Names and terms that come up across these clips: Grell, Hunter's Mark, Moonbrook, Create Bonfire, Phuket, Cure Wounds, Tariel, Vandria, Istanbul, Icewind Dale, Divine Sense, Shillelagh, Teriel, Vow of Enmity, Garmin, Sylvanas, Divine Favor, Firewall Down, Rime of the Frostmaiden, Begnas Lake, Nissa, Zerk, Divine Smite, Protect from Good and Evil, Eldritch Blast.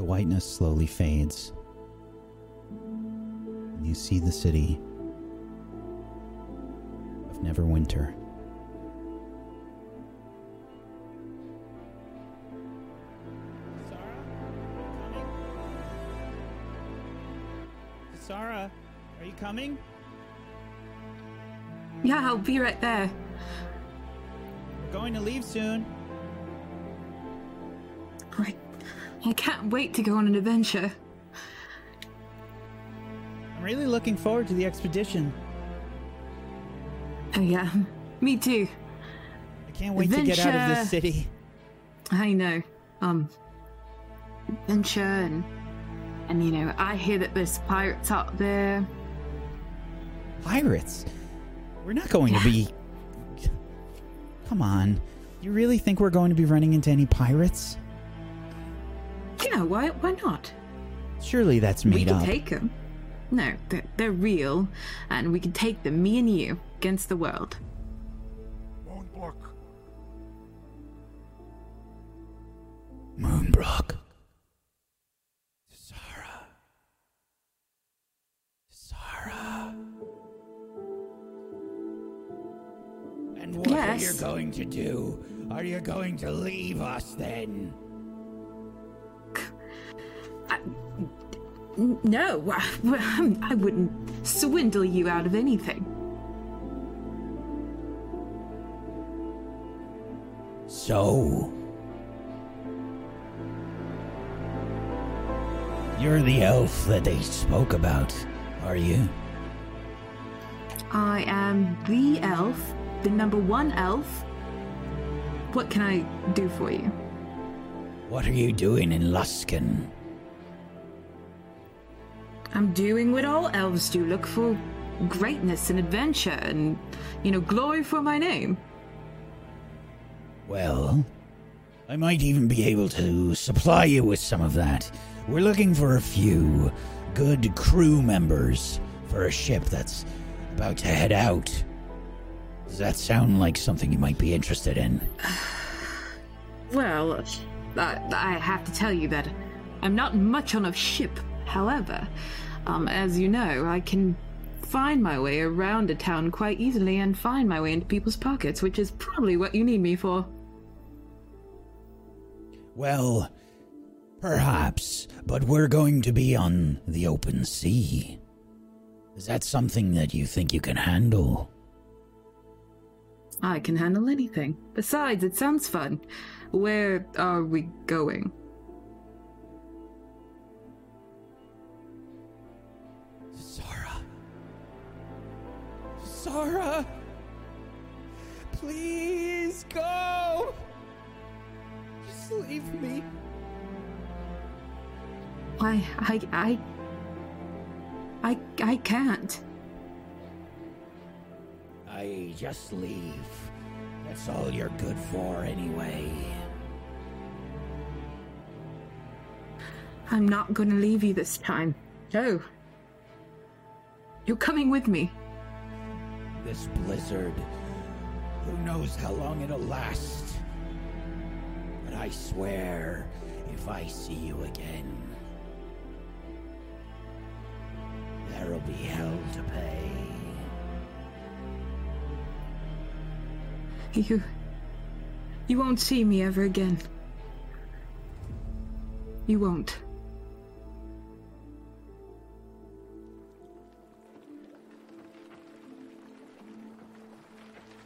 The whiteness slowly fades, and you see the city of Neverwinter. Sarah, are you coming? Yeah, I'll be right there. We're going to leave soon. I can't wait to go on an adventure. I'm really looking forward to the expedition. Oh yeah, me too. I can't wait to get out of this city. I know. Adventure and you know, I hear that there's pirates out there. Pirates? We're not going to be... Come on. You really think we're going to be running into any pirates? Yeah, why not? Surely that's made up. We can take them. No, they're real, and we can take them, me and you, against the world. Moonbrook. Sarah. And what are you going to do? Are you going to leave us then? No, I wouldn't swindle you out of anything. So, you're the elf that they spoke about, are you? I am the elf, the number one elf. What can I do for you? What are you doing in Luskin? I'm doing what all elves do, look for greatness and adventure and, you know, glory for my name. Well, I might even be able to supply you with some of that. We're looking for a few good crew members for a ship that's about to head out. Does that sound like something you might be interested in? Well, I have to tell you that I'm not much on a ship. However, as you know, I can find my way around a town quite easily and find my way into people's pockets, which is probably what you need me for. Well, perhaps, but we're going to be on the open sea. Is that something that you think you can handle? I can handle anything. Besides, it sounds fun. Where are we going? Sarah, please go. Just leave me. I can't. I just leave. That's all you're good for anyway. I'm not gonna leave you this time. No. You're coming with me. This blizzard, who knows how long it'll last, but I swear, if I see you again, there'll be hell to pay. You won't see me ever again. You won't.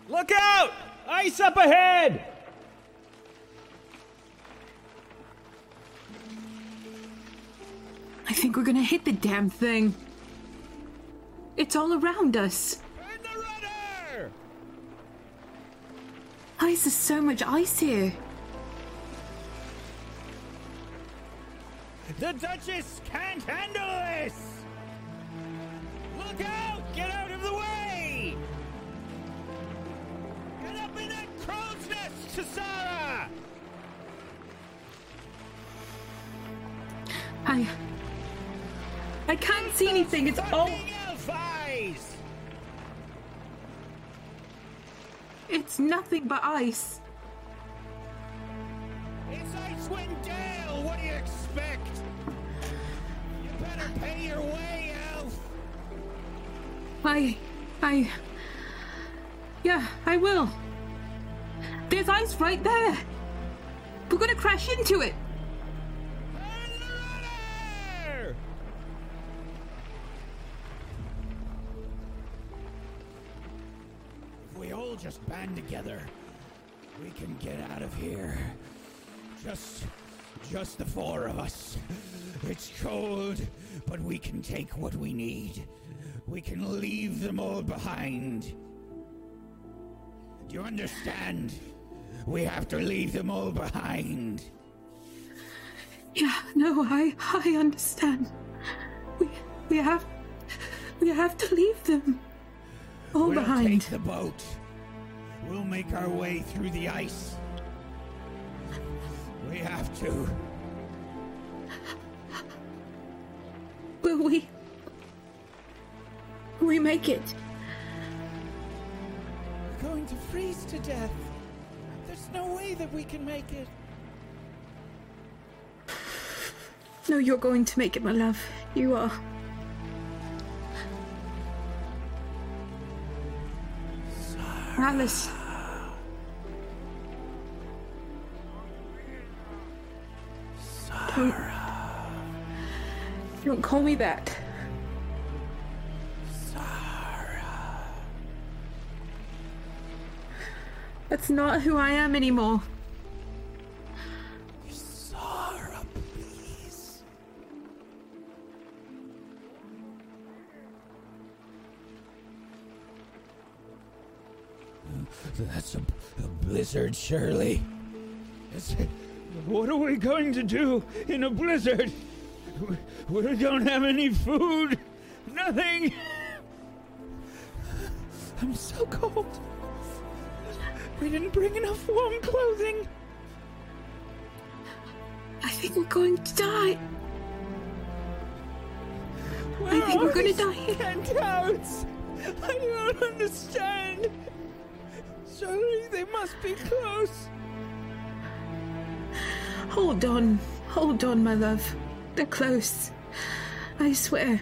Look out! Ice up ahead! I think we're gonna hit the damn thing. It's all around us. Turn the rudder! Why is there so much ice here? The Duchess can't handle this! Look out! Get out of the way! Get up in that crow's nest, Sarah! I can't see anything. It's all elf eyes. It's nothing but ice. It's Icewind Dale. What do you expect? You better pay your way, Elf. Yeah, I will. There's ice right there. We're gonna crash into it. If we all just band together, we can get out of here. Just the four of us. It's cold, but we can take what we need. We can leave them all behind. Do you understand? We have to leave them all behind. Yeah, no, I understand. We have to leave them all behind. We'll take the boat. We'll make our way through the ice. We have to. Will we? Will we make it? We're going to freeze to death. There's no way that we can make it. No, you're going to make it, my love. You are. Sarah. Alice. Sarah. Don't call me that. That's not who I am anymore. Sarah, please. That's a blizzard, surely. Is it, what are we going to do in a blizzard? We don't have any food. Nothing. I'm so cold. We didn't bring enough warm clothing. I think we're going to die. Where I think we're going to die. Handouts. I don't understand. Surely they must be close. Hold on, my love. They're close. I swear.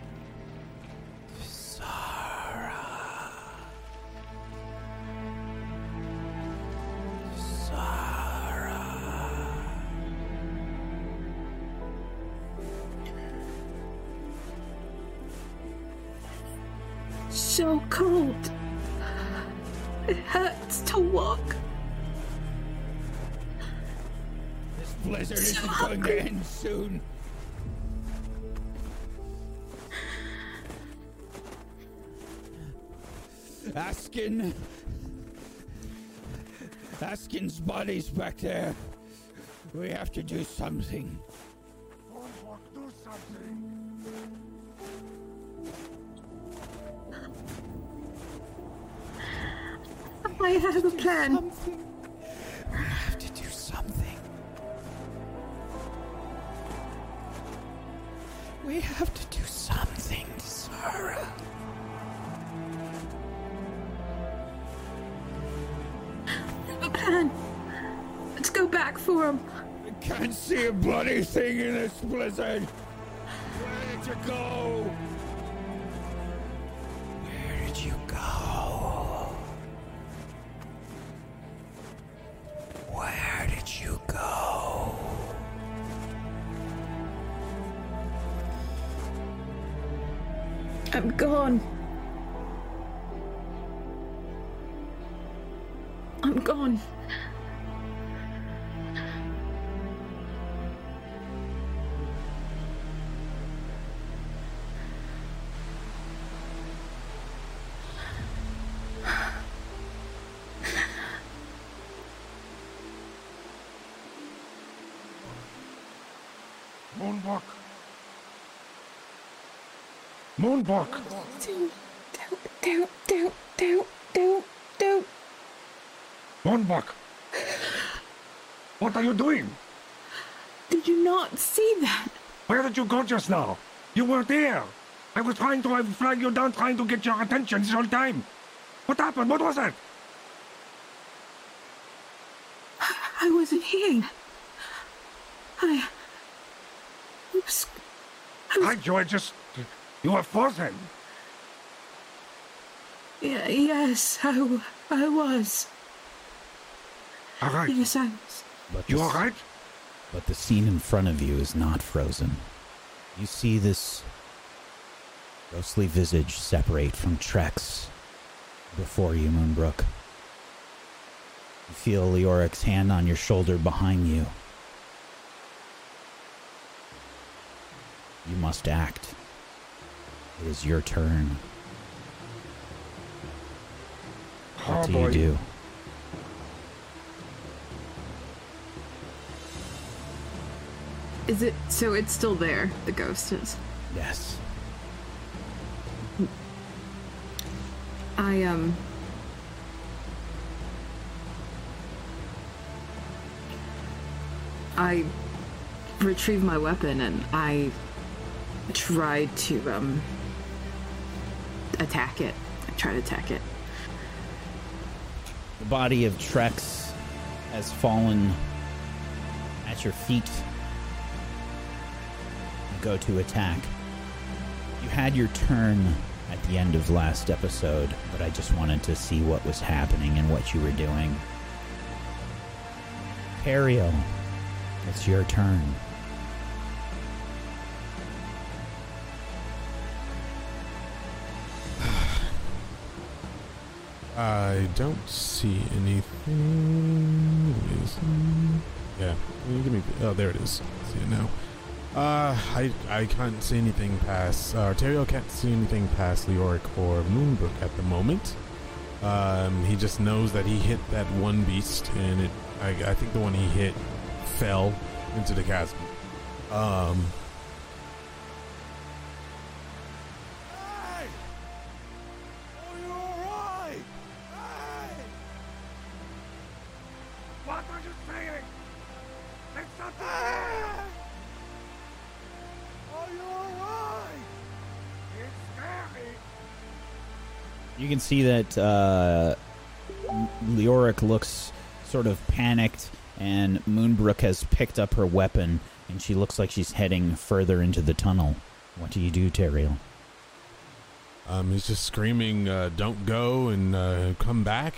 So cold. It hurts to walk. This blizzard isn't going to end soon. Askin's body's back there. We have to do something. Do something. I have a plan. We have to do something. We have to do something, Sarah. I have a plan. Let's go back for him. I can't see a bloody thing in this blizzard. Where did you go? Where did you go? Where did you go? I'm gone. I'm gone. Moonbok! Don't. Moonbok! What are you doing? Did you not see that? Where did you go just now? You were there! I was trying to flag you down, trying to get your attention this whole time. What happened? What was that? I wasn't here. I You were just... you were frozen. Yes, I was. All right. Yes, I was. You all right? But the scene in front of you is not frozen. You see this ghostly visage separate from Trex before you, Moonbrook. You feel Leoric's hand on your shoulder behind you. You must act. It is your turn. What do you do? Is it... so it's still there, the ghost is? Yes. I retrieve my weapon and I try to, attack it. The body of Trex has fallen at your feet. You go to attack. You had your turn at the end of last episode, but I just wanted to see what was happening and what you were doing. Periel, it's your turn. I don't see anything. Yeah, give me. Oh, there it is. See it now. I can't see anything past. Terrio can't see anything past Leoric or Moonbrook at the moment. He just knows that he hit that one beast, and it. I think the one he hit fell into the chasm. You can see that Leoric looks sort of panicked, and Moonbrook has picked up her weapon, and she looks like she's heading further into the tunnel. What do you do, Terrio? He's just screaming, don't go, and come back.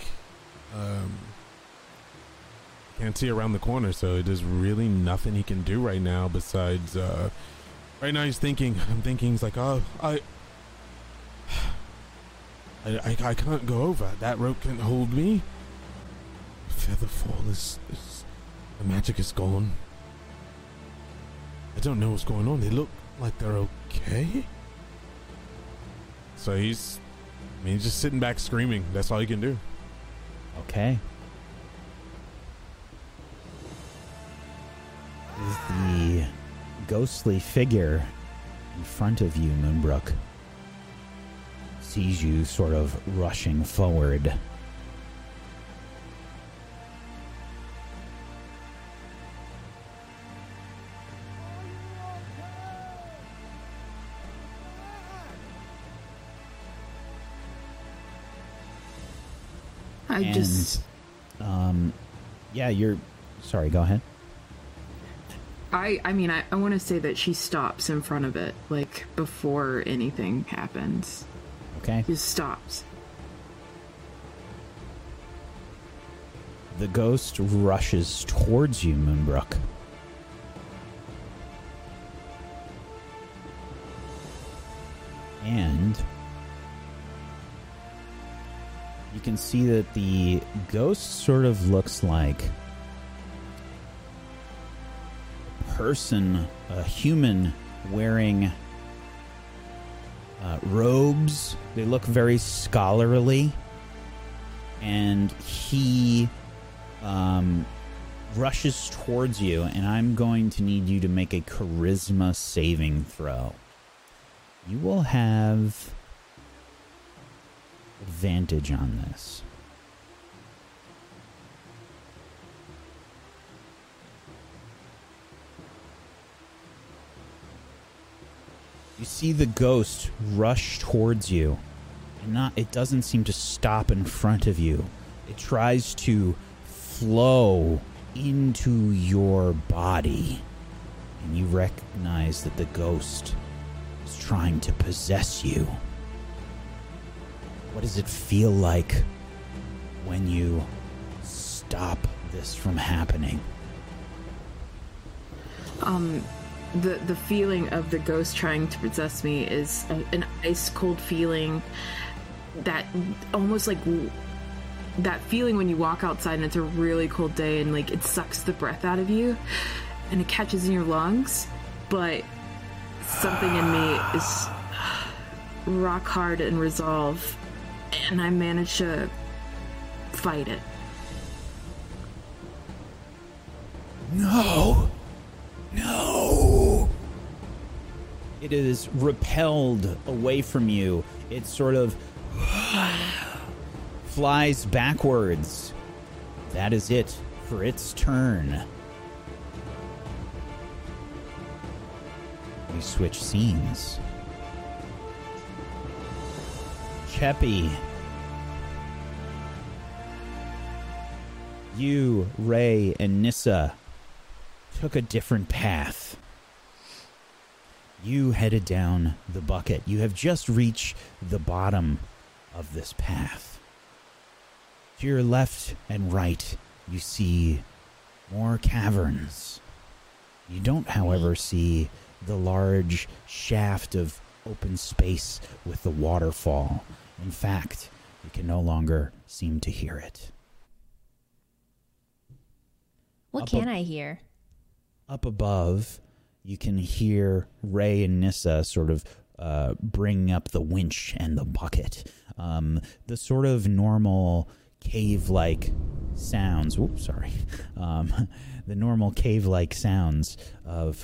Can't see around the corner, so there's really nothing he can do right now besides... right now he's thinking, he's like, oh, I can't go over. That rope can't hold me. Featherfall is... the magic is gone. I don't know what's going on. They look like they're okay. So he's... I mean, he's just sitting back screaming. That's all he can do. Okay. Is the ghostly figure in front of you, Moonbrook, sees you sort of rushing forward. Yeah, you're... Sorry, go ahead. I want to say that she stops in front of it, like, before anything happens. Okay. Just stops. The ghost rushes towards you, Moonbrook. And you can see that the ghost sort of looks like a person, a human wearing... robes. They look very scholarly, and he rushes towards you, and I'm going to need you to make a charisma saving throw. You will have advantage on this. You see the ghost rush towards you, and it doesn't seem to stop in front of you. It tries to flow into your body, and you recognize that the ghost is trying to possess you. What does it feel like when you stop this from happening? The feeling of the ghost trying to possess me is an ice-cold feeling that almost like that feeling when you walk outside and it's a really cold day and like it sucks the breath out of you and it catches in your lungs, but something in me is rock hard and resolve, and I manage to fight it. No! It is repelled away from you. It sort of flies backwards. That is it for its turn. We switch scenes. Cheppy. You, Ray, and Nissa took a different path. You headed down the bucket. You have just reached the bottom of this path. To your left and right, you see more caverns. You don't, however, see the large shaft of open space with the waterfall. In fact, you can no longer seem to hear it. What can I hear? Up above, you can hear Ray and Nissa sort of bring up the winch and the bucket. The sort of normal cave-like sounds. The normal cave-like sounds of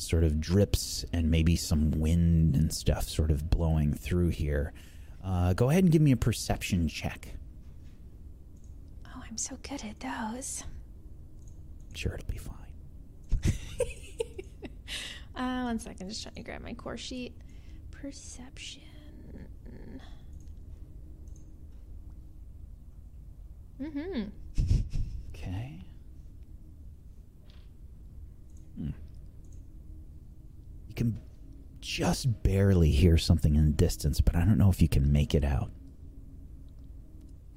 sort of drips and maybe some wind and stuff sort of blowing through here. Go ahead and give me a perception check. Oh, I'm so good at those. I'm sure it'll be fine. 1 second, just trying to grab my core sheet. Perception. Okay. You can just barely hear something in the distance, but I don't know if you can make it out.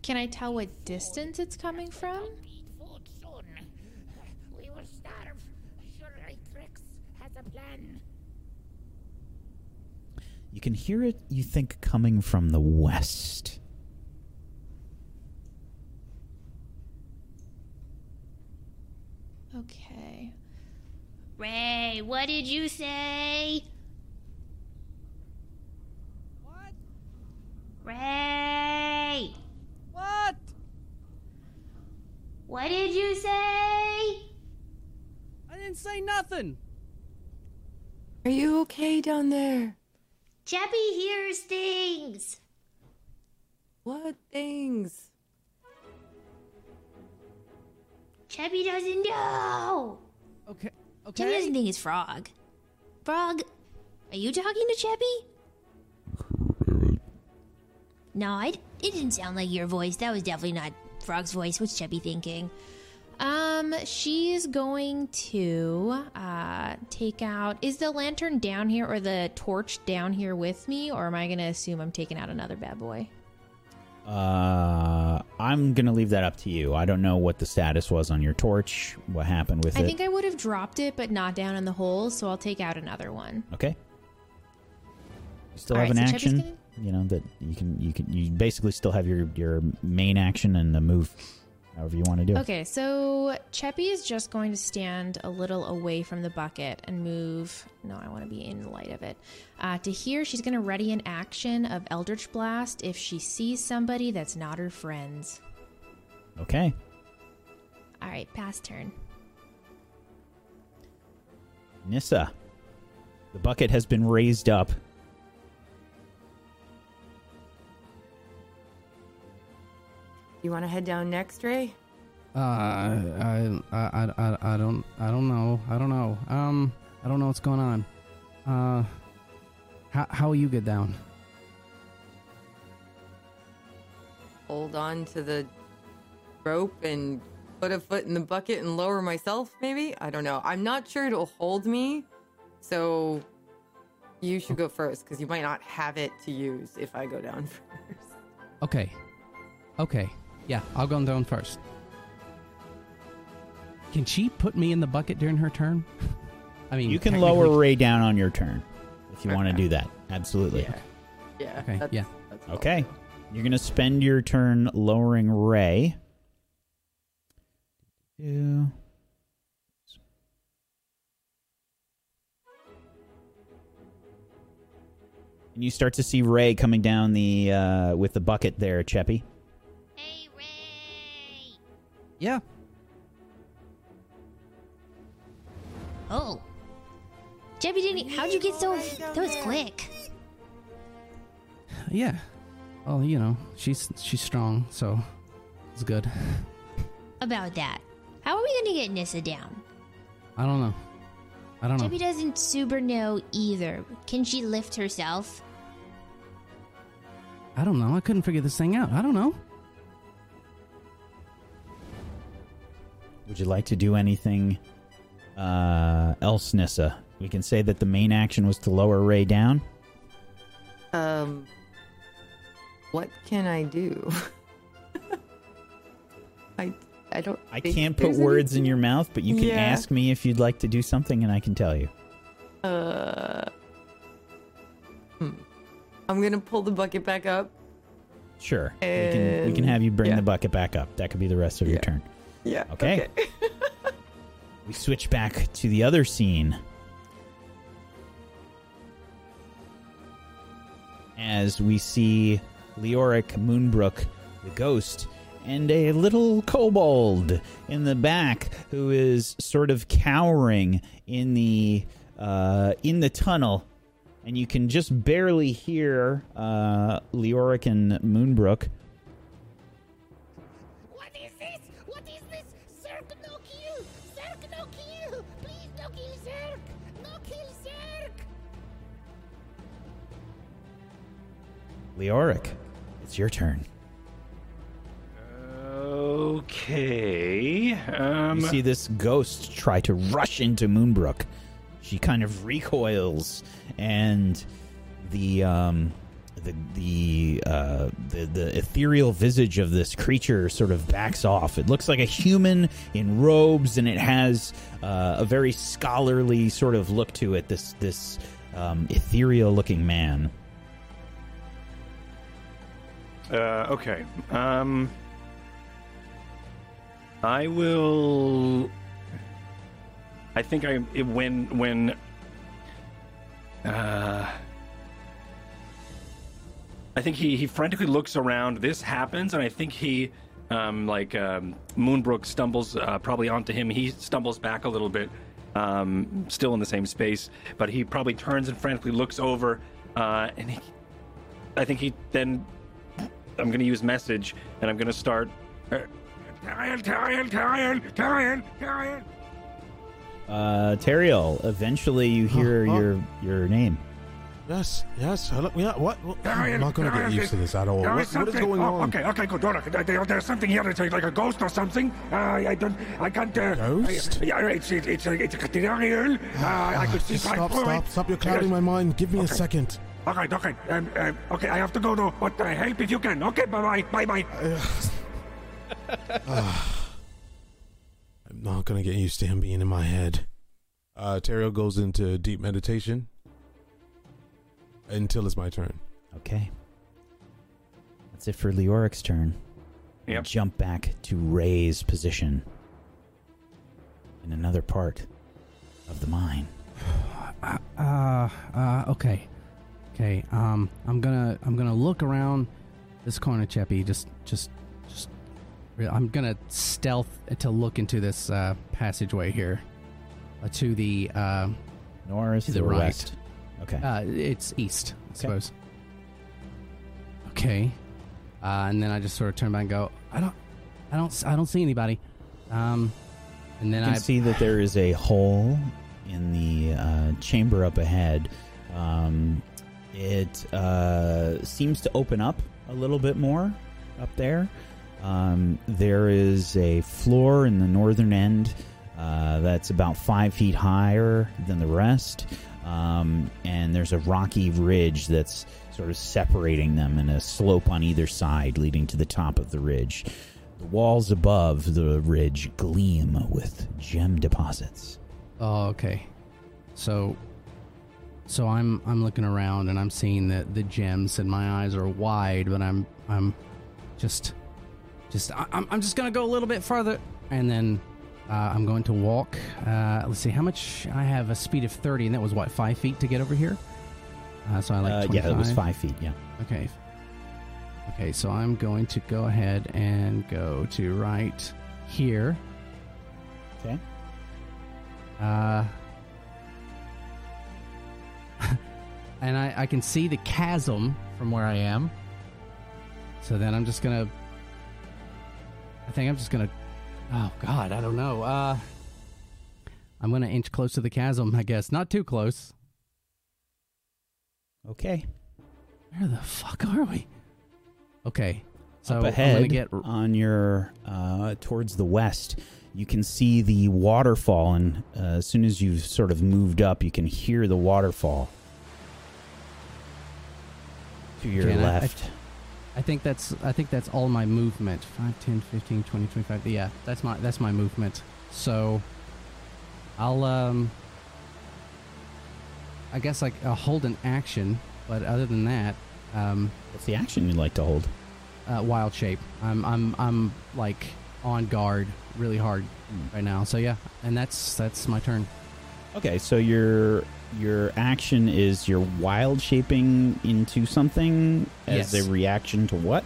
Can I tell what distance it's coming from? You can hear it, you think, coming from the west. Okay. Ray, what did you say? What? Ray! What? What did you say? I didn't say nothing. Are you okay down there? Cheppy hears things. What things? Cheppy doesn't know. Okay. Cheppy doesn't think it's Frog. Frog, are you talking to Cheppy? No, it didn't sound like your voice. That was definitely not Frog's voice. What's Cheppy thinking? She's going to take out... Is the lantern down here or the torch down here with me? Or am I going to assume I'm taking out another bad boy? I'm going to leave that up to you. I don't know what the status was on your torch, what happened with it. I think I would have dropped it, but not down in the hole, so I'll take out another one. Okay. You still have an action, you know, that you basically still have your main action and the move... However you want to do it. Okay, so Cheppy is just going to stand a little away from the bucket and move. No, I want to be in the light of it. To here, she's going to ready an action of Eldritch Blast if she sees somebody that's not her friends. Okay. All right, pass turn. Nissa, the bucket has been raised up. You want to head down next, Ray? I don't know. I don't know what's going on. How will you get down? Hold on to the rope and put a foot in the bucket and lower myself, maybe? I don't know. I'm not sure it'll hold me, so you should go first, because you might not have it to use if I go down first. Okay. Okay. Yeah, I'll go down first. Can she put me in the bucket during her turn? I mean, you can lower Ray down on your turn if you want to do that. Absolutely. Yeah. Yeah. Okay. That's okay. You're gonna spend your turn lowering Ray. Yeah. And you start to see Ray coming down the with the bucket there, Cheppy. Hey, Ray. Yeah. Oh. Cheppy didn't... How'd you get so... That was quick. Yeah. Well, you know, she's strong, so it's good. About that. How are we going to get Nissa down? I don't know. I don't know. Cheppy doesn't super know either. Can she lift herself? I don't know. I couldn't figure this thing out. I don't know. Would you like to do anything... else, Nissa? We can say that the main action was to lower Ray down. What can I do? I don't... I can't put words in your mouth, but you can ask me if you'd like to do something, and I can tell you. I'm gonna pull the bucket back up. Sure. And... we can have you bring the bucket back up. That could be the rest of your turn. Yeah. Okay. We switch back to the other scene as we see Leoric Moonbrook, the ghost, and a little kobold in the back who is sort of cowering in the tunnel. And you can just barely hear Leoric and Moonbrook. Leoric, it's your turn. Okay. You see this ghost try to rush into Moonbrook. She kind of recoils, and the ethereal visage of this creature sort of backs off. It looks like a human in robes, and it has a very scholarly sort of look to it. This ethereal-looking man. Okay. I will... I think I... I think he frantically looks around. This happens, and I think he... Moonbrook stumbles probably onto him. He stumbles back a little bit, still in the same space. But he probably turns and frantically looks over, and he... I think he then... I'm going to use message, and I'm going to start... Tariel! Tariel, eventually you hear your name. Yes, hello, what? I'm not going to get used to this at all. What is going on? Okay, good. There's something here, it's like a ghost or something. I can't... Ghost? It's a Tariel. I could see... Stop, you're clouding my mind. Give me a second. All right. Okay, I have to go now, but help if you can. Okay, bye-bye. I'm not going to get used to him being in my head. Tariel goes into deep meditation until it's my turn. Okay. That's it for Leoric's turn. Yep. Jump back to Ray's position in another part of the mine. Okay. Okay, I'm gonna look around this corner, Cheppy. Just. I'm gonna stealth to look into this passageway here, to the north, to the right. West. Okay. It's east, I suppose. Okay. And then I just sort of turn back and go. I don't see anybody. And then I see that there is a hole in the chamber up ahead. It seems to open up a little bit more up there, There is a floor in the northern end that's about 5 feet higher than the rest, and there's a rocky ridge that's sort of separating them, and a slope on either side leading to the top of the ridge. The walls above the ridge gleam with gem deposits. Oh, okay. So I'm looking around and I'm seeing the gems, and my eyes are wide, but I'm just gonna go a little bit further, and then I'm going to walk. Let's see how much I have. A speed of 30, and that was what, 5 feet to get over here. So I like 25. Yeah, it was 5 feet. Yeah. Okay. Okay, so I'm going to go ahead and go to right here. Okay. And I can see the chasm from where I am. So then I'm just going to... I think I'm just going to... Oh, God, I don't know. I'm going to inch close to the chasm, I guess. Not too close. Okay. Where the fuck are we? Okay. So up ahead, I'm gonna get... on your... towards the west, you can see the waterfall, and as soon as you've sort of moved up, you can hear the waterfall. To your left. I think that's all my movement. 5, 10, 15, 20, 25. Yeah, that's my movement. So I'll I guess like I'll hold an action, but other than that, what's the action you'd like to hold? Wild Shape. I'm like on guard really hard right now. So yeah, and that's my turn. Okay, so your action is you're wild shaping into something as a reaction to what?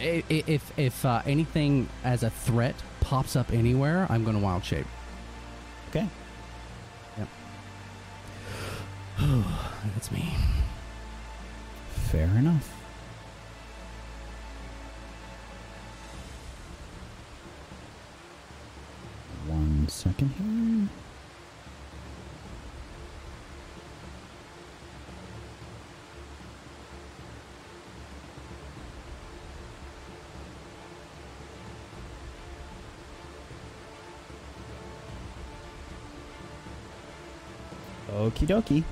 If anything as a threat pops up anywhere, I'm going to wild shape. Okay. Yep. That's me. Fair enough. One second here. Okie dokie.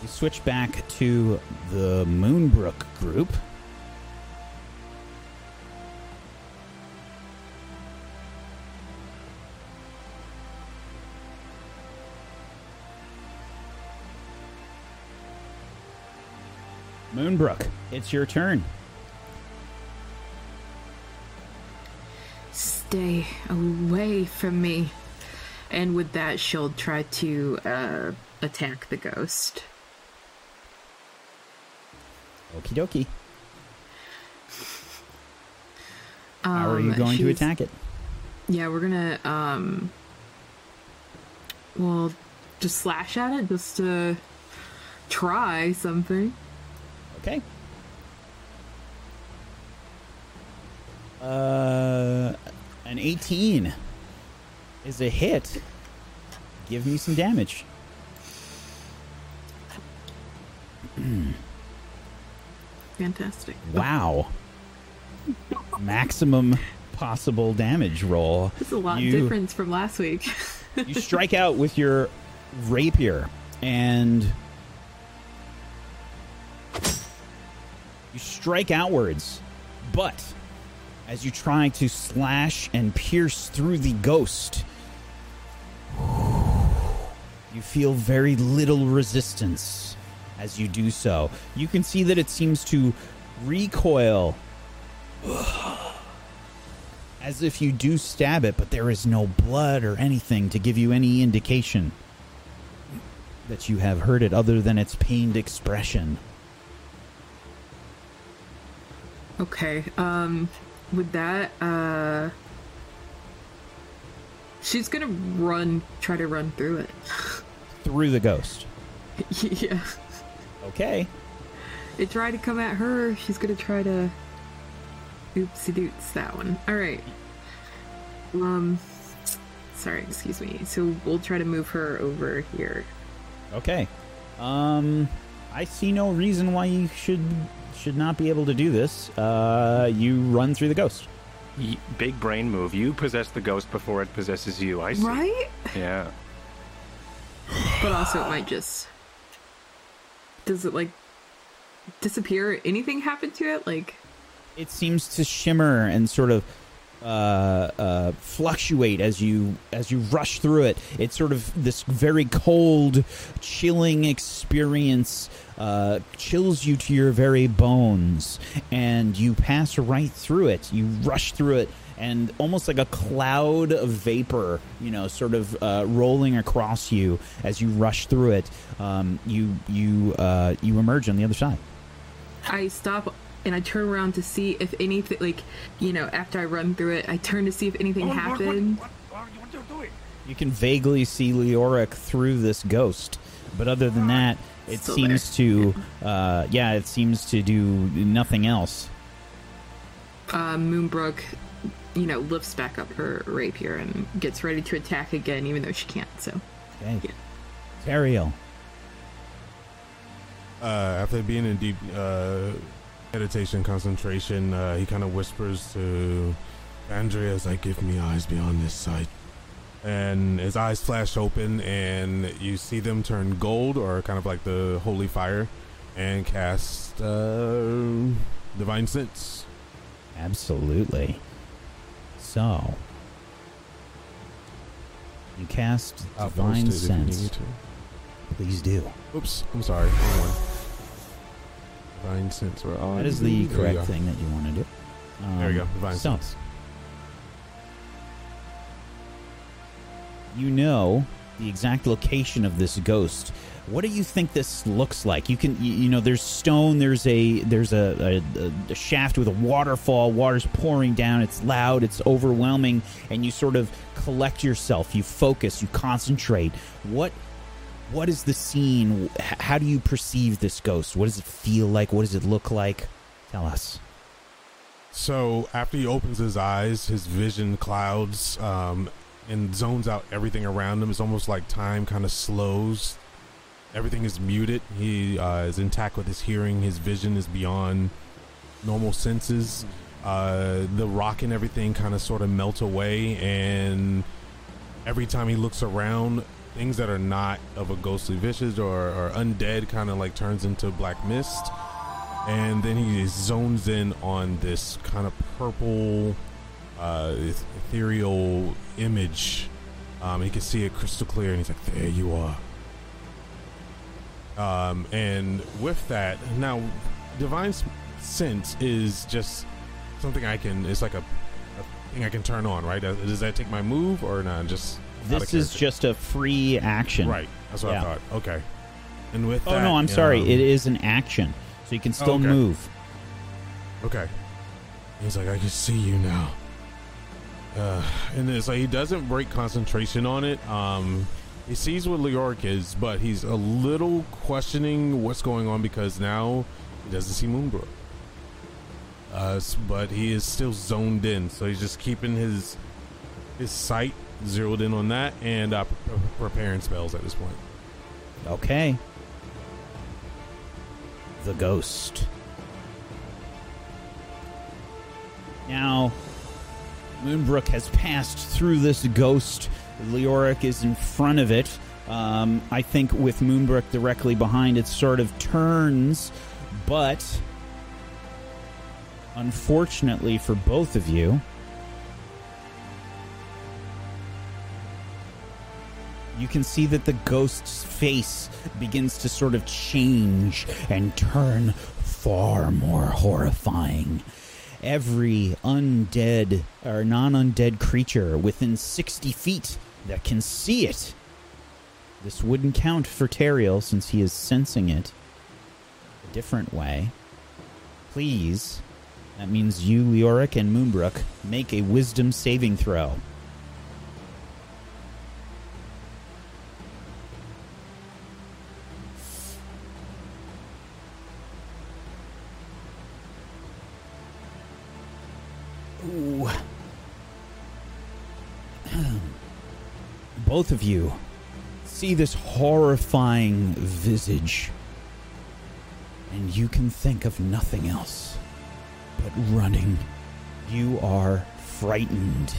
We switch back to the Moonbrook group. Moonbrook, it's your turn. Stay away from me. And with that, she'll try to attack the ghost. Okie dokie. How are you going to attack it? Yeah, we're gonna just slash at it just to try something. Okay. An 18. Is a hit. Give me some damage. Fantastic. Wow. Maximum possible damage roll. That's a lot of difference from last week. You strike out with your rapier, and you strike outwards, but as you try to slash and pierce through the ghost, you feel very little resistance as you do so. You can see that it seems to recoil as if you do stab it, but there is no blood or anything to give you any indication that you have hurt it other than its pained expression. Okay, with that, she's gonna try to run through it. Through the ghost? Yeah. Okay. It tried to come at her. She's gonna try to oopsie-doots that one. Alright. Sorry, excuse me. So we'll try to move her over here. Okay. I see no reason why you should should not be able to do this. You run through the ghost. Big brain move. You possess the ghost before it possesses you. I see. Right? Yeah. But also it might just... Does it, like, disappear? Anything happen to it? Like... It seems to shimmer and sort of fluctuate as you rush through it. It's sort of this very cold, chilling experience, chills you to your very bones, and you pass right through it. You rush through it, and almost like a cloud of vapor, you know, sort of rolling across you as you rush through it. You emerge on the other side. I stop. And I turn around to see if anything, like, you know, after I run through it, I turn to see if anything happened. What are you doing? You can vaguely see Leoric through this ghost, but other than that, it seems to, it seems to do nothing else. Moonbrook, you know, lifts back up her rapier and gets ready to attack again, even though she can't, so. Okay. Yeah. Tariel. After being in deep, meditation, concentration, he kind of whispers to Andrea, like, give me eyes beyond this sight. And his eyes flash open, and you see them turn gold, or kind of like the holy fire, and cast Divine Sense. Absolutely. So, you cast Divine Sense. Please do. Oops, I'm sorry. Divine Sense. That is the correct thing that you want to do. There we go. Divine Sense. You know the exact location of this ghost. What do you think this looks like? You can, you know, there's stone. There's a shaft with a waterfall. Water's pouring down. It's loud. It's overwhelming. And you sort of collect yourself. You focus. You concentrate. What is the scene? How do you perceive this ghost? What does it feel like? What does it look like? Tell us. So after he opens his eyes, his vision clouds and zones out everything around him. It's almost like time kind of slows. Everything is muted. He is intact with his hearing. His vision is beyond normal senses. The rock and everything kind of sort of melt away. And every time he looks around, things that are not of a ghostly visage or undead kind of like turns into black mist. And then he zones in on this kind of purple ethereal image. He can see it crystal clear, and he's like, there you are. And with that, now Divine Sense is just something I can, it's like a thing I can turn on, right? Does that take my move or not? Just... This is just a free action. Right. That's what I thought. Okay. And with that... Oh, no, I'm sorry. It is an action. So you can still move. Okay. He's like, I can see you now. And it's like he doesn't break concentration on it. He sees what Leoric is, but he's a little questioning what's going on because now he doesn't see Moonbrook. But he is still zoned in. So he's just keeping his sight zeroed in on that and preparing spells at this point. Okay. The ghost. Now, Moonbrook has passed through this ghost. Leoric is in front of it. I think with Moonbrook directly behind, it sort of turns, but unfortunately for both of you, you can see that the ghost's face begins to sort of change and turn far more horrifying. Every undead or non-undead creature within 60 feet that can see it. This wouldn't count for Tariel since he is sensing it a different way. Please, that means you, Leoric, and Moonbrook, make a wisdom saving throw. Both of you see this horrifying visage and you can think of nothing else but running. You are frightened.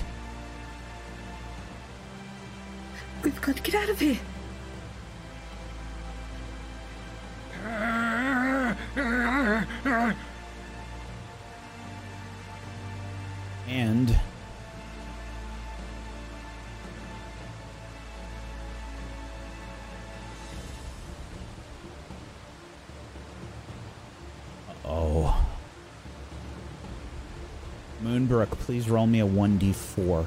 We've got to get out of here. And Moonbrook, please roll me a 1d4.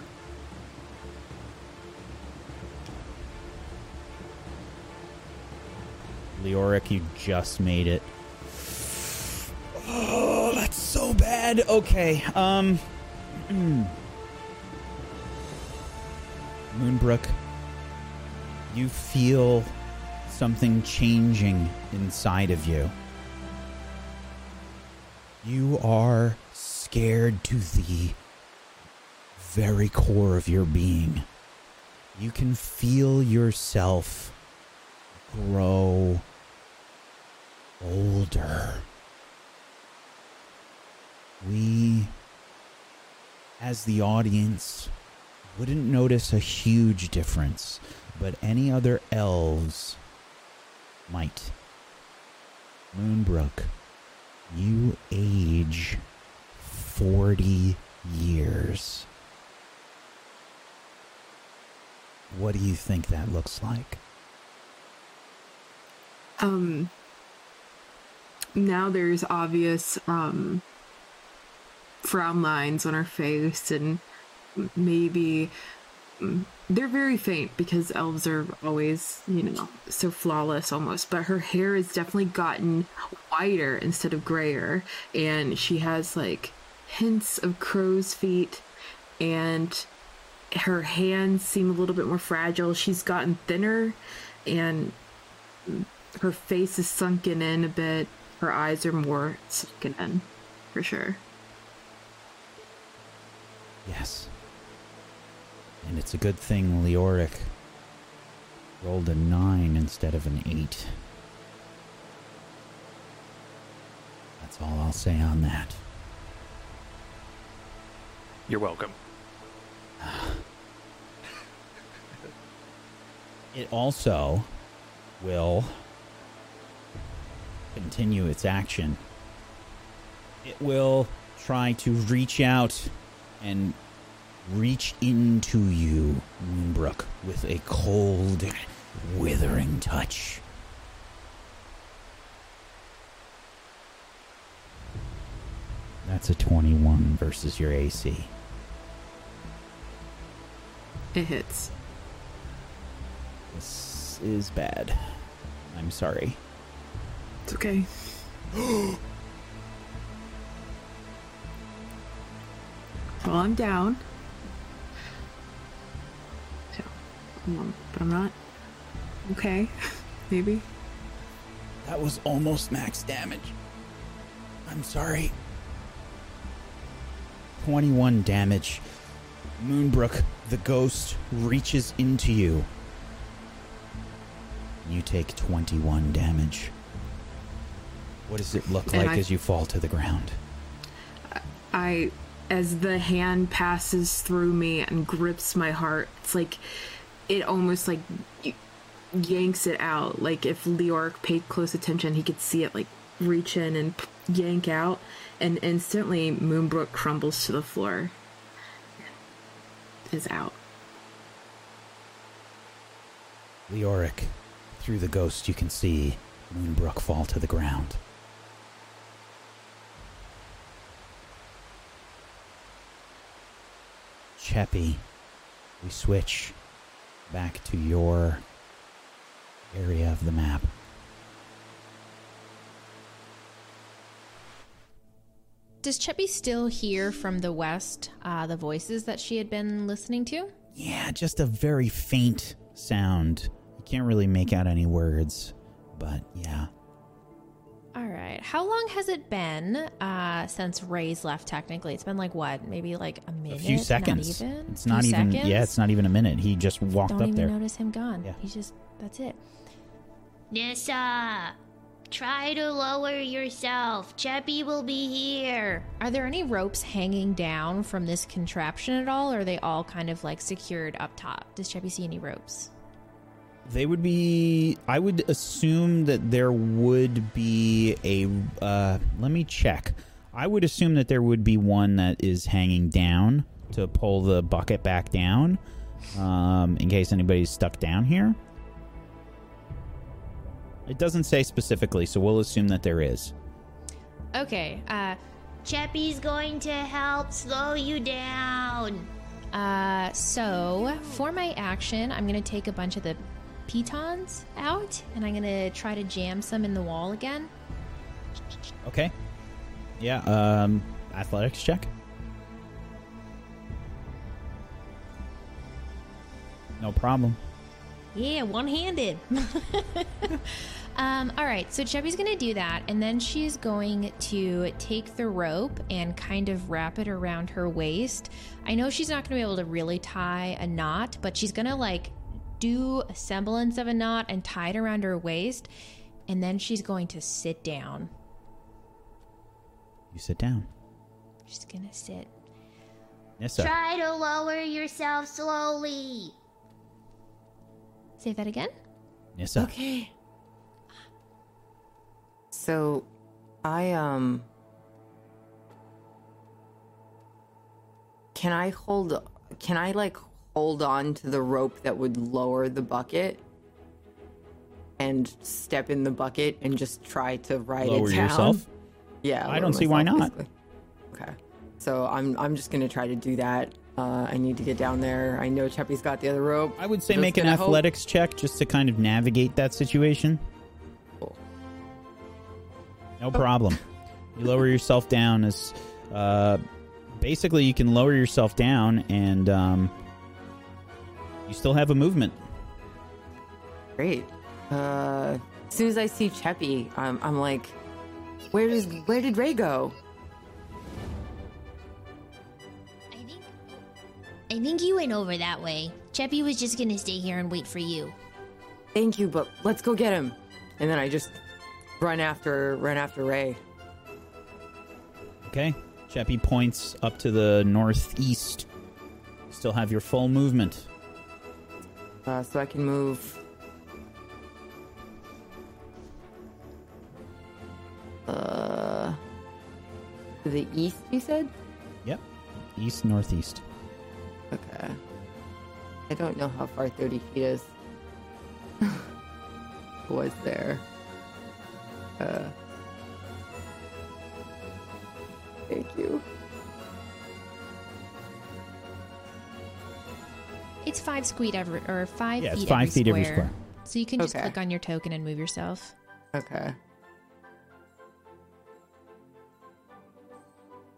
Leoric, you just made it. Oh, that's so bad. Okay. Moonbrook, you feel something changing inside of you. You are scared to the very core of your being. You can feel yourself grow older. We, as the audience, wouldn't notice a huge difference, but any other elves might. Moonbrook, you age 40 years. What do you think that looks like? Now there's obvious frown lines on her face, and maybe they're very faint because elves are always, you know, so flawless almost, but her hair has definitely gotten whiter instead of grayer, and she has like hints of crow's feet, and her hands seem a little bit more fragile. She's gotten thinner, and her face is sunken in a bit. Her eyes are more sunken in, for sure. Yes. And it's a good thing Leoric rolled a 9 instead of an 8. That's all I'll say on that. You're welcome. It also will continue its action. It will try to reach out and reach into you, Moonbrook, with a cold, withering touch. That's a 21 versus your AC. It hits. This is bad. I'm sorry. It's okay. Well, I'm down. So, but I'm not. Okay. Maybe. That was almost max damage. I'm sorry. 21 damage. Moonbrook, the ghost reaches into you. You take 21 damage. What does it look like as you fall to the ground? As the hand passes through me and grips my heart, it's like, it almost like yanks it out. Like if Leoric paid close attention, he could see it like reach in and yank out. And instantly Moonbrook crumbles to the floor. Is out. Leoric, through the ghost you can see Moonbrook fall to the ground. Cheppy, we switch back to your area of the map. Does Cheppy still hear from the west the voices that she had been listening to? Yeah, just a very faint sound. You can't really make out any words, but yeah. All right. How long has it been since Ray's left, technically? It's been like what? Maybe like a minute? A few seconds. Not even? It's not even, yeah, it's not even a minute. He just walked up there. Don't even notice him gone. Yeah. He just, that's it. Nissa! Try to lower yourself. Cheppy will be here. Are there any ropes hanging down from this contraption at all, or are they all kind of like secured up top? Does Cheppy see any ropes? They would be... I would assume that there would be a... let me check. I would assume that there would be one that is hanging down to pull the bucket back down, in case anybody's stuck down here. It doesn't say specifically, so we'll assume that there is. Okay. Cheppy's going to help slow you down. So for my action, I'm going to take a bunch of the pitons out, and I'm going to try to jam some in the wall again. Okay. Yeah, athletics check. No problem. Yeah, one-handed. All right, so Cheppy's going to do that, and then she's going to take the rope and kind of wrap it around her waist. I know she's not going to be able to really tie a knot, but she's going to, like, do a semblance of a knot and tie it around her waist, and then she's going to sit down. You sit down. She's going to sit. Nissa. Try to lower yourself slowly. Say that again? Nissa. Okay. So, I... Can I hold... Can I, like, hold on to the rope that would lower the bucket? And step in the bucket and just try to ride it down? Lower yourself? Yeah. I don't see why not. Basically. Okay. So I'm just going to try to do that. I need to get down there. I know Cheppy's got the other rope. I would say make an athletics check just to kind of navigate that situation. Cool. No problem. You lower yourself down as... basically, you can lower yourself down and you still have a movement. Great. As soon as I see Cheppy, I'm like, where did Ray go? I think you went over that way. Cheppy was just gonna stay here and wait for you. Thank you, but let's go get him. And then I just run after Ray. Okay. Cheppy points up to the northeast. Still have your full movement. So I can move. To the east, you said? Yep. East, northeast. Okay. I don't know how far 30 feet is. Was there? 5 feet every square. So you can just click on your token and move yourself. Okay.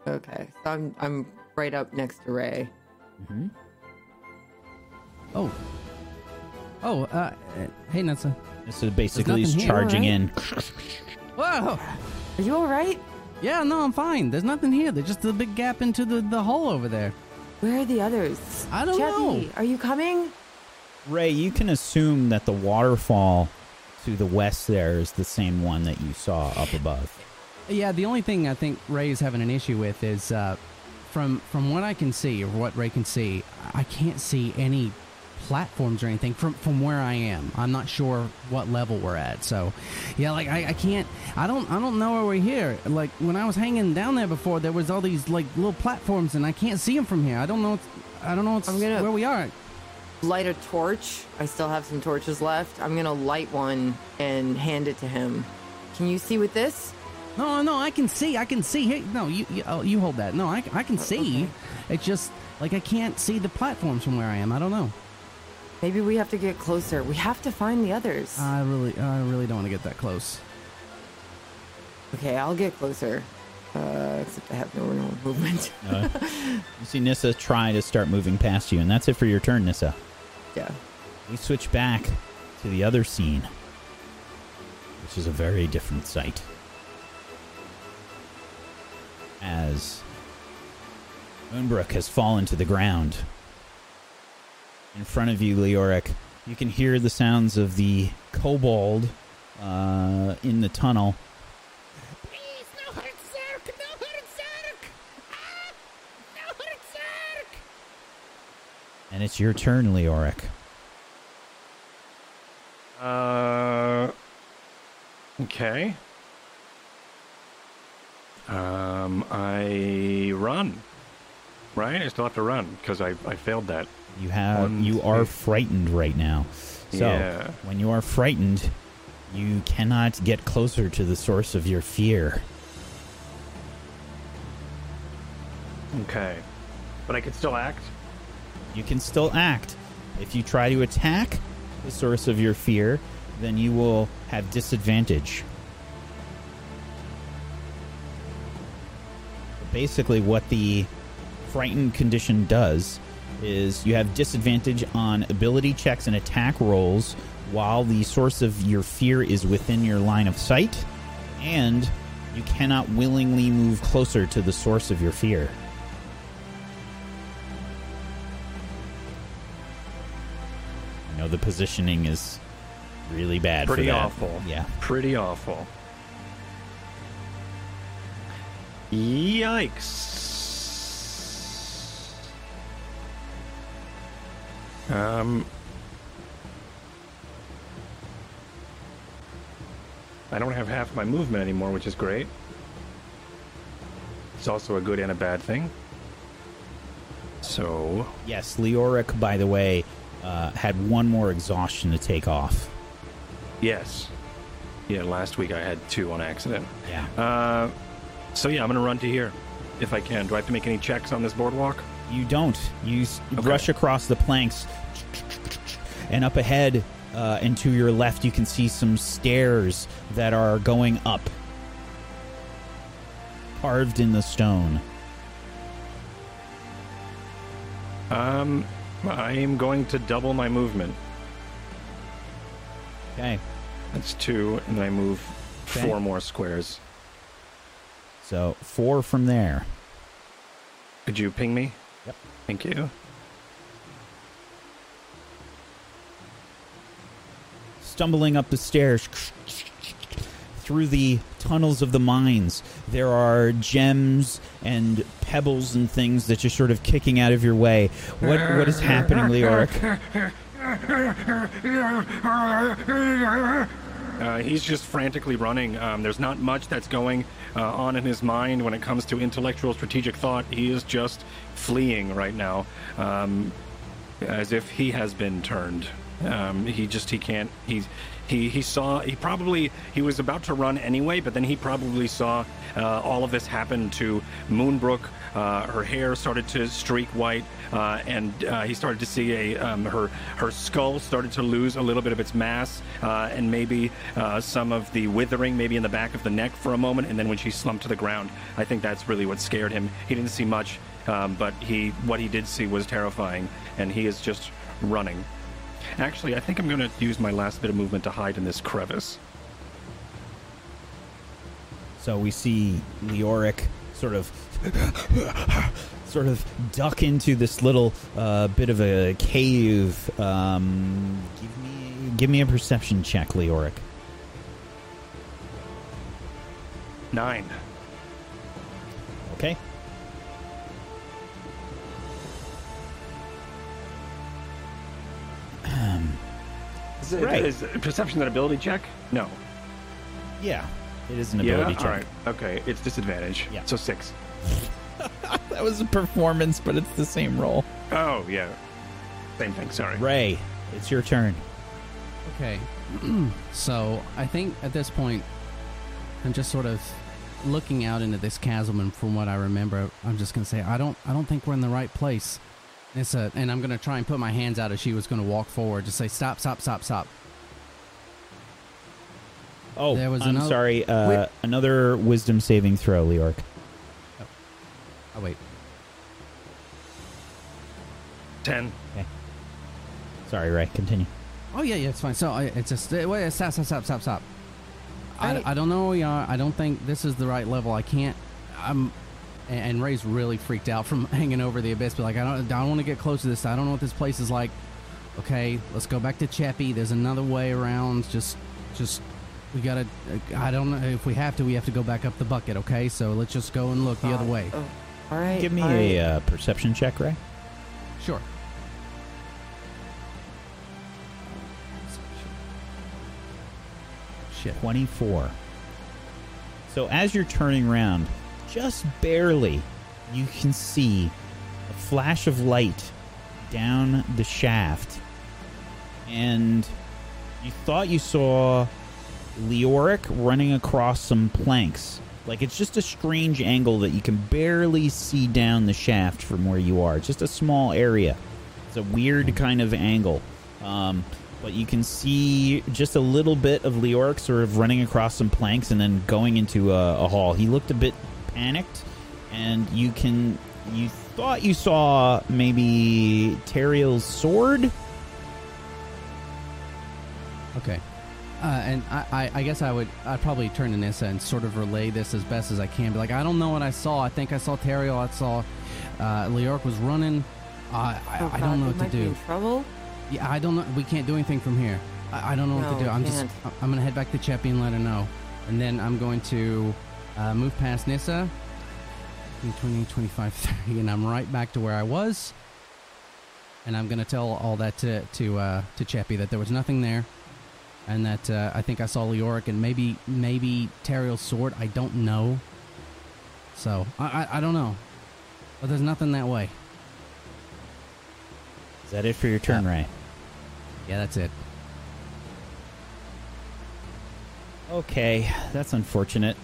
Okay. So I'm right up next to Ray. Mm-hmm. Oh. Hey, Nessa. This is basically he's charging in. Whoa! Are you all right? Yeah, no, I'm fine. There's nothing here. There's just a big gap into the hole over there. Where are the others? I don't know. Are you coming? Ray, you can assume that the waterfall to the west there is the same one that you saw up above. Yeah, the only thing I think Ray is having an issue with is from what I can see, or what Ray can see, I can't see any platforms or anything from where I am. I'm not sure what level we're at. So, yeah, like I don't know where we're here. Like when I was hanging down there before, there was all these like little platforms, and I can't see them from here. I don't know where we are. Light a torch. I still have some torches left. I'm gonna light one and hand it to him. Can you see with this? No, I can see. Hey, no, you hold that. No, I can see. Okay. It's just like I can't see the platforms from where I am. I don't know. Maybe we have to get closer. We have to find the others. I really don't want to get that close. Okay, I'll get closer. Except I have no real movement. You see Nissa try to start moving past you, and that's it for your turn, Nissa. Yeah. We switch back to the other scene, which is a very different sight. As Moonbrook has fallen to the ground. In front of you, Leoric, you can hear the sounds of the kobold in the tunnel. Please, no hurt, Zerk! No hurt, Zerk! Ah! No hurt, Zerk! And it's your turn, Leoric. Okay. I run. Right? I still have to run because I failed that. You are frightened right now. So yeah. When you are frightened, you cannot get closer to the source of your fear. Okay. But I can still act? You can still act. If you try to attack the source of your fear, then you will have disadvantage. Basically, what the frightened condition does is you have disadvantage on ability checks and attack rolls while the source of your fear is within your line of sight, and you cannot willingly move closer to the source of your fear. I know the positioning is really bad for that. Pretty awful. Yeah. Pretty awful. Yikes. I don't have half my movement anymore, which is great. It's also a good and a bad thing. So... Yes, Leoric, by the way, had one more exhaustion to take off. Yes. Yeah, last week I had two on accident. Yeah. So yeah, I'm going to run to here, if I can. Do I have to make any checks on this boardwalk? You don't. You rush across the planks, and up ahead and to your left, you can see some stairs that are going up, carved in the stone. I am going to double my movement. Okay. That's two, and then I move four more squares. So, four from there. Could you ping me? Yep. Thank you. Stumbling up the stairs, through the tunnels of the mines, there are gems and pebbles and things that you're sort of kicking out of your way. What is happening, Leoric? He's just frantically running. There's not much that's going on in his mind when it comes to intellectual strategic thought. He is just fleeing right now, as if he has been turned. He was about to run anyway, but then he probably saw all of this happen to Moonbrook. Her hair started to streak white, and he started to see her skull started to lose a little bit of its mass, and maybe some of the withering maybe in the back of the neck for a moment, and then when she slumped to the ground, I think that's really what scared him. He didn't see much, but what he did see was terrifying, and he is just running. Actually, I think I'm going to use my last bit of movement to hide in this crevice. So we see Leoric sort of duck into this little bit of a cave. Give me a perception check, Leoric. 9. Okay. Is perception an ability check? No. Yeah, it is an ability check. All right. Okay, it's disadvantage. Yeah. So 6. That was a performance, but it's the same roll. Oh, yeah. Same thing, sorry. Ray, it's your turn. Okay. So I think at this point, I'm just sort of looking out into this chasm, and from what I remember, I'm just going to say, I don't think we're in the right place. And I'm going to try and put my hands out as she was going to walk forward to say, stop, stop, stop, stop. Oh, sorry. Another wisdom saving throw, Leoric. I'll wait. 10. Okay. Sorry, Ray. Continue. Oh, yeah, it's fine. So it's just, wait, stop, stop, stop, stop, stop. I don't know where we are. I don't think this is the right level. And Ray's really freaked out from hanging over the abyss, but like, I don't want to get close to this. I don't know what this place is like. Okay, let's go back to Cheppy. There's another way around. Just We gotta, I don't know, if we have to, go back up the bucket, okay? So let's just go and look the other way. All right. Give me a perception check, Ray. Sure. Shit. 24. So as you're turning around, just barely, you can see a flash of light down the shaft. And you thought you saw Leoric running across some planks. Like, it's just a strange angle that you can barely see down the shaft from where you are. It's just a small area. It's a weird kind of angle. But you can see just a little bit of Leoric sort of running across some planks and then going into a hall. He looked a bit panicked, and you can... You thought you saw maybe Teriel's sword? Okay. And I guess I'd probably turn to Nissa and sort of relay this as best as I can. Be like, I don't know what I saw. I think I saw Teriel. I saw Leoric was running. I don't know what to do. In trouble? Yeah, I don't know. We can't do anything from here. I don't know what to do. I'm going to head back to Cheppy and let her know. And then I'm going to move past Nissa. 20, 25, 30, and I'm right back to where I was. And I'm going to tell all that to Cheppy that there was nothing there. And that I think I saw Leoric and maybe Teriel's sword. I don't know. So, I don't know. But there's nothing that way. Is that it for your turn, Ray? Yeah, that's it. Okay, that's unfortunate.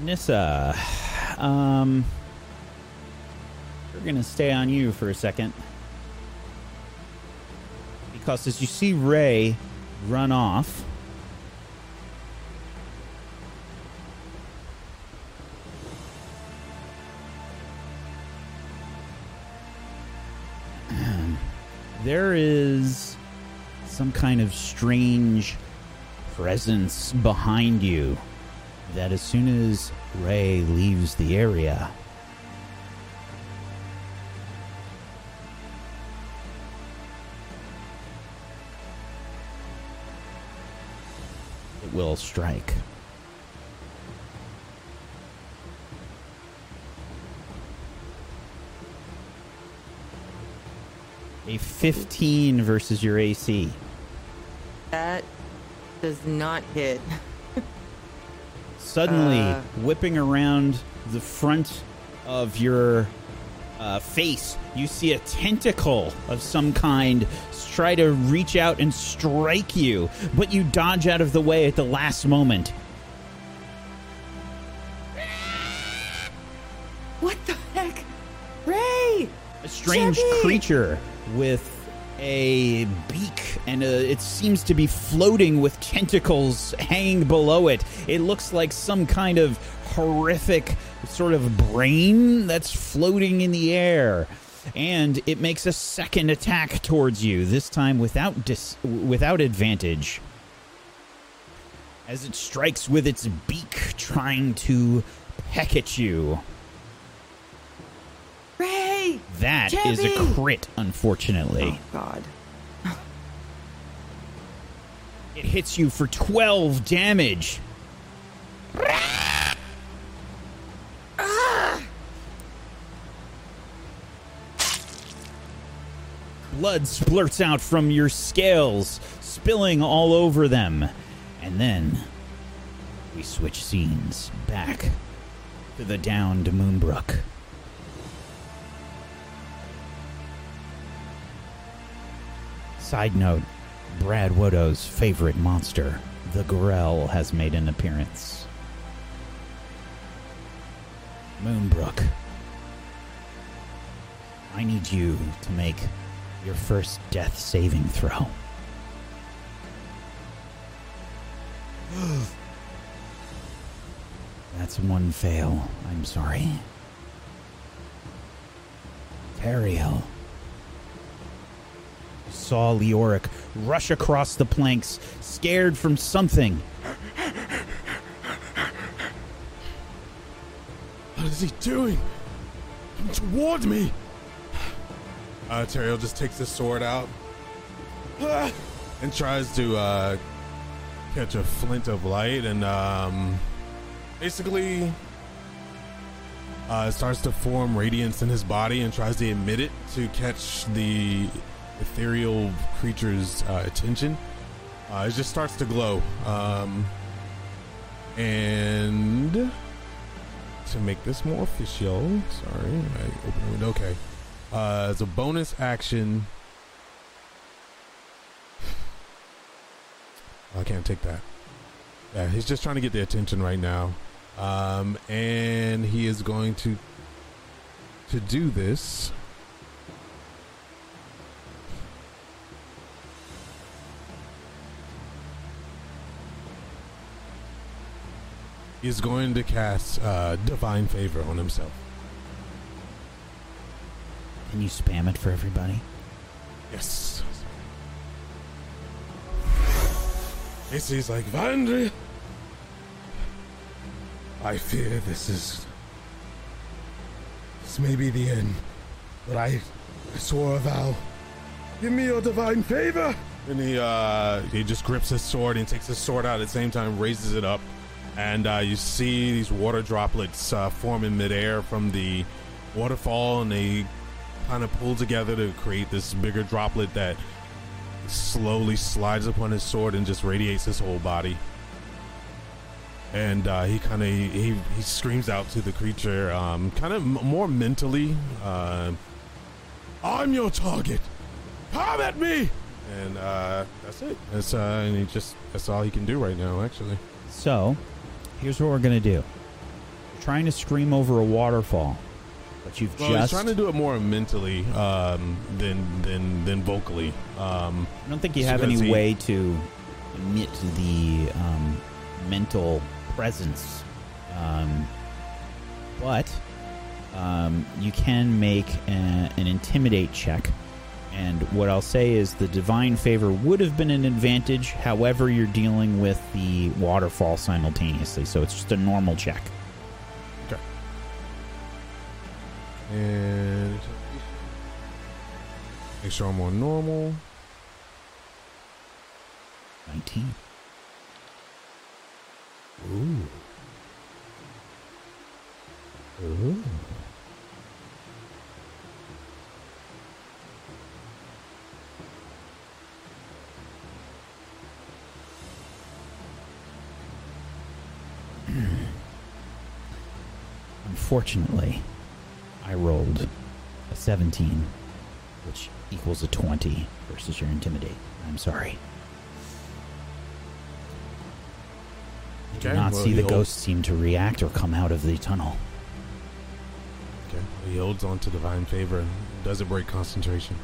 Nissa, we're going to stay on you for a second. Because as you see Ray run off, there is some kind of strange presence behind you that as soon as Ray leaves the area, it will strike. A 15 versus your AC. That does not hit. Suddenly, whipping around the front of your face, you see a tentacle of some kind try to reach out and strike you, but you dodge out of the way at the last moment. What the heck? Ray! A strange creature with a beak, and it seems to be floating with tentacles hanging below it. It looks like some kind of horrific sort of brain that's floating in the air. And it makes a second attack towards you, this time without without advantage, as it strikes with its beak, trying to peck at you. Ray! That Jimmy! Is a crit, unfortunately. Oh, God. It hits you for 12 damage. Blood splurts out from your scales, spilling all over them. And then we switch scenes back to the downed Moonbrook. Side note, Brad Wodo's favorite monster, the Grell, has made an appearance. Moonbrook, I need you to make your first death saving throw. That's one fail. I'm sorry. Teriel, you saw Leoric rush across the planks, scared from something. What is he doing? Come toward me! Teriel just takes his sword out. and tries to catch a flint of light, and basically starts to form radiance in his body and tries to emit it to catch the ethereal creature's attention. It just starts to glow, and to make this more official, sorry, I open it. Okay, as a bonus action, I can't take that. Yeah, he's just trying to get the attention right now, and he is going to do this. He's going to cast Divine Favor on himself. Can you spam it for everybody? Yes. He's like, Vandria, I fear this may be the end, but I swore a vow. Give me your Divine Favor. And he just grips his sword and takes his sword out at the same time, raises it up. And you see these water droplets form in midair from the waterfall, and they kind of pull together to create this bigger droplet that slowly slides upon his sword and just radiates his whole body. And he screams out to the creature, kind of more mentally, "I'm your target. Come at me!" And that's it. That's all he can do right now, actually. So, here's what we're going to do. You're trying to scream over a waterfall, but you've just... He's trying to do it more mentally than vocally. I don't think you have any way to emit the mental presence, but you can make an intimidate check. And what I'll say is the Divine Favor would have been an advantage. However, you're dealing with the waterfall simultaneously, so it's just a normal check. Okay. And make sure I'm on normal. 19. Ooh. Ooh. Unfortunately, I rolled a 17, which equals a 20 versus your intimidate. I'm sorry. I do not see the ghost seem to react or come out of the tunnel. Okay, well, he holds on to Divine Favor. Doesn't break concentration.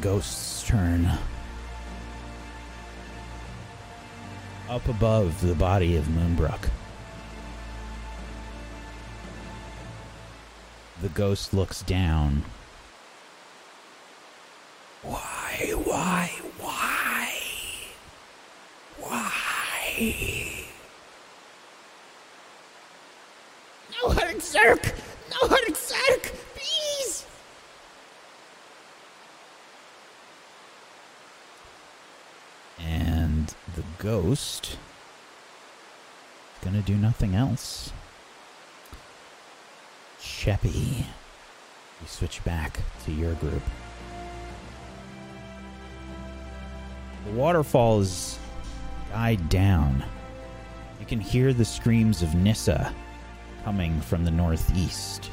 Ghost's turn. Up above the body of Moonbrook, the ghost looks down. Why? No hurt, Zerk! No hurt, Zerk! Please! And the ghost is gonna do nothing else. Sheppy, we switch back to your group. The waterfall is died down. You can hear the screams of Nissa coming from the northeast.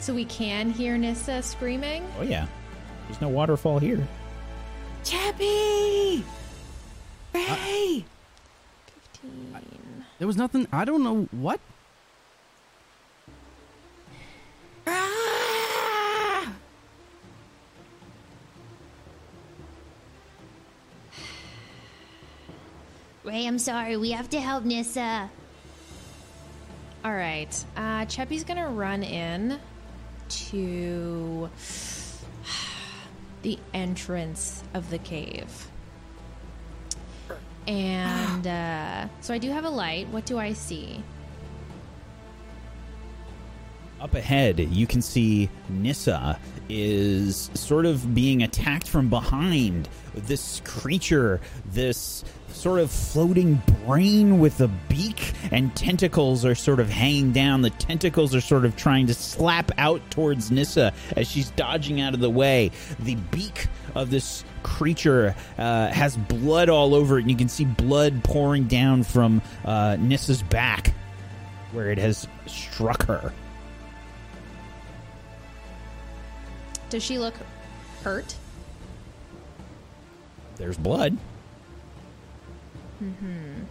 So we can hear Nissa screaming? Oh yeah. There's no waterfall here. Chappy! Ray! 15. There was nothing. I don't know what. Ah! Ray, I'm sorry. We have to help Nissa. All right. Chappy's going to run in to the entrance of the cave. And so I do have a light. What do I see? Up ahead, you can see Nissa is sort of being attacked from behind. This creature, this sort of floating brain with a beak and tentacles are sort of hanging down. The tentacles are sort of trying to slap out towards Nissa as she's dodging out of the way. The beak of this creature has blood all over it, and you can see blood pouring down from Nissa's back where it has struck her. Does she look hurt? There's blood. Mm-hmm.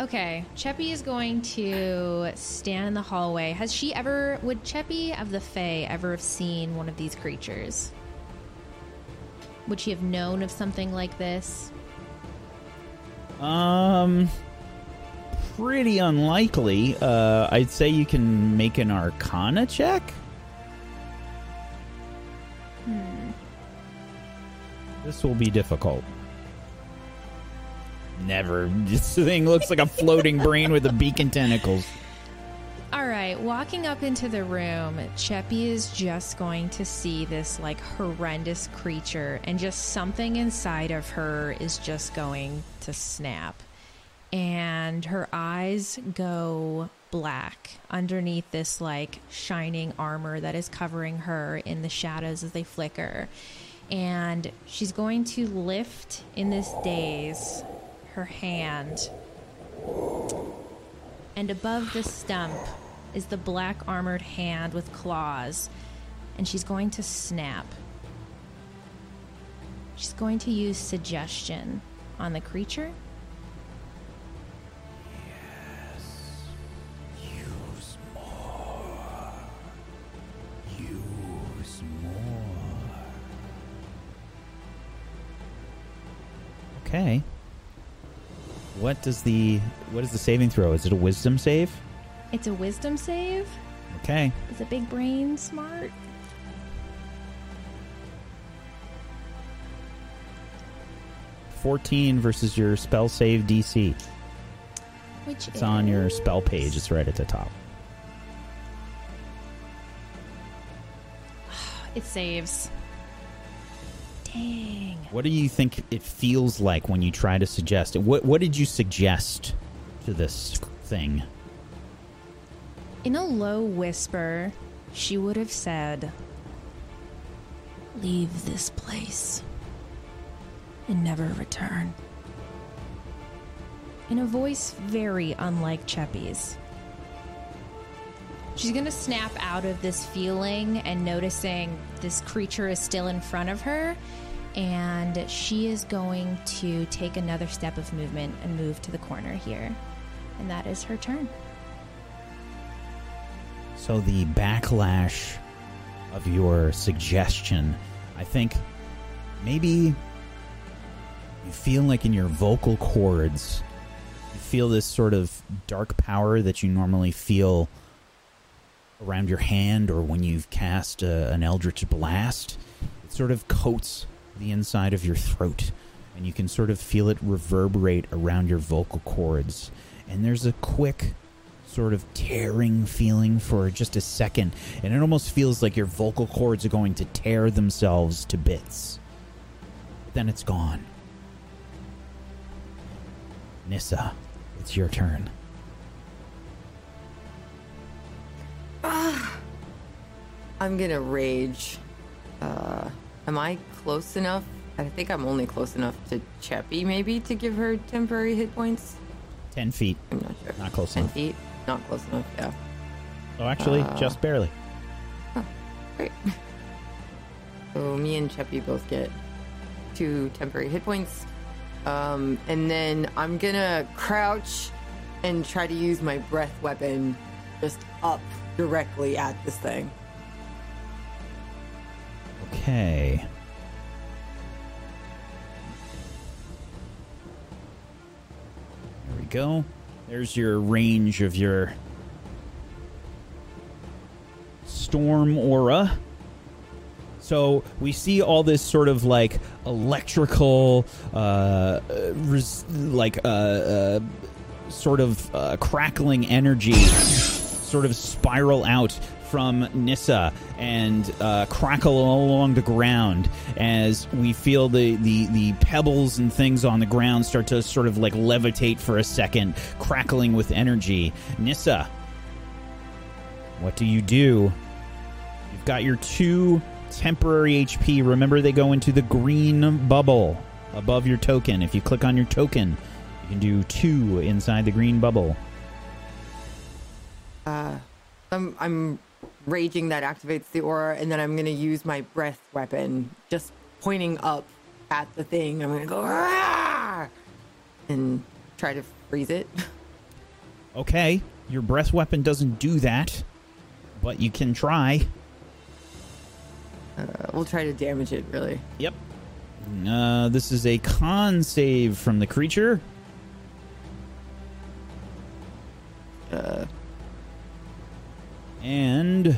Okay, Cheppy is going to stand in the hallway. Would Cheppy of the Fae ever have seen one of these creatures? Would she have known of something like this? Pretty unlikely. I'd say you can make an Arcana check. This will be difficult. Never. This thing looks like a floating brain with a beak and tentacles. All right. Walking up into the room, Cheppy is just going to see this like horrendous creature, and just something inside of her is just going to snap. And her eyes go black underneath this like shining armor that is covering her in the shadows as they flicker. And she's going to lift in this daze her hand. And above the stump is the black armored hand with claws. And she's going to snap. She's going to use Suggestion on the creature. Okay. What is the saving throw? Is it a wisdom save? It's a wisdom save. Okay. Is a big brain smart? .14 versus your spell save DC. It's on your spell page. It's right at the top. It saves. Dang. What do you think it feels like when you try to suggest? What did you suggest to this thing? In a low whisper, she would have said, "Leave this place and never return." In a voice very unlike Cheppy's. She's going to snap out of this feeling and noticing this creature is still in front of her, and she is going to take another step of movement and move to the corner here. And that is her turn. So the backlash of your suggestion, I think maybe you feel like in your vocal cords, you feel this sort of dark power that you normally feel around your hand, or when you've cast an Eldritch Blast. It sort of coats the inside of your throat, and you can sort of feel it reverberate around your vocal cords. And there's a quick sort of tearing feeling for just a second, and it almost feels like your vocal cords are going to tear themselves to bits. But then it's gone. Nissa, it's your turn. I'm gonna rage. Am I close enough? I think I'm only close enough to Cheppy, maybe, to give her temporary hit points. 10 feet. I'm not sure. Not close enough. 10 feet. Not close enough. Yeah. Oh, actually, just barely. Oh, great. So me and Cheppy both get 2 temporary hit points, and then I'm gonna crouch and try to use my breath weapon just up directly at this thing. Okay. There we go. There's your range of your storm aura. So we see all this sort of like electrical, crackling energy sort of spiral out from Nissa and crackle all along the ground as we feel the pebbles and things on the ground start to sort of like levitate for a second, crackling with energy. Nissa, what do you do? You've got your 2 temporary HP. Remember, they go into the green bubble above your token. If you click on your token, you can do 2 inside the green bubble. I'm raging. That activates the aura, and then I'm going to use my breath weapon, just pointing up at the thing. I'm going to go Aah! And try to freeze it. Okay, your breath weapon doesn't do that, but you can try. We'll try to damage it, really. Yep. This is a con save from the creature. And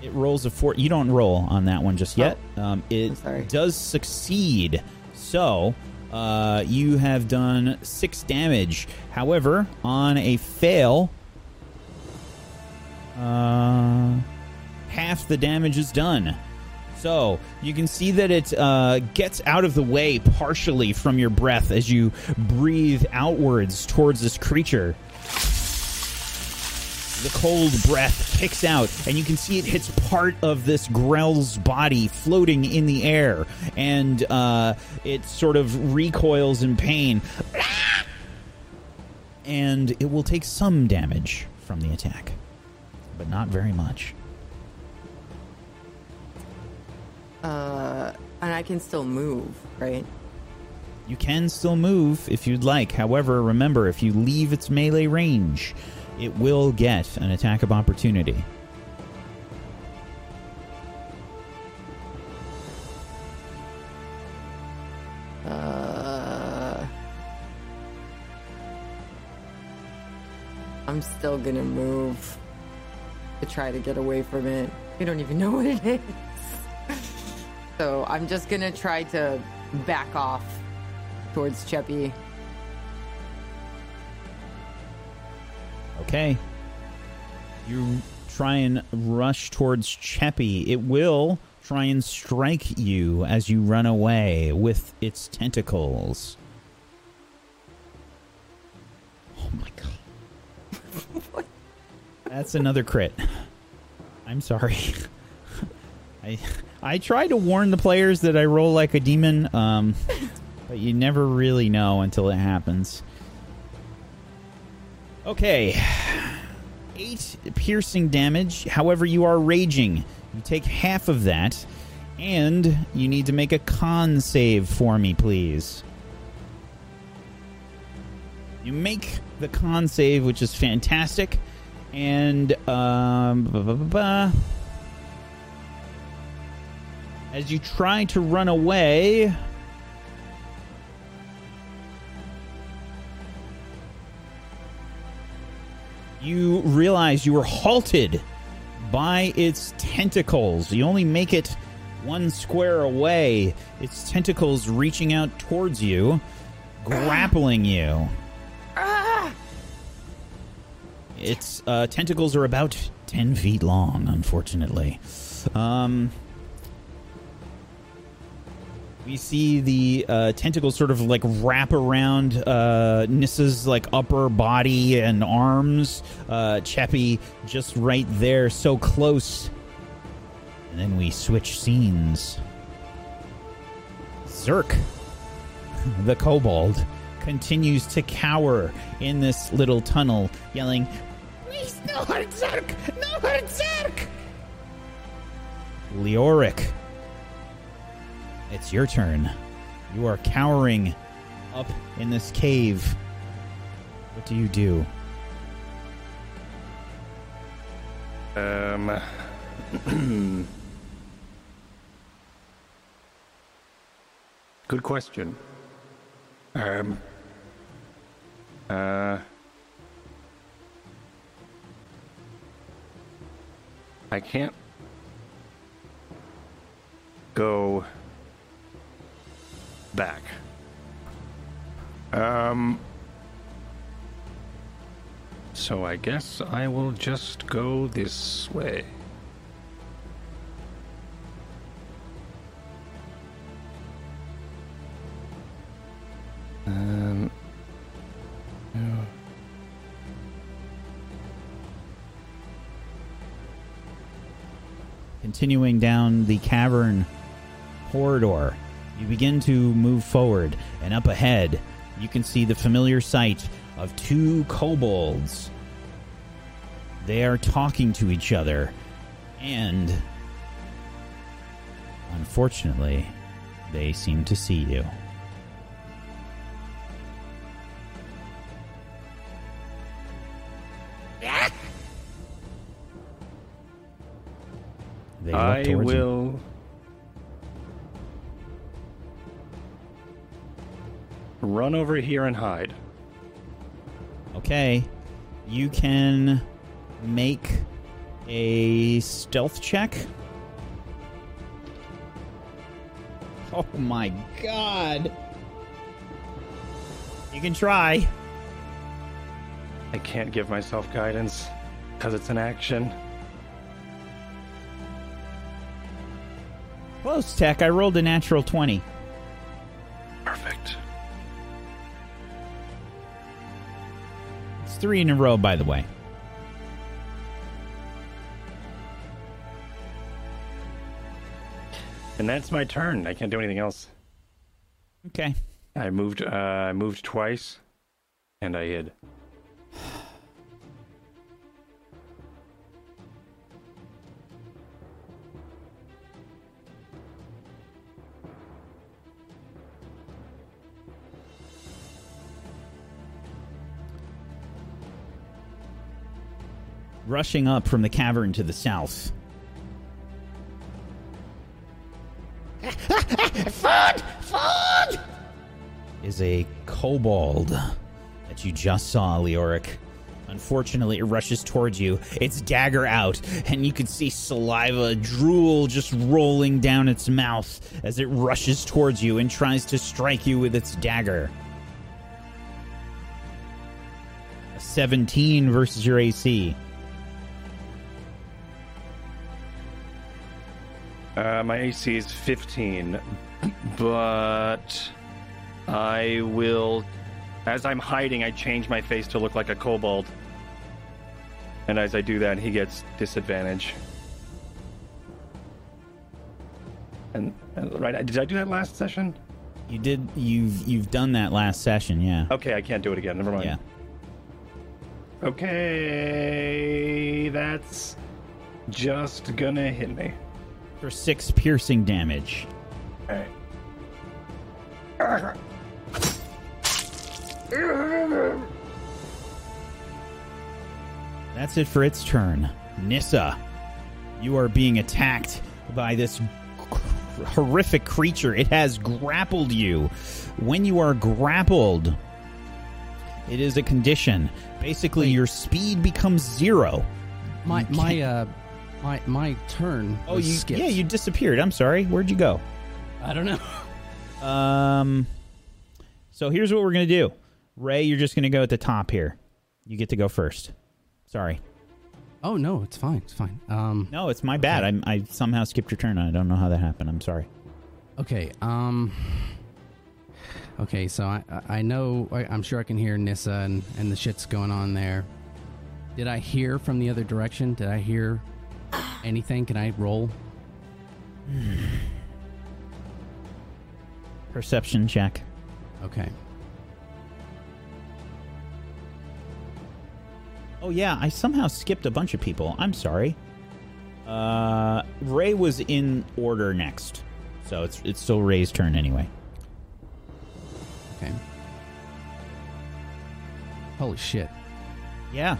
it rolls a 4. You don't roll on that one just yet. Oh, it does succeed. So you have done 6 damage. However, on a fail, half the damage is done. So you can see that it gets out of the way partially from your breath as you breathe outwards towards this creature. The cold breath kicks out, and you can see it hits part of this Grell's body floating in the air, and it sort of recoils in pain. And it will take some damage from the attack, but not very much. And I can still move, right? You can still move if you'd like. However, remember, if you leave its melee range, it will get an attack of opportunity. I'm still gonna move to try to get away from it. We don't even know what it is. So I'm just gonna try to back off towards Cheppy. Okay. You try and rush towards Cheppy. It will try and strike you as you run away with its tentacles. Oh my god. That's another crit. I'm sorry. I try to warn the players that I roll like a demon, but you never really know until it happens. Okay, 8 piercing damage. However, you are raging. You take half of that, and you need to make a con save for me, please. You make the con save, which is fantastic, and as you try to run away, you realize you were halted by its tentacles. You only make it 1 square away. Its tentacles reaching out towards you, grappling you. Its tentacles are about 10 feet long, unfortunately. We see the tentacles sort of like wrap around Nissa's like upper body and arms. Cheppy just right there, so close. And then we switch scenes. Zerk, the kobold, continues to cower in this little tunnel, yelling, "Please, no hurt Zerk! No hurt Zerk!" Leoric, it's your turn. You are cowering up in this cave. What do you do? Good question. I can't go back. So I guess I will just go this way. Yeah. Continuing down the cavern corridor, you begin to move forward, and up ahead, you can see the familiar sight of two kobolds. They are talking to each other, and unfortunately, they seem to see you. I will run over here and hide. Okay. You can make a stealth check. Oh my god. You can try. I can't give myself guidance because it's an action. Close, Tech. I rolled a natural 20. Perfect. It's 3 in a row, by the way. And that's my turn. I can't do anything else. Okay. I moved twice, and I hid. Rushing up from the cavern to the south. Food! Food! Is a kobold that you just saw, Leoric. Unfortunately, it rushes towards you, its dagger out, and you can see saliva, drool just rolling down its mouth as it rushes towards you and tries to strike you with its dagger. 17 versus your AC. My AC is 15, but I will, as I'm hiding, I change my face to look like a kobold. And as I do that, he gets disadvantage. And right, did I do that last session? You did. You've done that last session, yeah. Okay, I can't do it again. Never mind. Yeah. Okay, that's just gonna hit me. For 6 piercing damage. All right. That's it for its turn. Nissa, you are being attacked by this horrific creature. It has grappled you. When you are grappled, it is a condition. Basically, your speed becomes 0. My turn. Oh, you skipped. Yeah, you disappeared. I'm sorry. Where'd you go? I don't know. So here's what we're gonna do, Ray. You're just gonna go at the top here. You get to go first. Sorry. Oh no, it's fine. It's fine. No, it's my bad. Okay. I somehow skipped your turn. I don't know how that happened. I'm sorry. Okay. Okay. So I know. I'm sure I can hear Nissa and the shit's going on there. Did I hear from the other direction? Did I hear anything? Can I roll? Perception check. Okay. Oh yeah, I somehow skipped a bunch of people. I'm sorry. Ray was in order next, so it's still Ray's turn anyway. Okay. Holy shit. Yeah.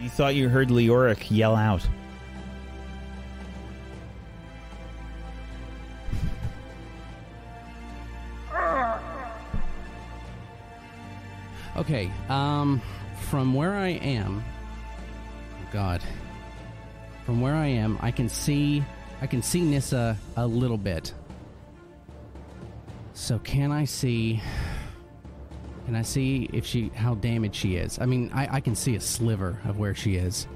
You thought you heard Leoric yell out. Okay, from where I am, oh god, I can see I can see Nissa a little bit. So can I see? Can I see if she, how damaged she is? I mean, I can see a sliver of where she is.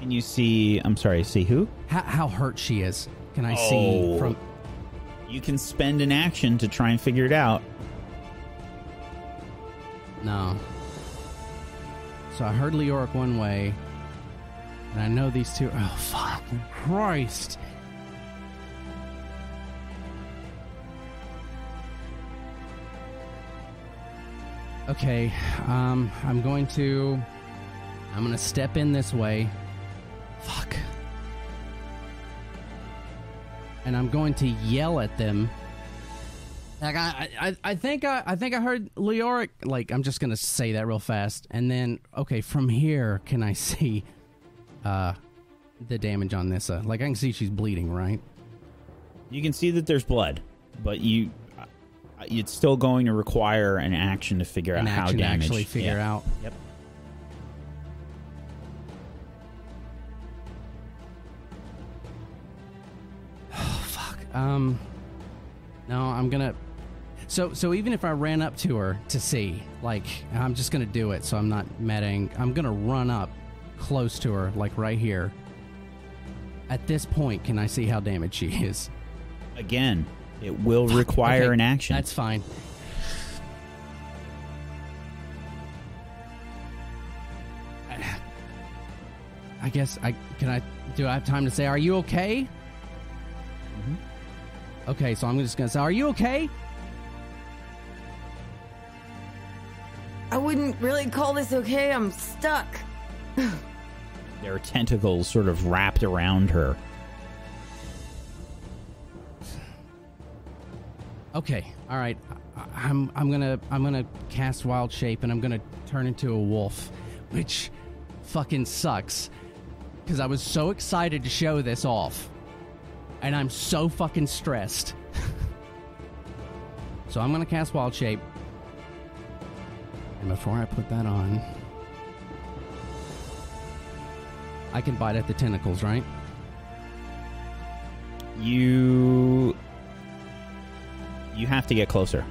Can you see? I'm sorry, see who? How hurt she is? Can I see from? You can spend an action to try and figure it out. No. So I heard Leoric one way, and I know these two. Oh, fucking Christ. Okay, I'm gonna step in this way. Fuck. And I'm going to yell at them. Like I think I heard Leoric. Like, I'm just gonna say that real fast, and then okay, from here, can I see the damage on this? Like, I can see she's bleeding, right? You can see that there's blood, but you, it's still going to require an action to figure out how damaged. An action to actually figure out. Yep. Oh fuck. No, I'm gonna. So even if I ran up to her to see, like, I'm just gonna do it. So I'm not meddling. I'm gonna run up close to her, like right here. At this point, can I see how damaged she is? Again, it will require an action. That's fine. I guess I can. Do I have time to say, "Are you okay?" Mm-hmm. Okay, so I'm just going to say, are you okay? I wouldn't really call this okay. I'm stuck. There are tentacles sort of wrapped around her. Okay, all right. I'm gonna cast Wild Shape, and I'm going to turn into a wolf, which fucking sucks, because I was so excited to show this off. And I'm so fucking stressed. So I'm going to cast Wild Shape. And before I put that on, I can bite at the tentacles, right? You have to get closer.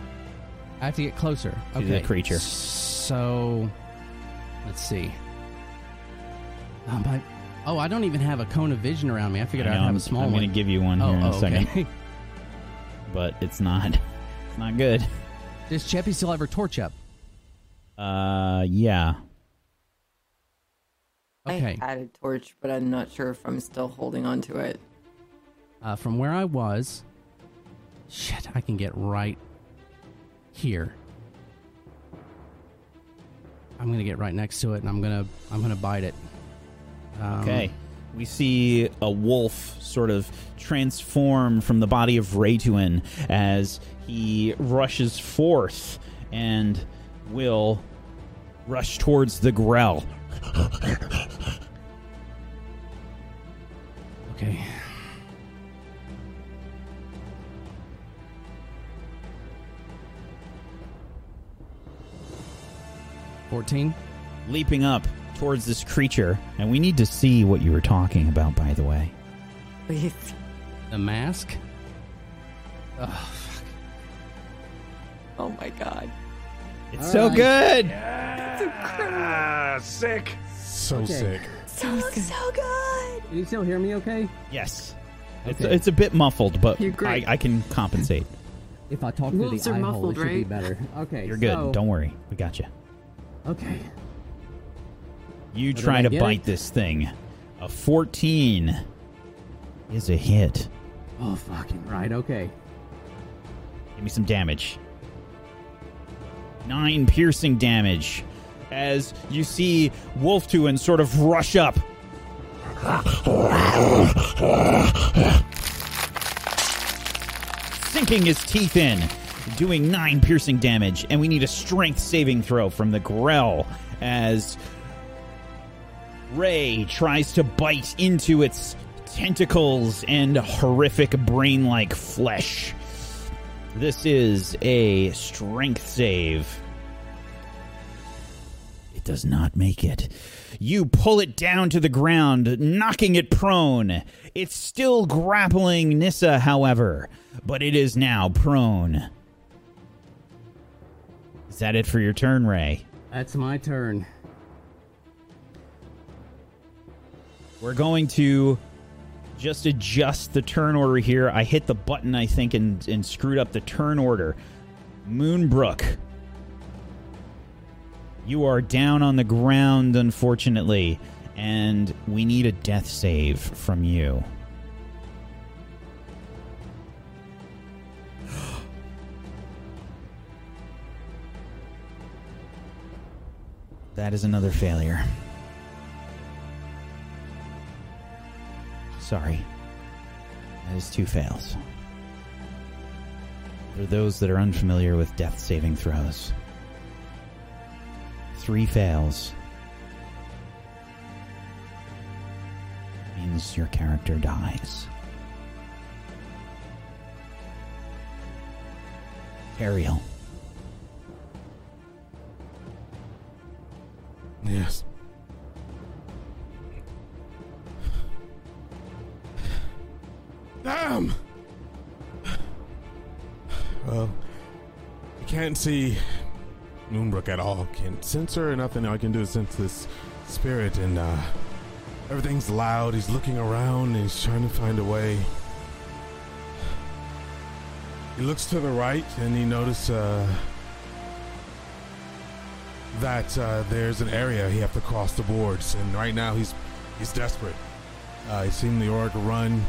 I have to get closer. Okay. To the creature. So, let's see. Oh, I don't even have a cone of vision around me. I figured I'd have a small one. I'm going to give you one here in a second. Okay. But it's not good. Does Cheppy still have her torch up? Yeah. Okay. I had a torch, but I'm not sure if I'm still holding on to it. From where I was... Shit, I can get right here. I'm going to get right next to it, and I'm gonna bite it. Okay, we see a wolf sort of transform from the body of Raytuin as he rushes forth and will rush towards the Grell. Okay. Leaping up towards this creature, and we need to see what you were talking about, by the way. Please. The mask? Oh, fuck. Oh my god. It's all so right. Good! Yeah. It's incredible. Sick. So okay. Sick. So good. Can you still hear me okay? Yes. Okay. It's a bit muffled, but I can compensate. If I talk through the eye muffled, hole, it should be better. Okay, you're good. Don't worry. We got you. Okay. You try to bite this thing. A 14 is a hit. Oh, fucking right. Okay. Give me some damage. 9 piercing damage. As you see Wolftuin sort of rush up. Sinking his teeth in. Doing 9 piercing damage. And we need a strength saving throw from the Grell as... Ray tries to bite into its tentacles and horrific brain-like flesh. This is a strength save. It does not make it. You pull it down to the ground, knocking it prone. It's still grappling Nissa, however, but it is now prone. Is that it for your turn, Ray? That's my turn. We're going to just adjust the turn order here. I hit the button, I think, and screwed up the turn order. Moonbrook, you are down on the ground, unfortunately, and we need a death save from you. That is another failure. Sorry. That is two fails. For those that are unfamiliar with death saving throws. Three fails. Means your character dies. Ariel. Yes. Damn! Well, I can't see Moonbrook at all. Can't sense her or nothing. All I can do is sense this spirit, and everything's loud. He's looking around and he's trying to find a way. He looks to the right and he notices that there's an area he have to cross the boards, and right now he's desperate. He's seen the orc run.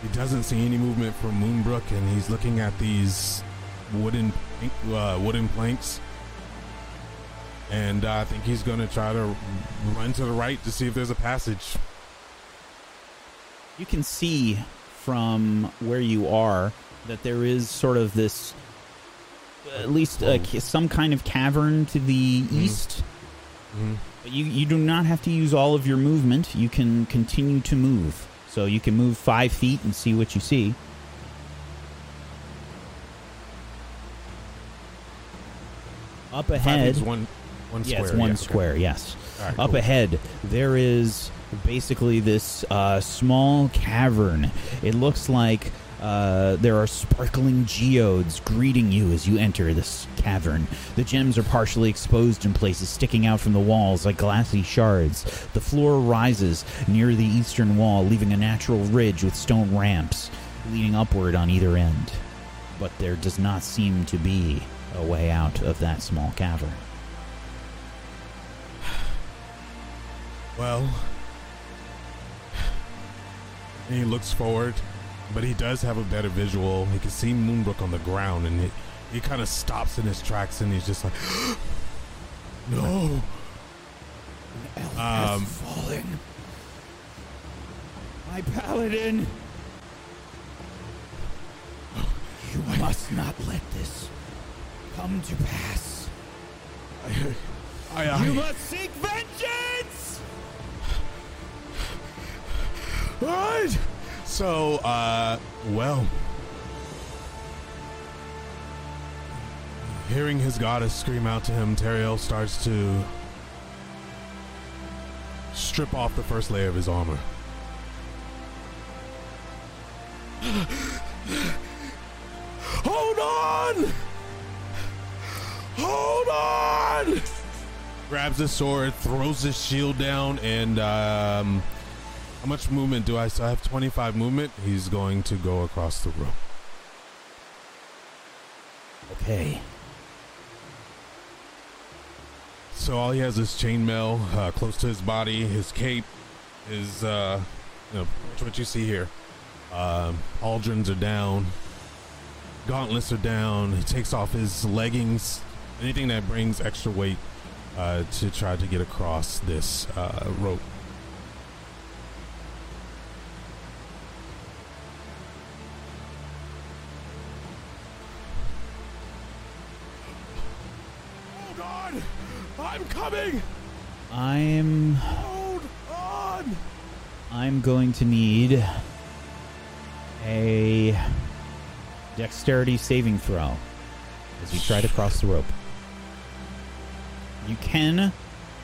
He doesn't see any movement from Moonbrook, and he's looking at these wooden planks. And I think he's going to try to run to the right to see if there's a passage. You can see from where you are that there is sort of this, at least some kind of cavern to the east. Mm-hmm. But you do not have to use all of your movement. You can continue to move. So you can move 5 feet and see what you see. Up ahead, it's one square. Right, up ahead, there is basically this small cavern. It looks like there are sparkling geodes greeting you as you enter this cavern. The gems are partially exposed in places, sticking out from the walls like glassy shards. The floor rises near the eastern wall, leaving a natural ridge with stone ramps leading upward on either end. But there does not seem to be a way out of that small cavern. Well, he looks forward, but he does have a better visual. He can see Moonbrook on the ground, and he kind of stops in his tracks, and he's just like, no. Has fallen. My paladin. You must not let this come to pass. You must seek vengeance! All right. So, well, hearing his goddess scream out to him, Tariel starts to strip off the first layer of his armor. Hold on! Hold on! Grabs his sword, throws his shield down, and, how much movement do I still have? 25 movement. He's going to go across the room. Okay. So all he has is chainmail close to his body, his cape, his, that's what you see here. Pauldrons are down. Gauntlets are down. He takes off his leggings. Anything that brings extra weight to try to get across this rope. I'm going to need a dexterity saving throw as you try to cross the rope. You can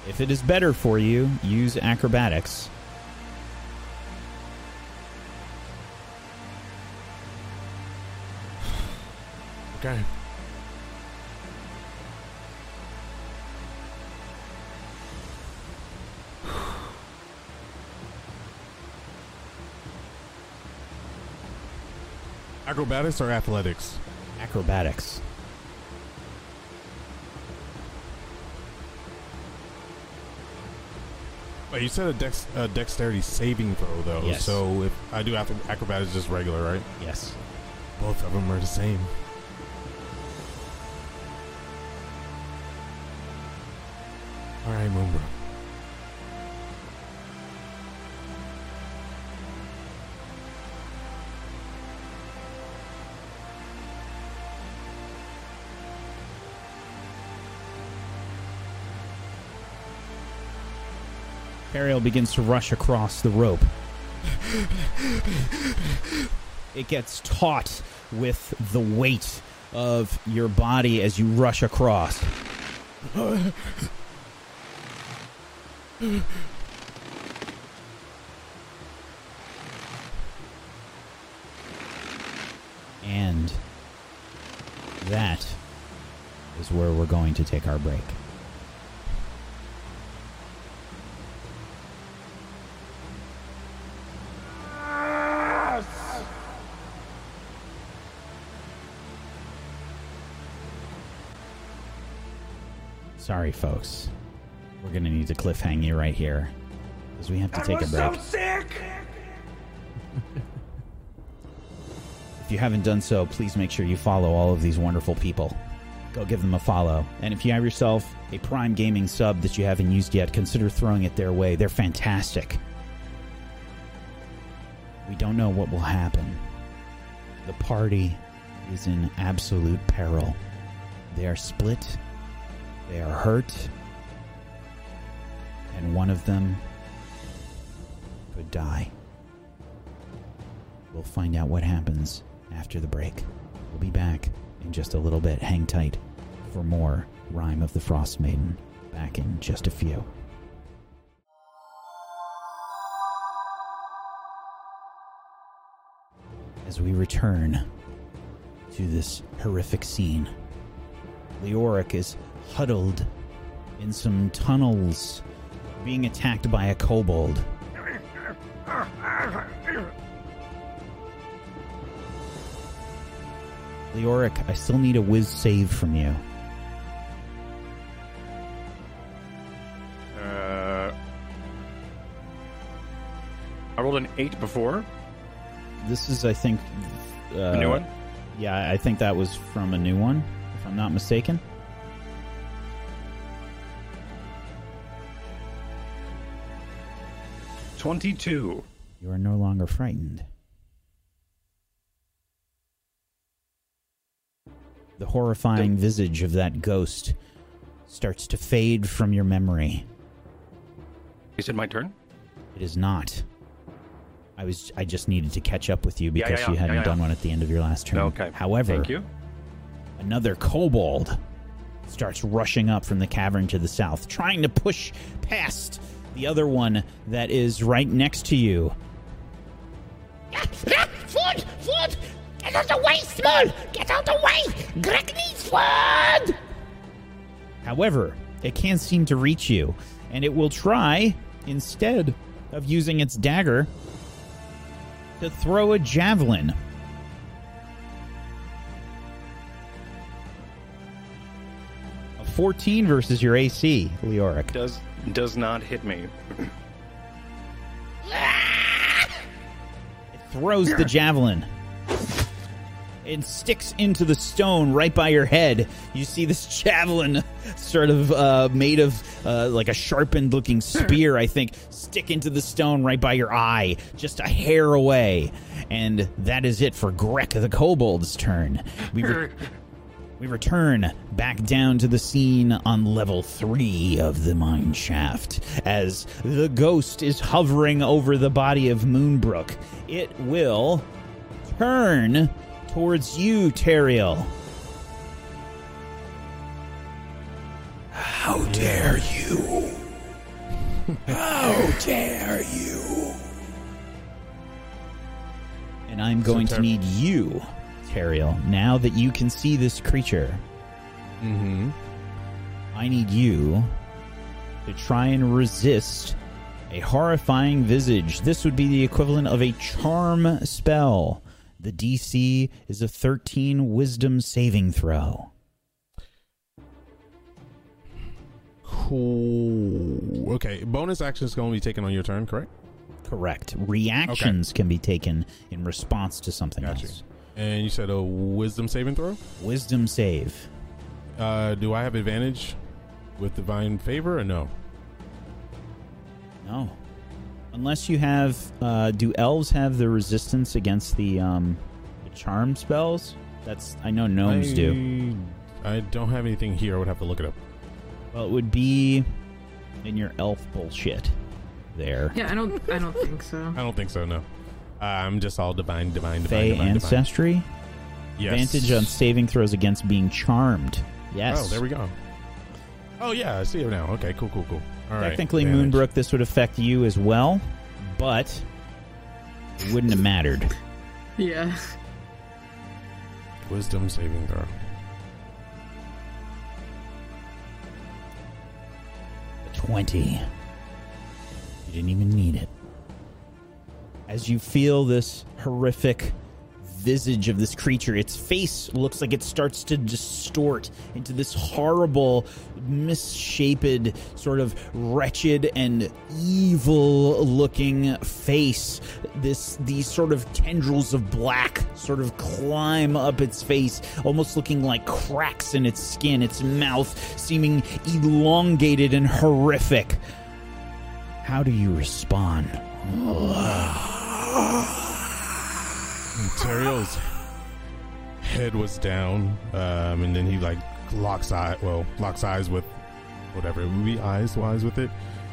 If it is better for you, use acrobatics. Okay. Acrobatics or athletics? Acrobatics. But you said a dexterity saving throw, though. Yes. So if I do acrobatics, just regular, right? Yes. Both of them are the same. All right, Moonbro. Ariel begins to rush across the rope. It gets taut with the weight of your body as you rush across. And that is where we're going to take our break. Sorry, folks. We're going to need to cliffhang you right here because we have to take a break. I'm so sick! If you haven't done so, please make sure you follow all of these wonderful people. Go give them a follow. And if you have yourself a Prime Gaming sub that you haven't used yet, consider throwing it their way. They're fantastic. We don't know what will happen. The party is in absolute peril. They are split. They are hurt, and one of them could die. We'll find out what happens after the break. We'll be back in just a little bit. Hang tight for more Rime of the Frostmaiden. Back in just a few. As we return to this horrific scene, Leoric is huddled in some tunnels, being attacked by a kobold. Leoric, I still need a whiz save from you. I rolled an 8 before. This is, I think... a new one? Yeah, I think that was from a new one, if I'm not mistaken. '22. You are no longer frightened. The horrifying visage of that ghost starts to fade from your memory. Is it my turn? It is not. I just needed to catch up with you because you hadn't done one at the end of your last turn. Okay. However, thank you. Another kobold starts rushing up from the cavern to the south, trying to push past the other one that is right next to you. Food! Food! Get out of the way, Small! Get out of the way! Greg needs food! However, it can't seem to reach you, and it will try, instead of using its dagger, to throw a javelin. A 14 versus your AC, Leoric. Does not hit me. It throws the javelin. It sticks into the stone right by your head. You see this javelin sort of made of like a sharpened-looking spear, I think, stick into the stone right by your eye, just a hair away. And that is it for Grek the Kobold's turn. We return back down to the scene on level 3 of the mine shaft as the ghost is hovering over the body of Moonbrook. It will turn towards you, Teriel. How dare you? How dare you? And I'm going to need you, Teriel, now that you can see this creature. Mm-hmm. I need you to try and resist a horrifying visage. This would be the equivalent of a charm spell. The DC is a 13 wisdom saving throw. Cool. Okay. Bonus action is going to be taken on your turn, correct? Correct. Reactions can be taken in response to something else. And you said a wisdom saving throw? Wisdom save. Do I have advantage with Divine Favor or no? No. Unless you have... do elves have the resistance against the charm spells? That's... I know gnomes do. I don't have anything here. I would have to look it up. Well, it would be in your elf bullshit there. Yeah, I don't think so. I don't think so, no. I'm just all divine. Ancestry? Yes. Advantage on saving throws against being charmed. Yes. Oh, there we go. Oh, yeah. I see it now. Okay, cool. All right. Technically, Moonbrook, this would affect you as well, but it wouldn't have mattered. Yeah. Wisdom saving throw. A 20. You didn't even need it. As you feel this horrific visage of this creature, its face looks like it starts to distort into this horrible, misshapen, sort of wretched and evil looking face. These sort of tendrils of black sort of climb up its face, almost looking like cracks in its skin, its mouth seeming elongated and horrific. How do you respond? Teriel's head was down, and then he locks eyes with whatever it would be, eyes-wise with it,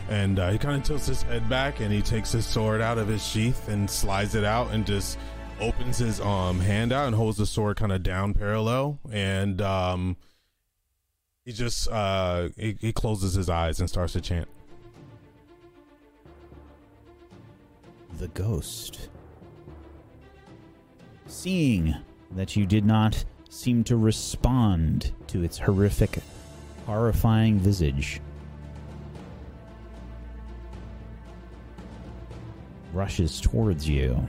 and he kind of tilts his head back and he takes his sword out of his sheath and slides it out and just opens his hand out and holds the sword kind of down parallel, and he just he closes his eyes and starts to chant. The ghost. Seeing that you did not seem to respond to its horrific, horrifying visage, rushes towards you.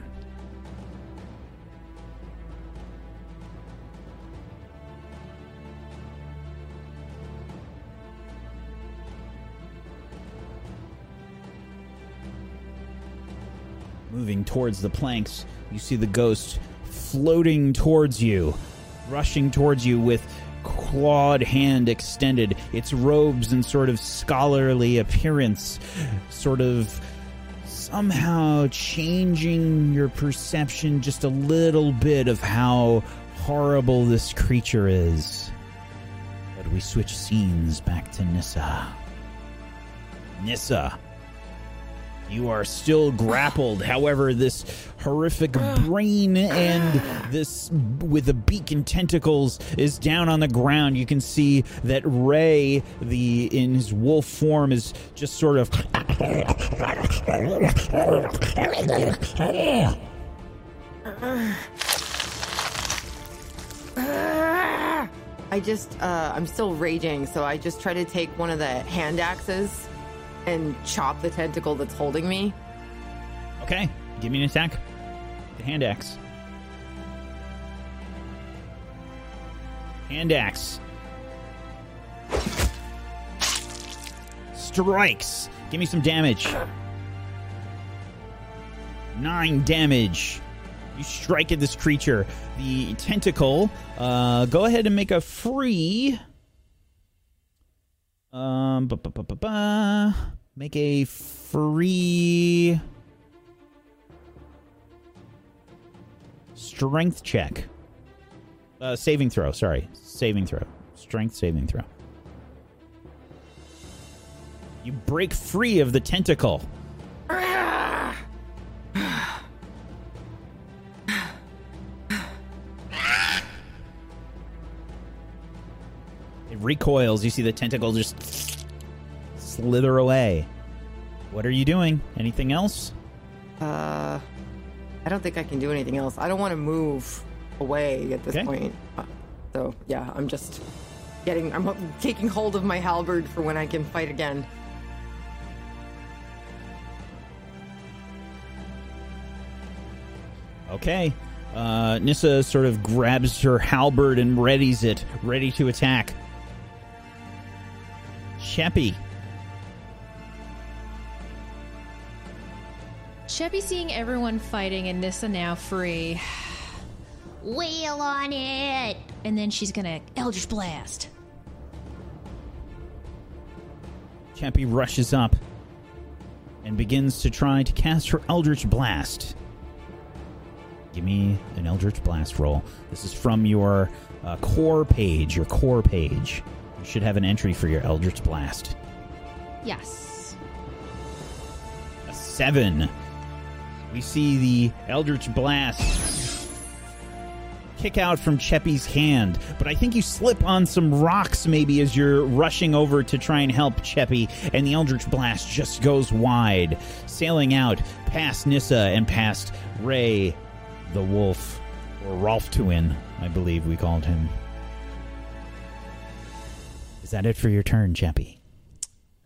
Moving towards the planks, you see the ghost floating towards you, rushing towards you with clawed hand extended, its robes and sort of scholarly appearance, sort of somehow changing your perception just a little bit of how horrible this creature is. But we switch scenes back to Nissa. Nissa, you are still grappled. However, this horrific brain and this with a beak and tentacles is down on the ground. You can see that Ray, in his wolf form, is just sort of I'm still raging, so I just try to take one of the hand axes and chop the tentacle that's holding me. Okay, give me an attack. The hand axe. Hand axe. Strikes. Give me some damage. 9 damage. You strike at this creature. The tentacle. Go ahead and make a free... Make a free strength check. Saving throw, sorry. Saving throw. Strength saving throw. You break free of the tentacle. Recoils. You see the tentacle just slither away. What are you doing? Anything else? I don't think I can do anything else. I don't want to move away at this point. So yeah, I'm just getting, I'm taking hold of my halberd for when I can fight again. Okay. Nissa sort of grabs her halberd and readies it, ready to attack. Sheppy. Sheppy seeing everyone fighting and Nissa now free. Wheel on it! And then she's gonna Eldritch Blast. Sheppy rushes up and begins to try to cast her Eldritch Blast. Give me an Eldritch Blast roll. This is from your core page, your core page. You should have an entry for your Eldritch Blast. Yes. A 7. We see the Eldritch Blast kick out from Sheppy's hand, but I think you slip on some rocks maybe as you're rushing over to try and help Sheppy, and the Eldritch Blast just goes wide, sailing out past Nissa and past Ray the Wolf, or Rolf Tuin, I believe we called him. Is that it for your turn, Sheppy?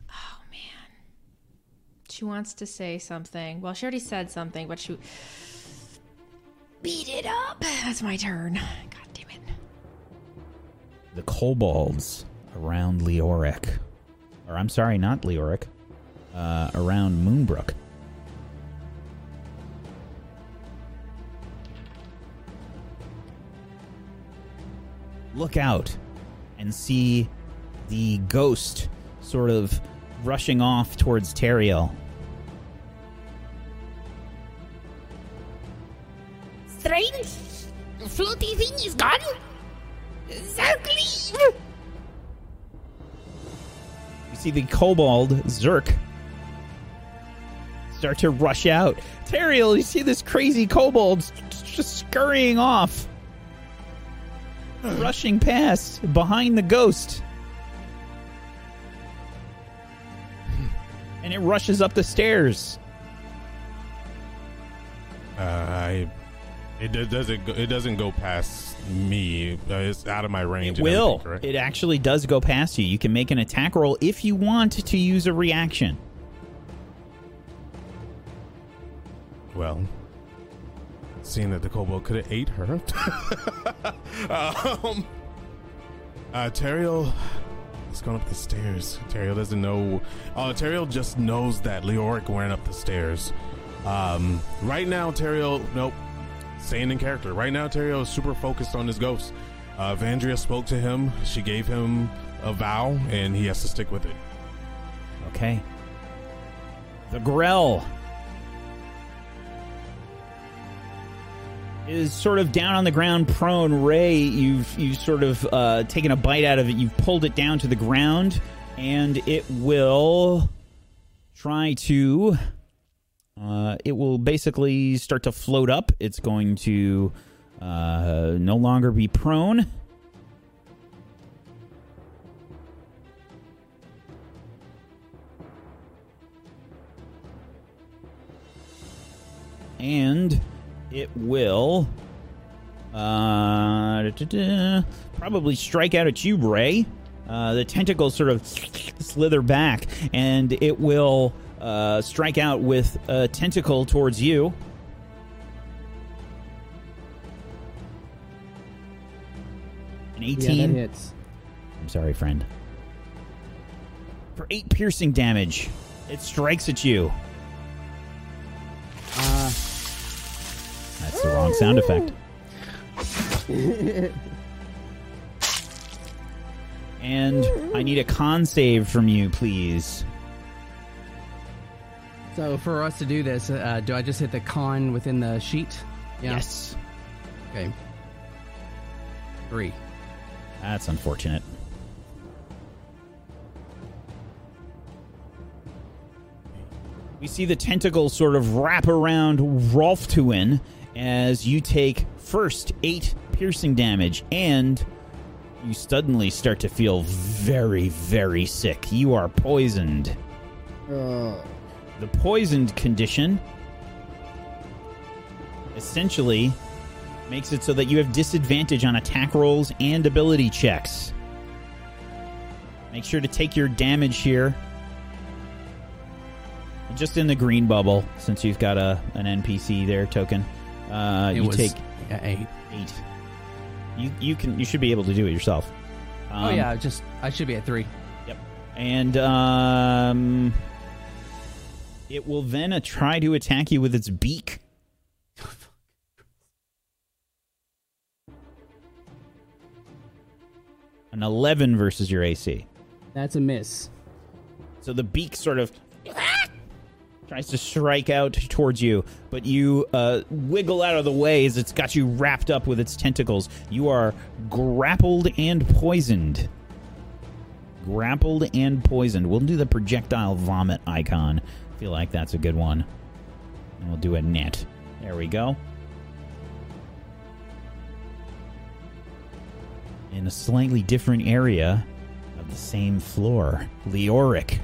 Oh, man. She wants to say something. Well, she already said something, but she... Beat it up! That's my turn. God damn it. The kobolds around Leoric. Or, I'm sorry, not Leoric. Around Moonbrook. Look out and see the ghost sort of rushing off towards Teriel. Strange. The floaty thing is gone. Zerk, leave. You see the kobold, Zerk, start to rush out. Teriel, you see this crazy kobold just scurrying off. Rushing past, behind the ghost. And it rushes up the stairs. It doesn't go past me. It's out of my range. It will. It actually does go past you. You can make an attack roll if you want to use a reaction. Well... Seeing that the kobold could have ate her. Teriel is going up the stairs. Teriel doesn't know. Teriel just knows that Leoric went up the stairs. Right now, Teriel, nope. Staying in character. Right now, Teriel is super focused on this ghost. Vandria spoke to him. She gave him a vow, and he has to stick with it. Okay. The Grell is sort of down on the ground, prone. Ray, you've sort of taken a bite out of it. You've pulled it down to the ground, and it will try to... it will basically start to float up. It's going to no longer be prone. And... it will probably strike out at you, Ray. The tentacles sort of slither back, and it will strike out with a tentacle towards you. An 18. Yeah, that hits. I'm sorry, friend. For 8 piercing damage, it strikes at you. That's the wrong sound effect. And I need a con save from you, please. So for us to do this, do I just hit the con within the sheet? Yeah. Yes. Okay. 3. That's unfortunate. We see the tentacles sort of wrap around Rolf Tuin as you take first 8 piercing damage, and you suddenly start to feel very, very sick. You are poisoned. the poisoned condition essentially makes it so that you have disadvantage on attack rolls and ability checks. Make sure to take your damage here. Just in the green bubble, since you've got an NPC there token. You take 8. You should be able to do it yourself. I should be at 3. Yep. And it will then try to attack you with its beak. An 11 versus your AC. That's a miss. So the beak sort of tries to strike out towards you, but you wiggle out of the way as it's got you wrapped up with its tentacles. You are grappled and poisoned. Grappled and poisoned. We'll do the projectile vomit icon. I feel like that's a good one. And we'll do a net. There we go. In a slightly different area of the same floor. Leoric.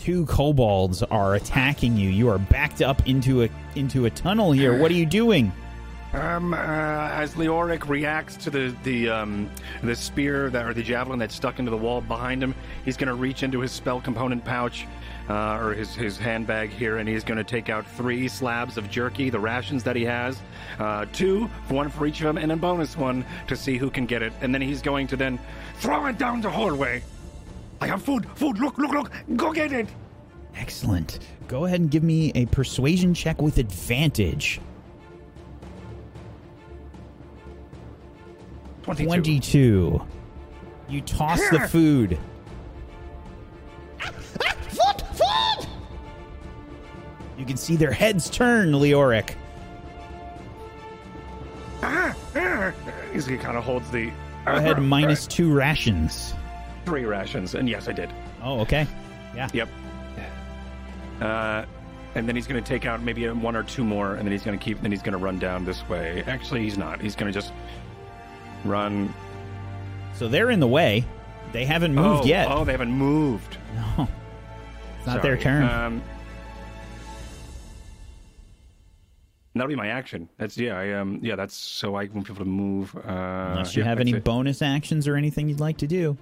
2 kobolds are attacking you. You are backed up into a tunnel here. What are you doing? As Leoric reacts to the spear that, or the javelin that's stuck into the wall behind him, he's going to reach into his spell component pouch or his handbag here, and he's going to take out 3 slabs of jerky, the rations that he has, 2, one for each of them, and a bonus one to see who can get it. And then he's going to then throw it down the hallway. I have food, look, go get it. Excellent. Go ahead and give me a persuasion check with advantage. 22. You toss here. The food. Food! You can see their heads turn, Leoric. He kind of holds the... Go ahead, minus 2 rations. 3 rations, and yes, I did. Oh, okay. Yeah. Yep. And then he's going to take out maybe 1 or 2 more, and then he's going to keep... Then he's going to run down this way. Actually, he's not. He's going to just... Run. So they're in the way. They haven't moved yet. Oh, they haven't moved. No. It's not their turn. That'll be my action. That's that's so I won't be able to move. Unless you have any bonus actions or anything you'd like to do.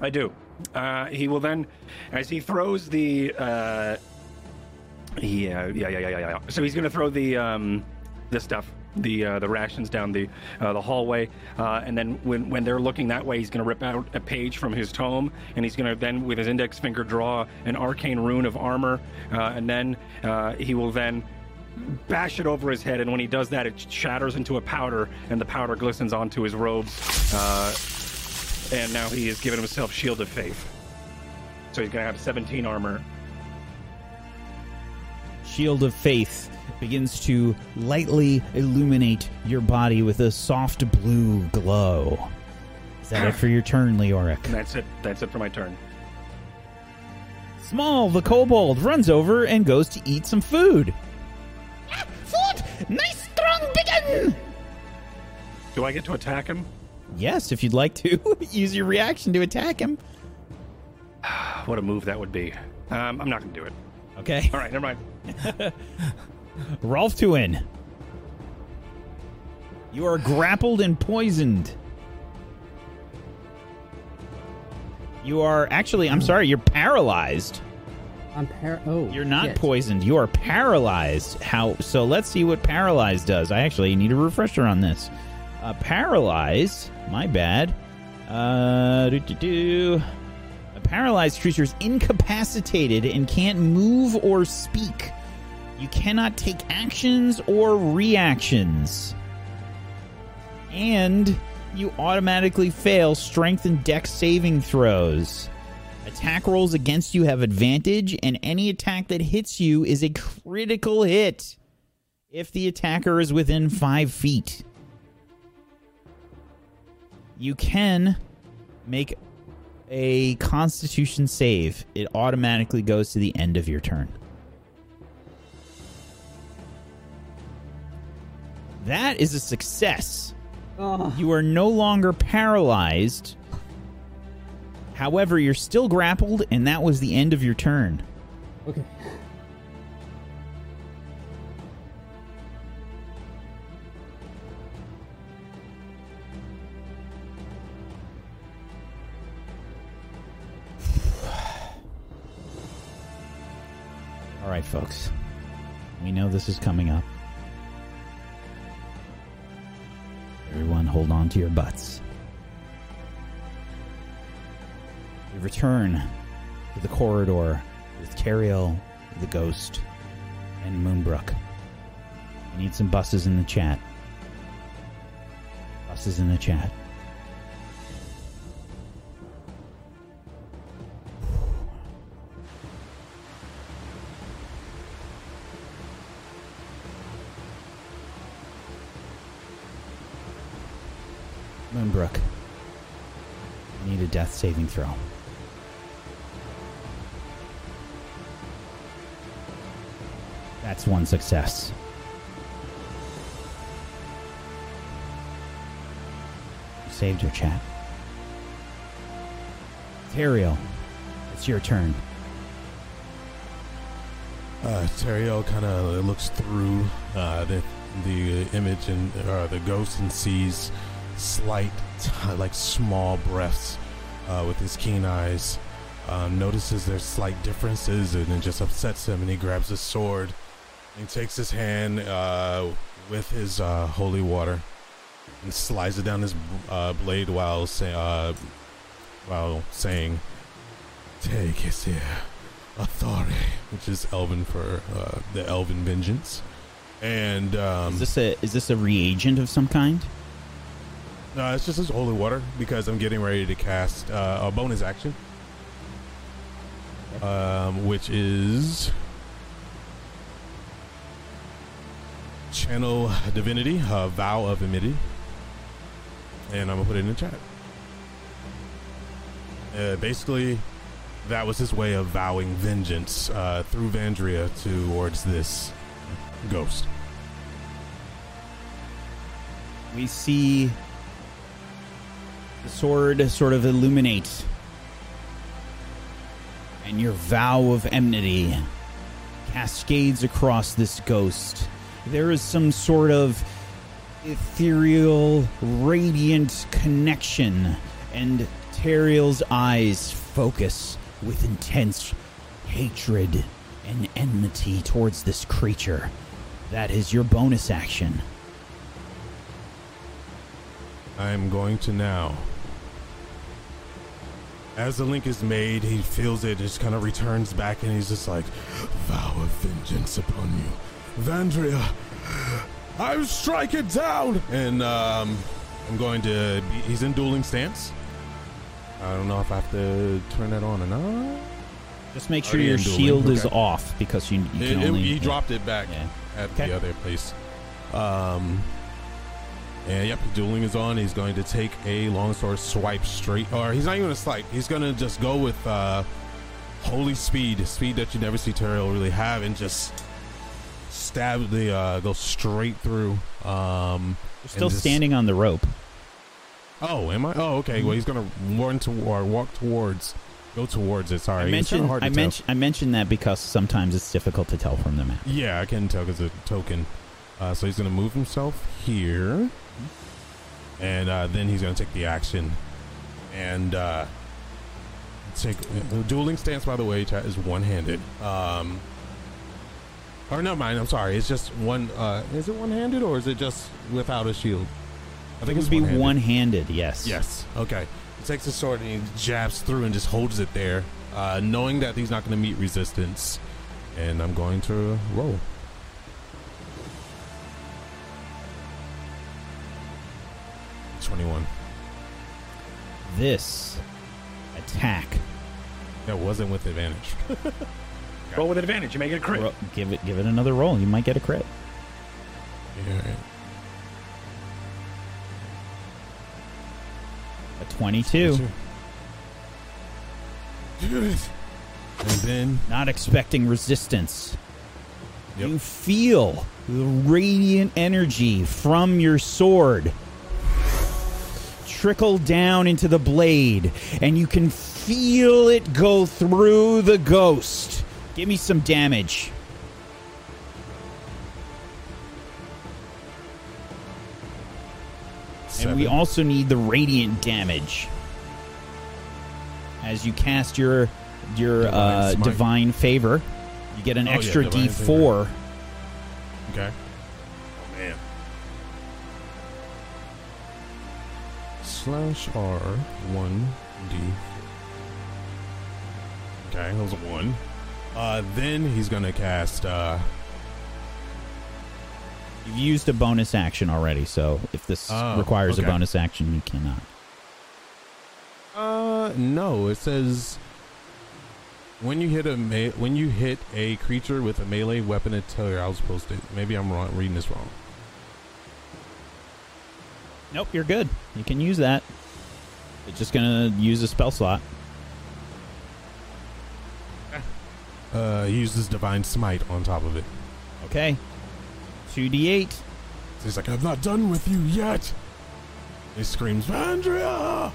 I do. He will then, as he throws the So he's going to throw the rations down the hallway, and then when they're looking that way, he's going to rip out a page from his tome, and he's going to then, with his index finger, draw an arcane rune of armor, and then he will then bash it over his head, and when he does that, it shatters into a powder, and the powder glistens onto his robes, and now he has given himself Shield of Faith. So he's going to have 17 armor. Shield of Faith begins to lightly illuminate your body with a soft blue glow. Is that it for your turn, Leoric? That's it. That's it for my turn. Small, the kobold, runs over and goes to eat some food. Ah, food! Nice, strong bacon! Do I get to attack him? Yes, if you'd like to. Use your reaction to attack him. What a move that would be. I'm not going to do it. Okay. All right, never mind. Rolf Tuin. You are grappled and poisoned. You are actually, I'm sorry, you're paralyzed. You're not poisoned. You are paralyzed. How? So let's see what paralyzed does. I actually need a refresher on this. Paralyzed, my bad. Paralyzed creature is incapacitated and can't move or speak. You cannot take actions or reactions. And you automatically fail strength and dex saving throws. Attack rolls against you have advantage, and any attack that hits you is a critical hit if the attacker is within 5 feet. You can make a Constitution save. It automatically goes to the end of your turn. That is a success. You are no longer paralyzed. However, you're still grappled, and that was the end of your turn. Okay. All right, folks. We know this is coming up. Everyone, hold on to your butts. We return to the corridor with Tariel, the Ghost, and Moonbrook. We need some buses in the chat. Buses in the chat. Moonbrook, I need a death saving throw. That's one success. You saved your chat. Tariel, it's your turn. Tariel kind of looks through the image and the ghost and sees slight, like small breaths with his keen eyes. Notices there's slight differences, and it just upsets him, and he grabs his sword and takes his hand with his holy water and slides it down his blade while saying, "Take his here, authority," which is Elven for the Elven vengeance. And is this a reagent of some kind? No, it's just his holy water, because I'm getting ready to cast a bonus action, which is Channel Divinity, Vow of Enmity, and I'm going to put it in the chat. Basically, that was his way of vowing vengeance through Vandria towards this ghost. We see the sword sort of illuminates, and your vow of enmity cascades across this ghost. There is some sort of ethereal, radiant connection, and Tariel's eyes focus with intense hatred and enmity towards this creature. That is your bonus action. I'm going to now. As the link is made, he feels it, just kind of returns back, and he's just like, "Vow of vengeance upon you, Vandria. I will strike it down." And I'm going to be, he's in dueling stance. I don't know if I have to turn that on or not. Just make sure your shield is off, because you can only... He dropped it back at the other place. And yep, dueling is on. He's going to take a longsword swipe straight, or he's not even going to swipe. He's going to just go with holy speed that you never see Tariel really have, and just stab the go straight through. You're still standing on the rope. Oh, am I? Oh, okay. Well, he's going to go towards it. Sorry, I mentioned that because sometimes it's difficult to tell from the map. Yeah, I can tell because it's a token. So he's going to move himself here. And then he's going to take the action. And take the dueling stance, by the way, is one-handed. Or never mind, I'm sorry. It's just one. Is it one-handed, or is it just without a shield? I think it would be one-handed, yes. Yes, okay. He takes the sword and he jabs through and just holds it there, knowing that he's not going to meet resistance. And I'm going to roll. This attack that wasn't with advantage. Roll with advantage, you may get a crit. Give it another roll, you might get a crit. Yeah. A 22. And then, not expecting resistance, you feel the radiant energy from your sword trickle down into the blade, and you can feel it go through the ghost. Give me some damage. Seven. And we also need the radiant damage as you cast your Divine Favor. You get an extra D4. Favor. Okay. Oh, man. /R 1D. Okay, that was a 1. Then he's going to cast... You've used a bonus action already, so if this requires a bonus action, you cannot. No, it says... When you hit a creature with a melee weapon attack, I was supposed to. Maybe I'm wrong, reading this wrong. Nope, you're good. You can use that. It's just gonna use a spell slot. Uses Divine Smite on top of it. Okay. 2d8. So he's like, I'm not done with you yet. He screams, Vandria.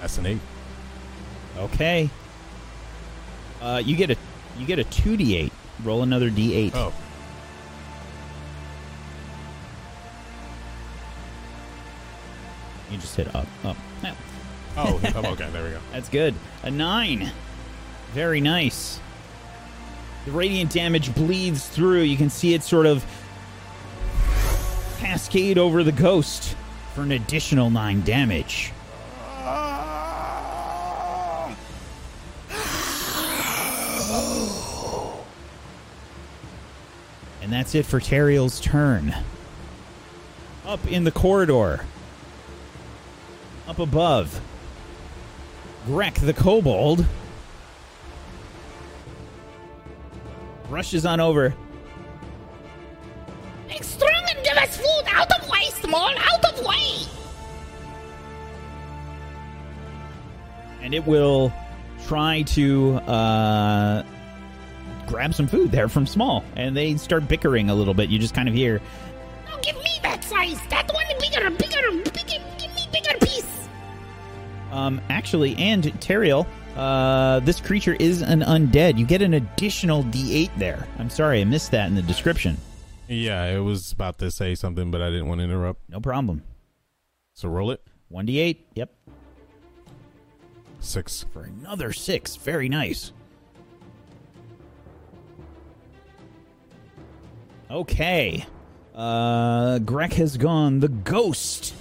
That's an 8. Okay. You get a 2d8. Roll another d8. Oh. You just hit up. Up. No. Oh. Oh. Okay. There we go. That's good. A 9. Very nice. The radiant damage bleeds through. You can see it sort of cascade over the ghost for an additional 9 damage. And that's it for Teriel's turn. Up in the corridor, up above, Grek the Kobold rushes on over. Make strong and give us food! Out of way, small! Out of way! And it will try to, grab some food there from small, and they start bickering a little bit. You just kind of hear, no, give me that size, that one bigger, give me bigger piece. Actually, and Teriel, this creature is an undead. You get an additional D8 there. I'm sorry, I missed that in the description. Yeah, it was about to say something, but I didn't want to interrupt. No problem. So roll it. 1d8, yep. 6. For another 6, very nice. Okay. Greg has gone. The ghost.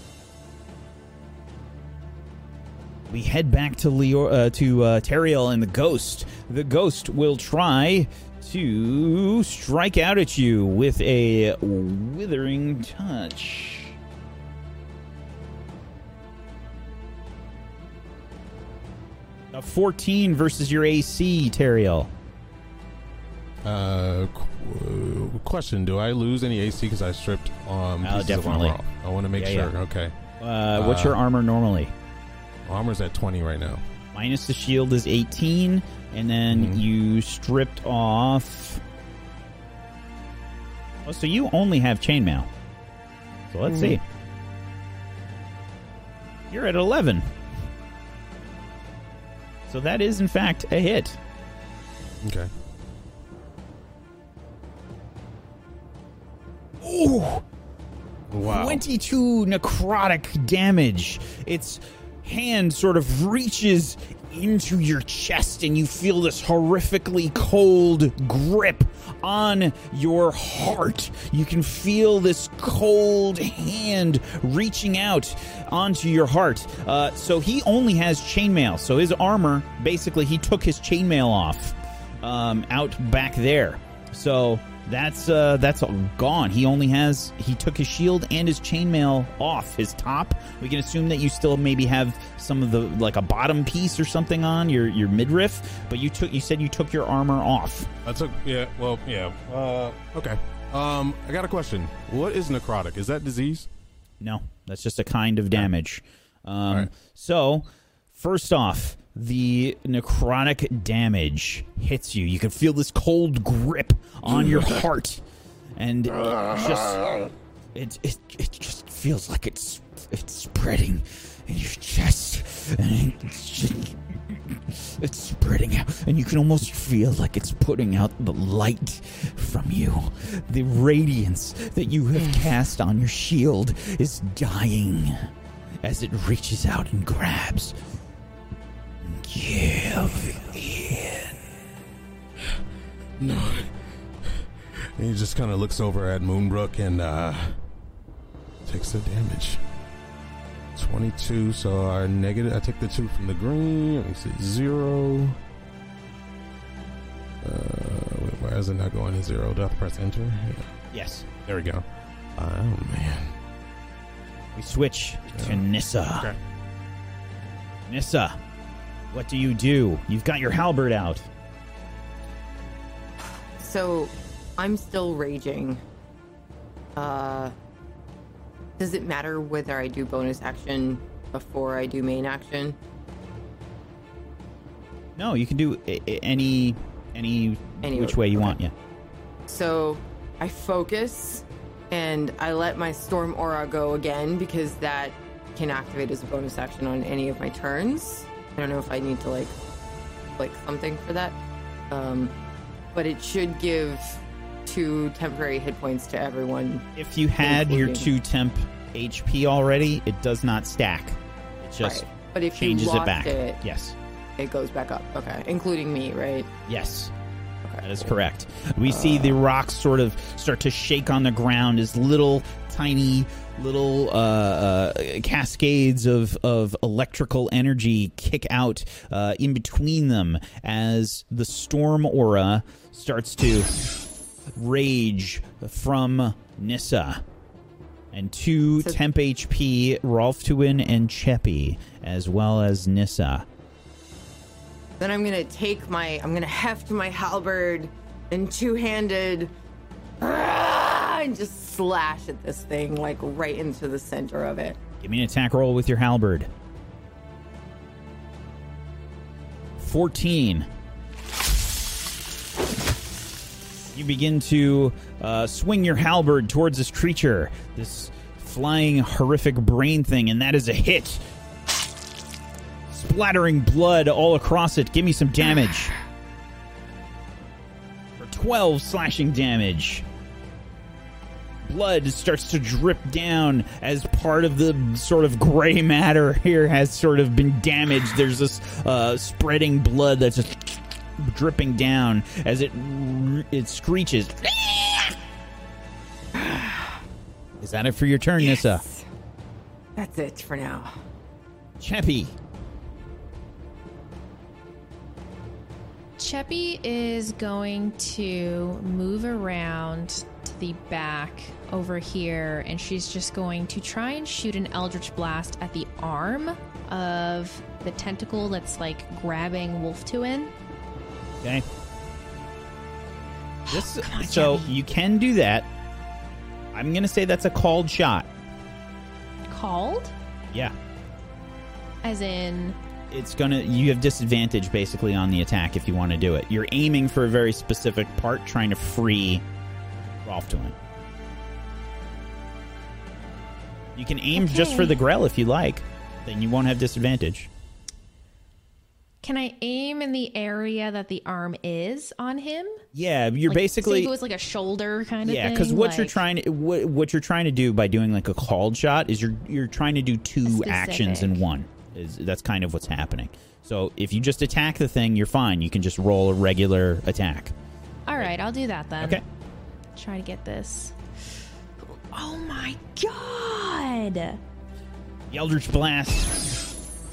We head back to Teriel and the ghost. The ghost will try to strike out at you with a withering touch. A 14 versus your AC, Teriel. Question, do I lose any AC because I stripped pieces definitely. Of armor off? I want to make sure. Yeah. Okay. What's your armor normally? Armor's at 20 right now. Minus the shield is 18, and then you stripped off... Oh, so you only have chainmail. So let's see. You're at 11. So that is, in fact, a hit. Okay. Oh, wow. 22 necrotic damage. Its hand sort of reaches into your chest, and you feel this horrifically cold grip on your heart. You can feel this cold hand reaching out onto your heart. So he only has chainmail. So his armor, basically, he took his chainmail off out back there. So... That's gone. He took his shield and his chainmail off his top. We can assume that you still maybe have some of the, like a bottom piece or something on your midriff, but you said you took your armor off. Okay. I got a question. What is necrotic? Is that disease? No, that's just a kind of damage. All right. So first off, the necrotic damage hits you. You can feel this cold grip on your heart and it just feels like it's spreading in your chest, and it's spreading out, and you can almost feel like it's putting out the light from you. The radiance that you have cast on your shield is dying as it reaches out and grabs. Give in. No. And he just kind of looks over at Moonbrook and takes the damage. 22, so our negative, I take the 2 from the green. Let me see, 0. Wait, why is it not going to 0? Do I have to press enter? Yeah. Yes. There we go. Oh, man. We switch to Nissa. Okay. Nissa, what do? You've got your halberd out. So, I'm still raging. Does it matter whether I do bonus action before I do main action? No, you can do any which way you want, yeah. So I focus and I let my Storm Aura go again because that can activate as a bonus action on any of my turns. I don't know if I need to like something for that. But it should give 2 temporary hit points to everyone. If you had your 2 temp HP already, it does not stack. It just but if changes you lost it back. Yes. It goes back up. Okay. Including me, right? Yes. Okay. That is correct. We see the rocks sort of start to shake on the ground as little tiny little cascades of electrical energy kick out in between them as the Storm Aura starts to rage from Nissa, and 2 temp HP Rolftuin and Cheppy, as well as Nissa. Then I'm gonna take my heft my halberd and two-handed and just slash at this thing like right into the center of it. Give me an attack roll with your halberd. 14. You begin to swing your halberd towards this creature, this flying horrific brain thing, and that is a hit. Splattering blood all across it. Give me some damage. For 12 slashing damage. Blood starts to drip down as part of the sort of gray matter here has sort of been damaged. There's this spreading blood that's just dripping down as it screeches. Is that it for your turn, yes. Nissa? That's it for now. Cheppy. Cheppy is going to move around to the back over here, and she's just going to try and shoot an Eldritch Blast at the arm of the tentacle that's like grabbing Wolftuin. Okay. This, on, so Jenny. You can do that. I'm gonna say that's a called shot. Called? Yeah. As in? It's gonna. You have disadvantage basically on the attack if you want to do it. You're aiming for a very specific part, trying to free Rolftuin. You can aim just for the Grell if you like. Then you won't have disadvantage. Can I aim in the area that the arm is on him? Yeah, you're like, basically. So it was like a shoulder kind of thing. Yeah, because what like, you're trying to what you're trying to do by doing like a called shot is you're trying to do 2 actions in one. That's kind of what's happening. So if you just attack the thing, you're fine. You can just roll a regular attack. All right, I'll do that then. Okay. Try to get this. Oh my god! The Eldritch Blast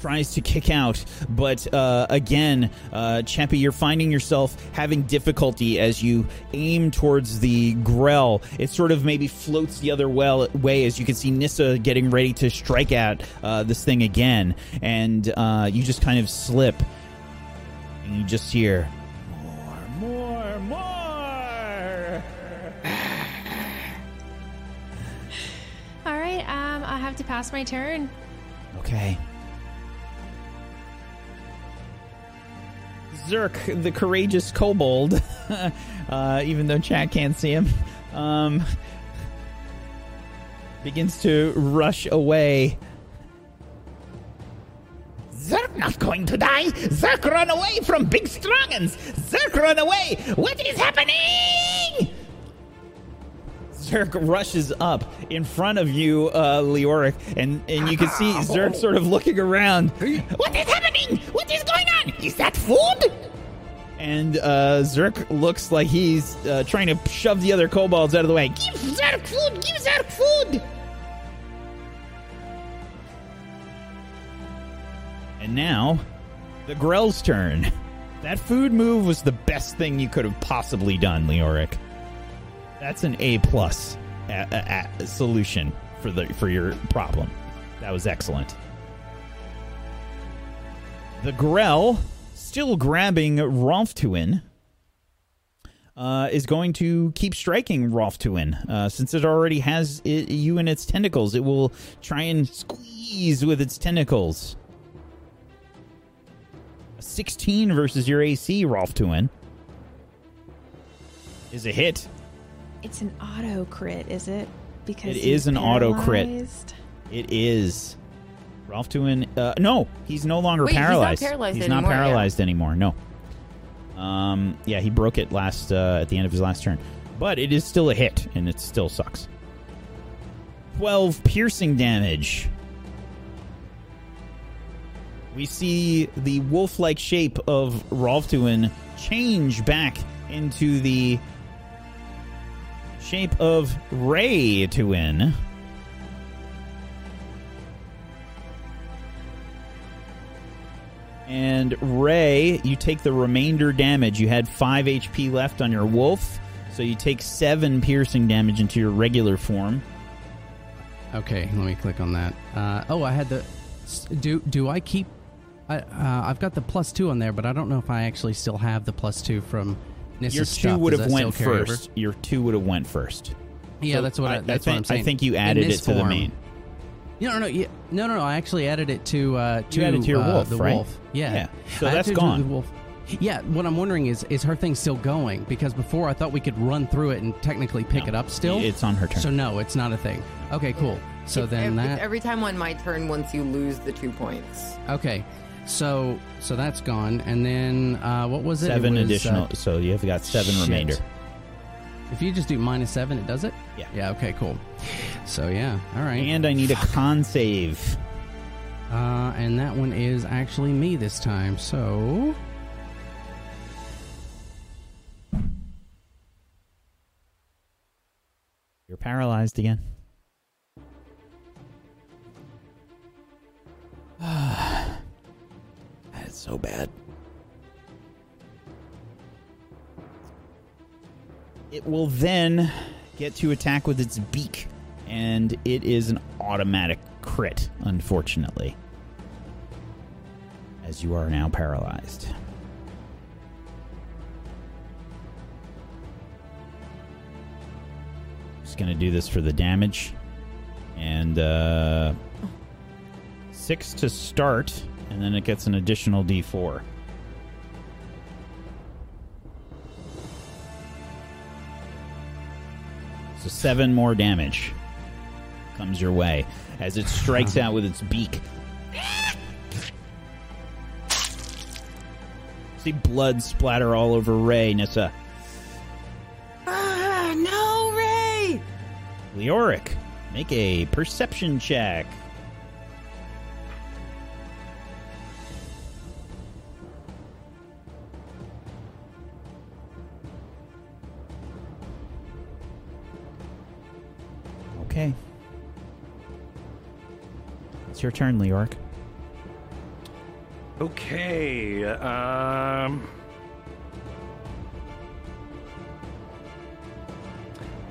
tries to kick out, but again, Cheppy, you're finding yourself having difficulty as you aim towards the Grell. It sort of maybe floats the other way as you can see Nissa getting ready to strike at this thing again, and you just kind of slip, and you just hear more. All right, I'll have to pass my turn. Okay. Zerk, the courageous kobold, even though chat can't see him, Begins to rush away. Zerk not going to die! Zerk run away from big strong'uns! Zerk run away! What is happening? Zerk rushes up in front of you, Leoric, and you can see Zerk sort of looking around. What is happening? What is going on? Is that food? And Zerk looks like he's trying to shove the other kobolds out of the way. Give Zerk food! Give Zerk food! And now, the Grell's turn. That food move was the best thing you could have possibly done, Leoric. That's an A+ solution for your problem. That was excellent. The Grell, still grabbing Rolftuin, is going to keep striking Rolftuin. Since it already has you in its tentacles, it will try and squeeze with its tentacles. 16 versus your AC, Rolftuin, is a hit. It's an auto crit, is it? Because it is an paralyzed auto crit. It is. Rolftuin, no, he's no longer paralyzed. He's not paralyzed anymore. No. Yeah, he broke it last at the end of his last turn, but it is still a hit, and it still sucks. 12 piercing damage. We see the wolf-like shape of Rolftuin change back into the shape of Raytuin. And Ray, you take the remainder damage. You had 5 HP left on your wolf, so you take 7 piercing damage into your regular form. Okay, let me click on that. I had the... Do I keep... I've got the +2 on there, but I don't know if I actually still have the +2 from Nissa's stuff. Your 2 would have went first. Yeah, so that's what I'm saying. I think you added it to the main. No, I actually added it to your wolf, the right? Wolf. Yeah. So that's gone. The wolf. Yeah, what I'm wondering is her thing still going? Because before I thought we could run through it and technically pick it up still. It's on her turn. So no, it's not a thing. Okay, cool. So it's then every time on my turn, once you lose the 2 points. Okay. So that's gone. And then what was it? 7 additional. So you've got 7 remainder. If you just do -7, it does it? Yeah. Yeah, okay, cool. So, yeah. All right. And I need a con save. And that one is actually me this time. So... You're paralyzed again. That's so bad. It will then get to attack with its beak, and it is an automatic crit, unfortunately, as you are now paralyzed. Just going to do this for the damage, and 6 to start, and then it gets an additional D4. So 7 more damage comes your way as it strikes out with its beak. See blood splatter all over Ray, Nissa. No, Ray! Leoric, make a perception check. Okay. It's your turn, Leoric. Okay.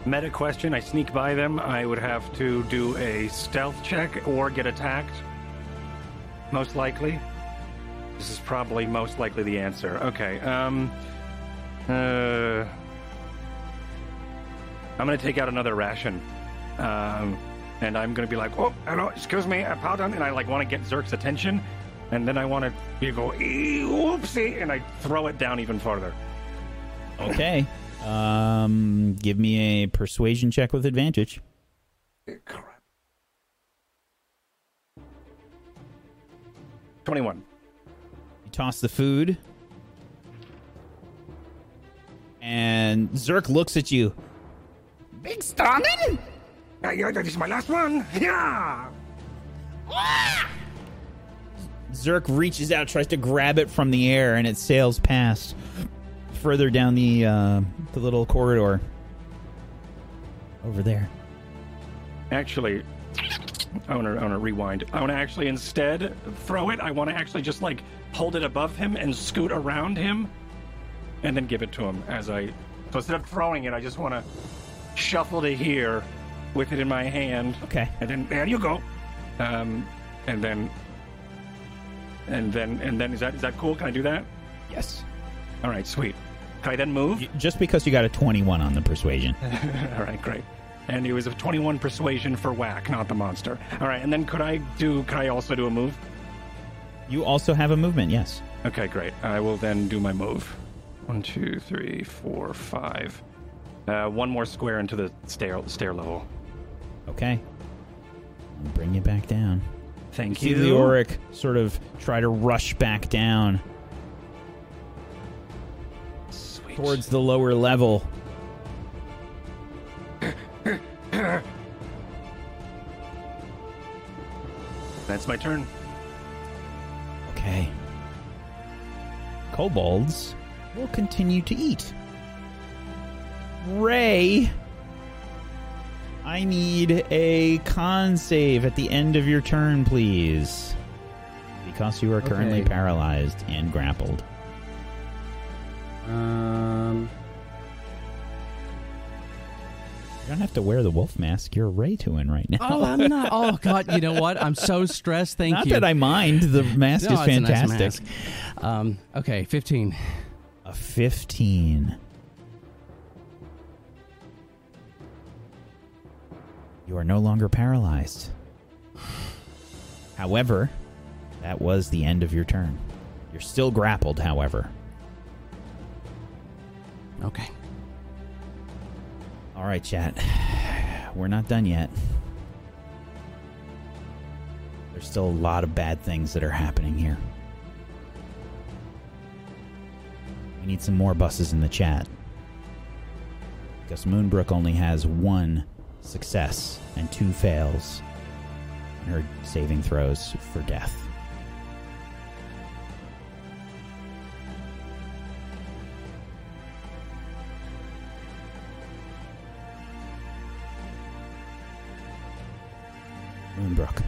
Meta question. I sneak by them. I would have to do a stealth check or get attacked. Most likely. This is probably most likely the answer. Okay. I'm going to take out another ration. And I'm going to be like, oh, hello, excuse me, pardon, and I want to get Zerk's attention, and then I want to go, oopsie, and I throw it down even farther. Okay. Give me a persuasion check with advantage. Crap. 21. You toss the food. And Zerk looks at you. Big stomach? Yeah, that is my last one. Yeah. Ah! Zerk reaches out, tries to grab it from the air, and it sails past further down the little corridor over there. Actually, I want to rewind. I want to actually instead throw it. I want to actually just like hold it above him and scoot around him, and then give it to him as I. So instead of throwing it, I just want to shuffle to here with it in my hand. Okay. And then there you go. And then is that cool? Can I do that? Yes. All right, sweet. Can I then move? Just because you got a 21 on the persuasion. All right, great. And it was a 21 persuasion for whack, not the monster. All right, and then could I also do a move? You also have a movement, yes. Okay, great. I will then do my move. 1, 2, 3, 4, 5. One more square into the stair level. Okay. Bring it back down. Thank you. See the Auric sort of try to rush back down. Sweet. Towards the lower level. That's my turn. Okay. Kobolds will continue to eat. Ray, I need a con save at the end of your turn, please. Because you are currently paralyzed and grappled. You don't have to wear the wolf mask. You're Ray Tuin right now. Oh, I'm not. Oh, God. You know what? I'm so stressed. Thank you. Not that I mind. The mask is fantastic. It's a nice mask. Okay, 15. A 15. You are no longer paralyzed. However, that was the end of your turn. You're still grappled, however. Okay. All right, chat. We're not done yet. There's still a lot of bad things that are happening here. We need some more buses in the chat. Because Moonbrook only has one success and 2 fails and her saving throws for death. Moonbrook,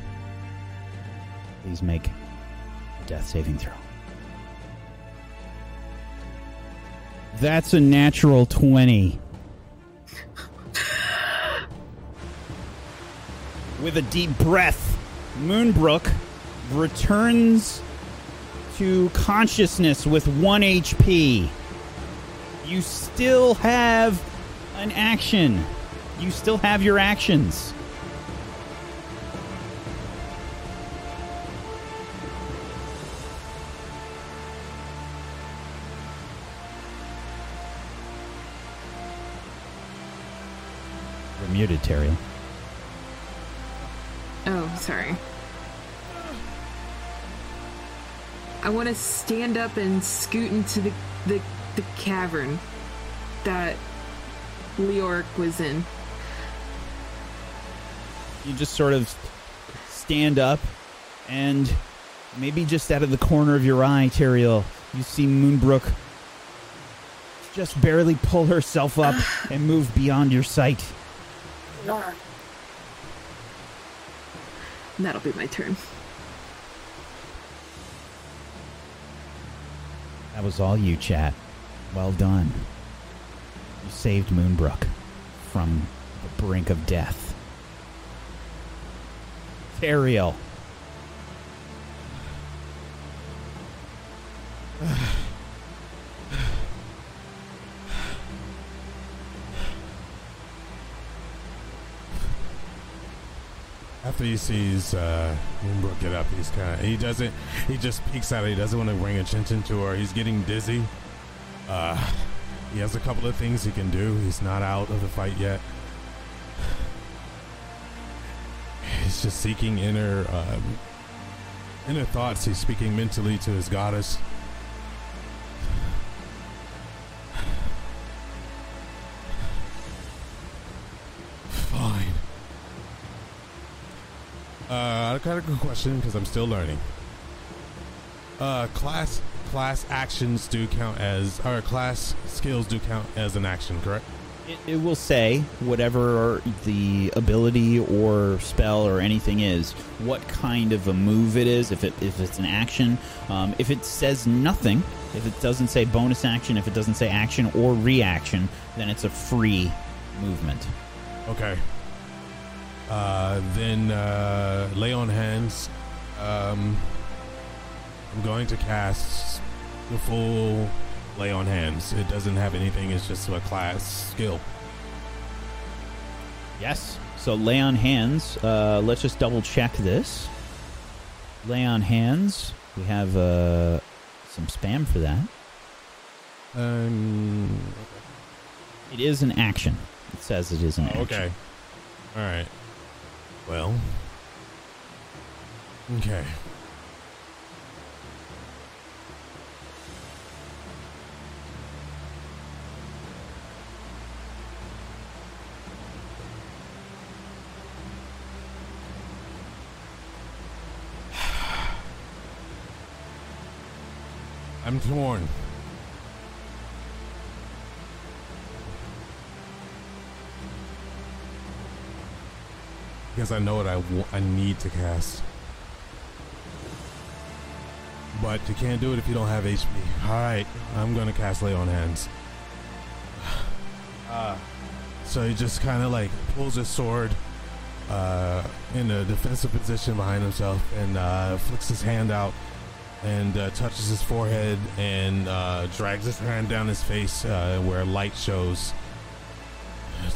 please make a death saving throw. That's a natural 20. With a deep breath, Moonbrook returns to consciousness with 1 HP. You still have an action. You still have your actions. You're muted, Terry. Oh, sorry. I want to stand up and scoot into the cavern that Leoric was in. You just sort of stand up, and maybe just out of the corner of your eye, Teriel, you see Moonbrook just barely pull herself up and move beyond your sight. Leoric. And that'll be my turn. That was all you, chat. Well done. You saved Moonbrook from the brink of death. Ariel. After he sees Moonbrook get up, he just peeks at her. He doesn't want to bring attention to her. He's getting dizzy. He has a couple of things he can do. He's not out of the fight yet. He's just seeking inner thoughts. He's speaking mentally to his goddess. Fine. I got a good question because I'm still learning. Class actions do count as, or class skills do count as an action, correct? It will say whatever the ability or spell or anything is, what kind of a move it is, if it's an action. If it says nothing, if it doesn't say bonus action, if it doesn't say action or reaction, then it's a free movement. Okay. Then Lay on Hands. I'm going to cast the full Lay on Hands. It doesn't have anything. It's just a class skill. Yes. So Lay on Hands. Let's just double check this. Lay on Hands. We have some spam for that. It is an action. It says it is an action. Okay. All right. Well. Okay. I'm torn. Because I know what I need to cast. But you can't do it if you don't have HP. Alright, I'm going to cast Lay on Hands. So he just kind of like pulls his sword in a defensive position behind himself and flicks his hand out. And touches his forehead and drags his hand down his face where light shows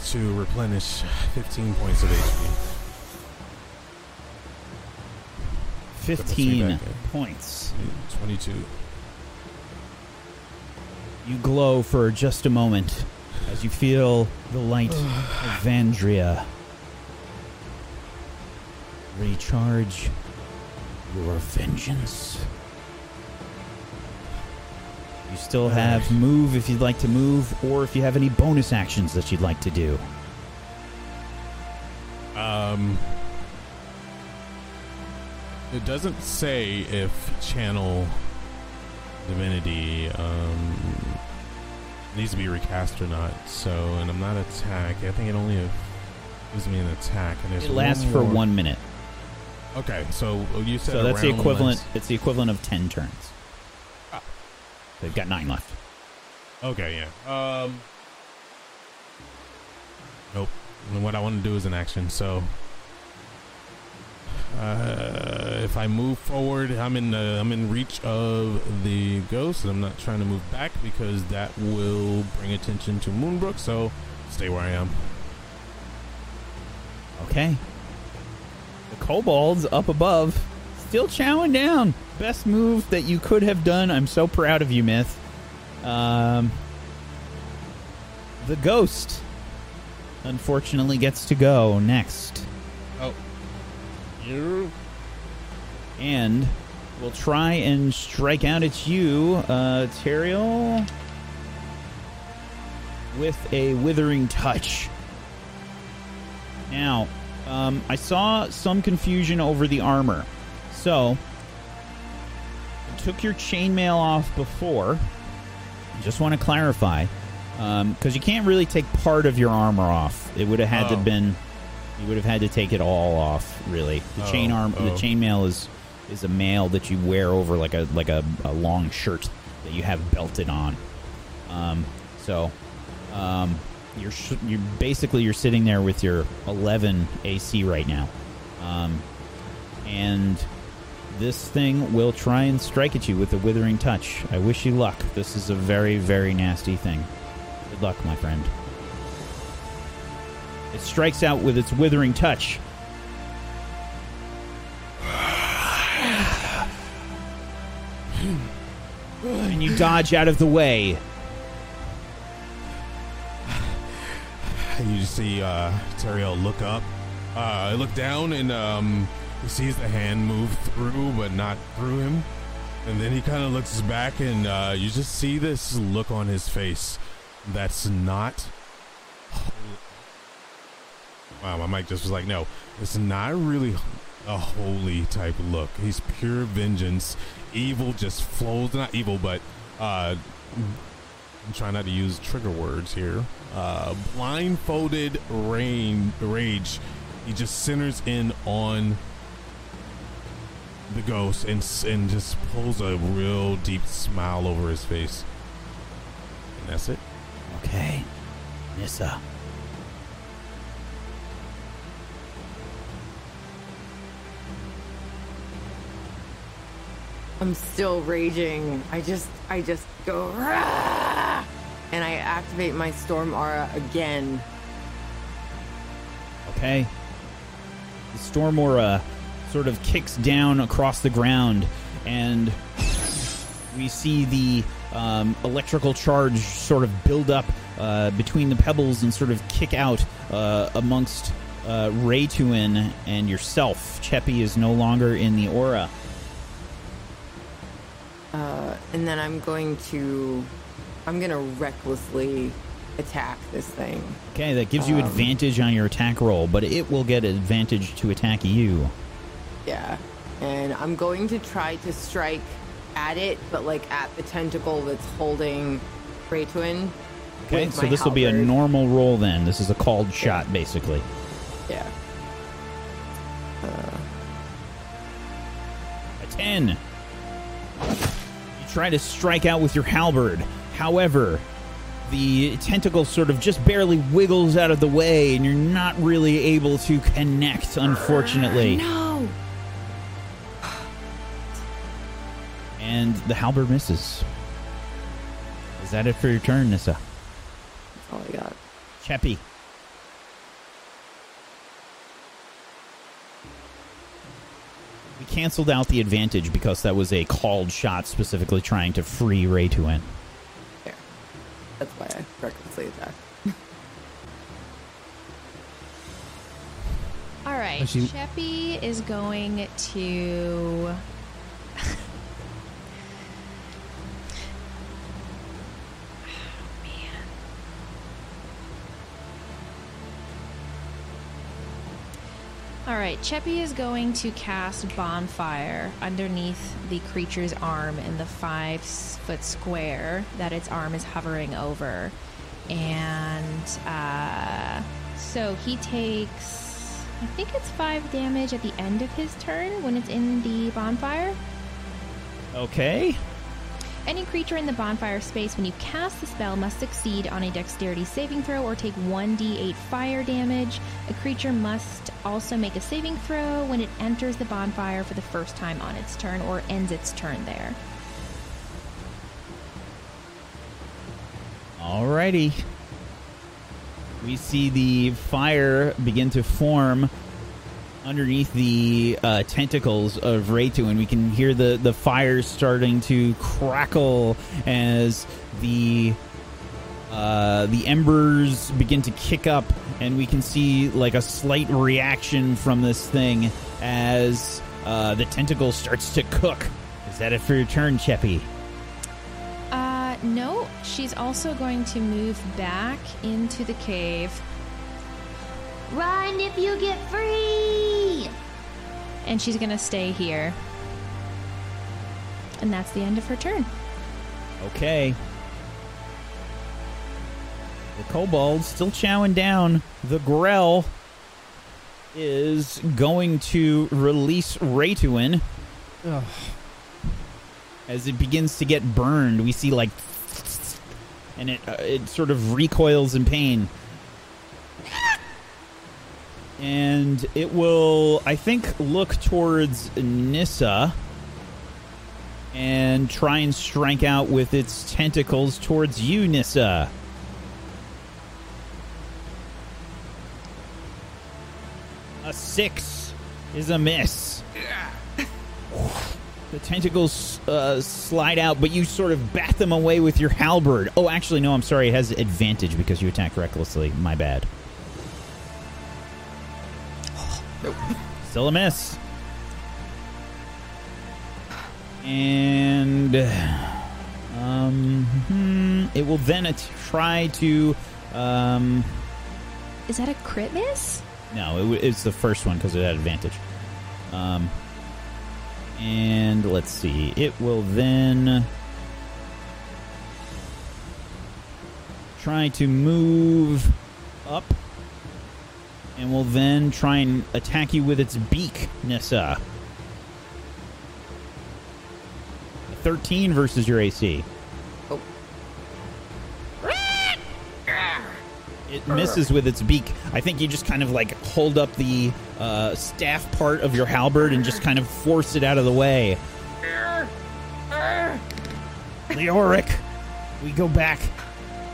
to replenish 15 points of HP. 15 points. 22. You glow for just a moment as you feel the light of Vandria. Recharge your vengeance. You still have move if you'd like to move, or if you have any bonus actions that you'd like to do. It doesn't say if Channel Divinity needs to be recast or not. So, and I'm not attack. I think it only gives me an attack, and it lasts for 1 minute. Okay, so you said that's the equivalent. It's the equivalent of 10 turns. They've got 9 left. Okay, yeah. Nope. And what I want to do is an action, so... if I move forward, I'm in reach of the ghost, and I'm not trying to move back because that will bring attention to Moonbrook, so stay where I am. Okay. The kobold's up above. Still chowing down. Best move that you could have done. I'm so proud of you, Myth. The ghost, unfortunately, gets to go next. Oh. You. And we'll try and strike out at you, Teriel, with a Withering Touch. Now, I saw some confusion over the armor. So... took your chainmail off before. I just want to clarify, because you can't really take part of your armor off. It would have had to been, you would have had to take it all off. Really, the the chainmail is a mail that you wear over like a long shirt that you have belted on. You're basically you're sitting there with your 11 AC right now, and. This thing will try and strike at you with a Withering Touch. I wish you luck. This is a very, very nasty thing. Good luck, my friend. It strikes out with its Withering Touch. And you dodge out of the way. you see Teriel look up, look down, and he sees the hand move through, but not through him. And then he kind of looks back, and you just see this look on his face that's not... Wow, my mic just was like, no, it's not really a holy type look. He's pure vengeance. Evil just flows, not evil, but I'm trying not to use trigger words here. Blindfolded rage. He just centers in on the ghost and just pulls a real deep smile over his face. And that's it. Okay. Nissa. I'm still raging. I just go Rah! And I activate my Storm Aura again. Okay. The Storm Aura sort of kicks down across the ground, and we see the electrical charge sort of build up between the pebbles and sort of kick out amongst Raytuin and yourself. Cheppy is no longer in the aura. And then I'm gonna recklessly attack this thing. Okay, that gives you advantage on your attack roll, but it will get advantage to attack you. Yeah, and I'm going to try to strike at it, but like at the tentacle that's holding Raytuin. Okay, so this will be a normal roll then. This is a called shot, basically. Yeah. 10. You try to strike out with your halberd. However, the tentacle sort of just barely wiggles out of the way, and you're not really able to connect, unfortunately. No! And the halberd misses. Is that it for your turn, Nissa? That's all I got. Cheppy. We canceled out the advantage because that was a called shot specifically trying to free Raytuin. Yeah. That's why I recklessly attacked. Alright, Cheppy is going to... All right, Cheppy is going to cast Bonfire underneath the creature's arm in the 5-foot square that its arm is hovering over. And so he takes, I think it's 5 damage at the end of his turn when it's in the bonfire. Okay. Any creature in the bonfire space when you cast the spell must succeed on a dexterity saving throw or take 1d8 fire damage. A creature must also make a saving throw when it enters the bonfire for the first time on its turn or ends its turn there. Alrighty. We see the fire begin to form underneath the tentacles of Raytuin, and we can hear the fire starting to crackle as the embers begin to kick up, and we can see like a slight reaction from this thing as the tentacle starts to cook. Is that it for your turn, Cheppy? No. She's also going to move back into the cave. Run if you get free! And she's going to stay here. And that's the end of her turn. Okay. The kobold still chowing down. The Grell is going to release Raytuin. Ugh. As it begins to get burned, we see like... And it sort of recoils in pain. And it will, I think, look towards Nissa and try and strike out with its tentacles towards you, Nissa. A 6 is a miss. The tentacles slide out, but you sort of bat them away with your halberd. Oh, actually, no, I'm sorry. It has advantage because you attack recklessly. My bad. Nope. Still a miss. And it will then try to. Is that a crit miss? No, it's the first one because it had advantage. And let's see. It will then try to move up, and will then try and attack you with its beak, Nissa. 13 versus your AC. Oh. It misses with its beak. I think you just kind of like hold up the staff part of your halberd and just kind of force it out of the way. Leoric, we go back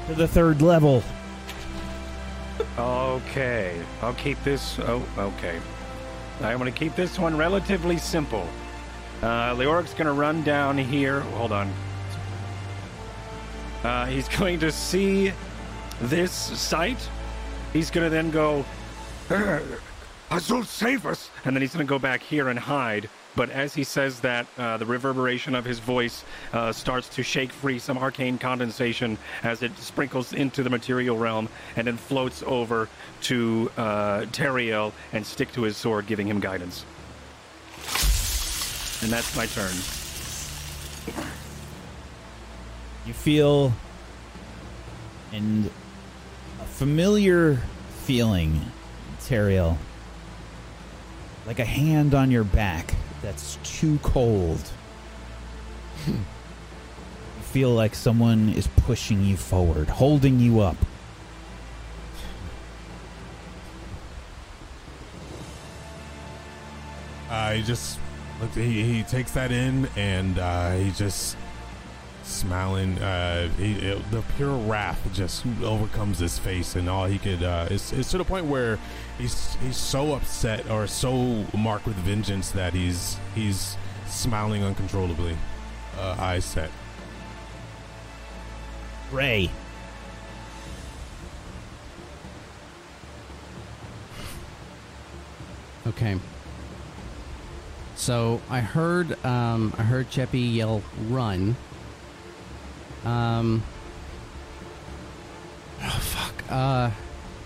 to the third level. Okay, I'll keep this. Oh, okay. I want to keep this one relatively simple. Leoric's going to run down here. Hold on. He's going to see this sight. He's going to then go, Azul, save us! And then he's going to go back here and hide. But as he says that, the reverberation of his voice starts to shake free some arcane condensation as it sprinkles into the material realm and then floats over to Teriel and stick to his sword, giving him guidance. And that's my turn. You feel a familiar feeling, Teriel. Like a hand on your back that's too cold. You feel like someone is pushing you forward, holding you up. I just... He takes that in, and he's just smiling. The pure wrath just overcomes his face, and all he could... it's to the point where he's so upset or so marked with vengeance that he's smiling uncontrollably. Eyes set. Ray. Okay. So I heard Cheppy yell, "Run!" Oh fuck!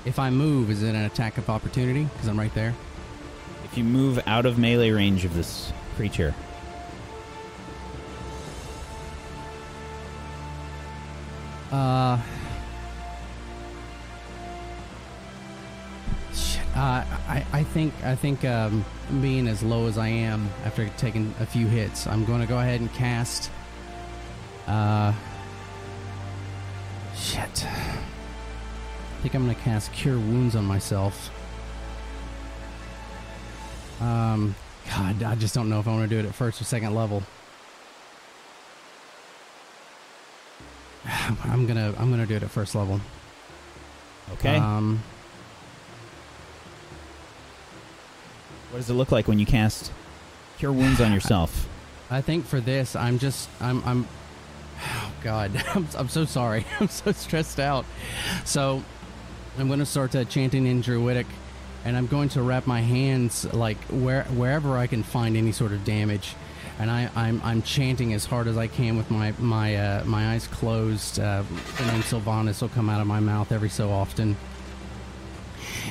If I move, is it an attack of opportunity? Because I'm right there. If you move out of melee range of this creature, I think being as low as I am after taking a few hits, I'm going to go ahead and cast I think I'm going to cast Cure Wounds on myself. God, I just don't know if I want to do it at first or second level. I'm going to do it at first level. Okay. What does it look like when you cast Cure Wounds on yourself? I think for this, I'm oh God, I'm so sorry. I'm so stressed out. So I'm going to start chanting in Druidic, and I'm going to wrap my hands like wherever I can find any sort of damage, and I'm chanting as hard as I can with my eyes closed. The name Sylvanas will come out of my mouth every so often.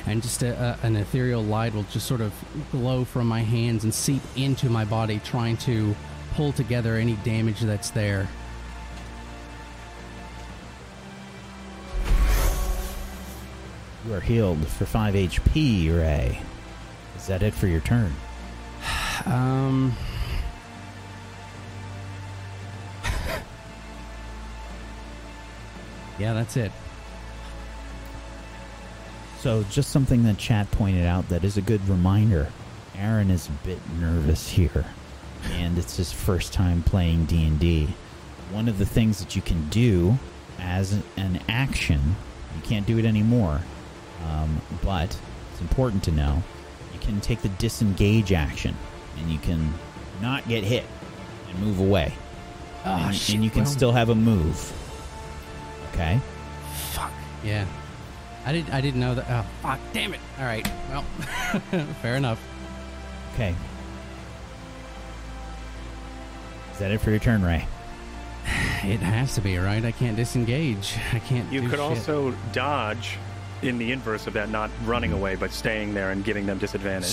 And just an ethereal light will just sort of glow from my hands and seep into my body, trying to pull together any damage that's there. You are healed for 5 HP, Ray. Is that it for your turn? Yeah, that's it. So just something that chat pointed out that is a good reminder. Aaron is a bit nervous here, and it's his first time playing D&D. One of the things that you can do as an action, you can't do it anymore, but it's important to know, you can take the disengage action, and you can not get hit and move away. Oh, and you can still have a move. Okay? Fuck. Yeah. I didn't know that. Oh, fuck, damn it. All right. Well, fair enough. Okay. Is that it for your turn, Ray? It has to be, right? I can't disengage. I can't do shit. You could also dodge in the inverse of that, not running away, but staying there and giving them disadvantage.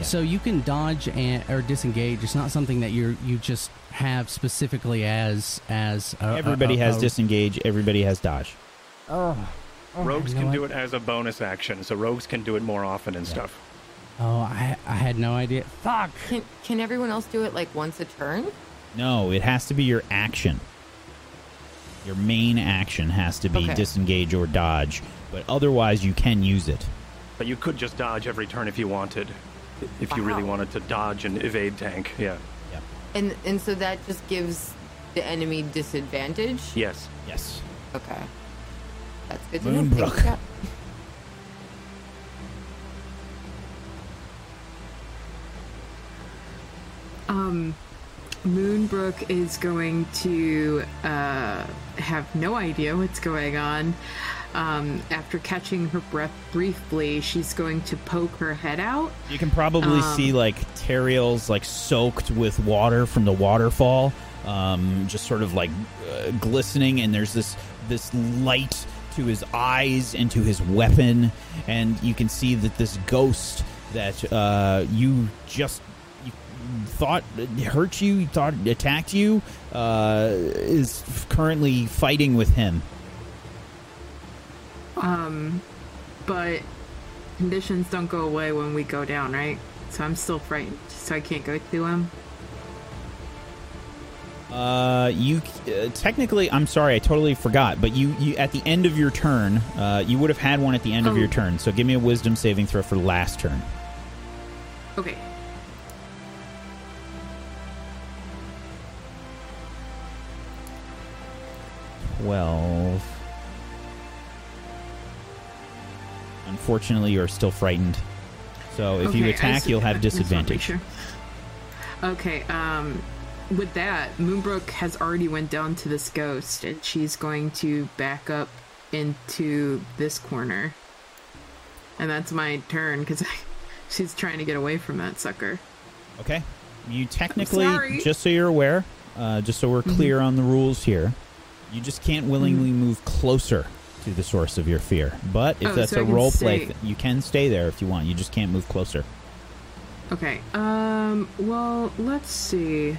So you can dodge or disengage. It's not something that you just have specifically as everybody has disengage. Everybody has dodge. Rogues can do it as a bonus action, so rogues can do it more often and stuff. Oh, I had no idea. Fuck! Can everyone else do it like once a turn? No, it has to be your action. Your main action has to be disengage or dodge, but otherwise you can use it. But you could just dodge every turn if you wanted, if you really wanted to dodge and evade tank. Yeah. And so that just gives the enemy disadvantage? Yes. Okay. That's good to know. Moonbrook is going to have no idea what's going on. After catching her breath briefly, she's going to poke her head out. You can probably see like Teriel's like soaked with water from the waterfall, just sort of like glistening, and there's this light to his eyes and to his weapon, and you can see that this ghost that you thought hurt you, thought attacked you, is currently fighting with him. But conditions don't go away when we go down, right? So I'm still frightened, so I can't go to him. Technically, I'm sorry, I totally forgot, but you at the end of your turn, you would have had one at the end of your turn, so give me a wisdom saving throw for last turn. Okay. Unfortunately, you're still frightened. So if you attack, you'll have disadvantage. Sure. Okay, with that, Moonbrook has already went down to this ghost, and she's going to back up into this corner. And that's my turn, because she's trying to get away from that sucker. Okay. You technically, just so you're aware, just so we're clear on the rules here, you just can't willingly move closer to the source of your fear. But if that's so a role play, you can stay there if you want. You just can't move closer. Okay. Well, let's see.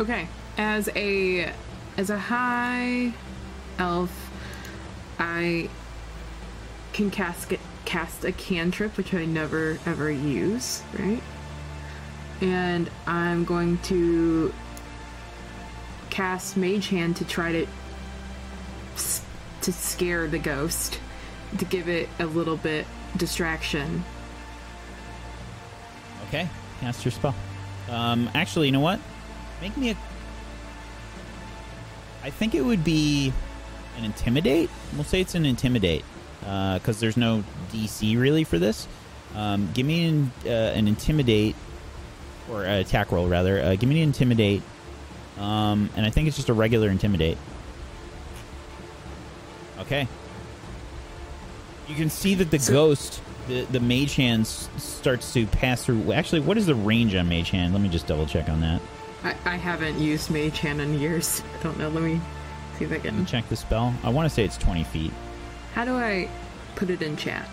Okay. As a high elf, I can cast a cantrip, which I never ever use, right? And I'm going to cast Mage Hand to try to scare the ghost, to give it a little bit distraction. Okay, cast your spell. Actually, you know what? Make me a... I think it would be an Intimidate? We'll say it's an Intimidate, because there's no DC really for this. Give me an Intimidate, or attack roll rather. Give me an Intimidate, and I think it's just a regular Intimidate. Okay. You can see that the ghost, the Mage Hand starts to pass through. Actually, what is the range on Mage Hand? Let me just double check on that. I haven't used Mage Hand in years. I don't know. Let me see if I can check the spell. I want to say it's 20 feet. How do I put it in chat?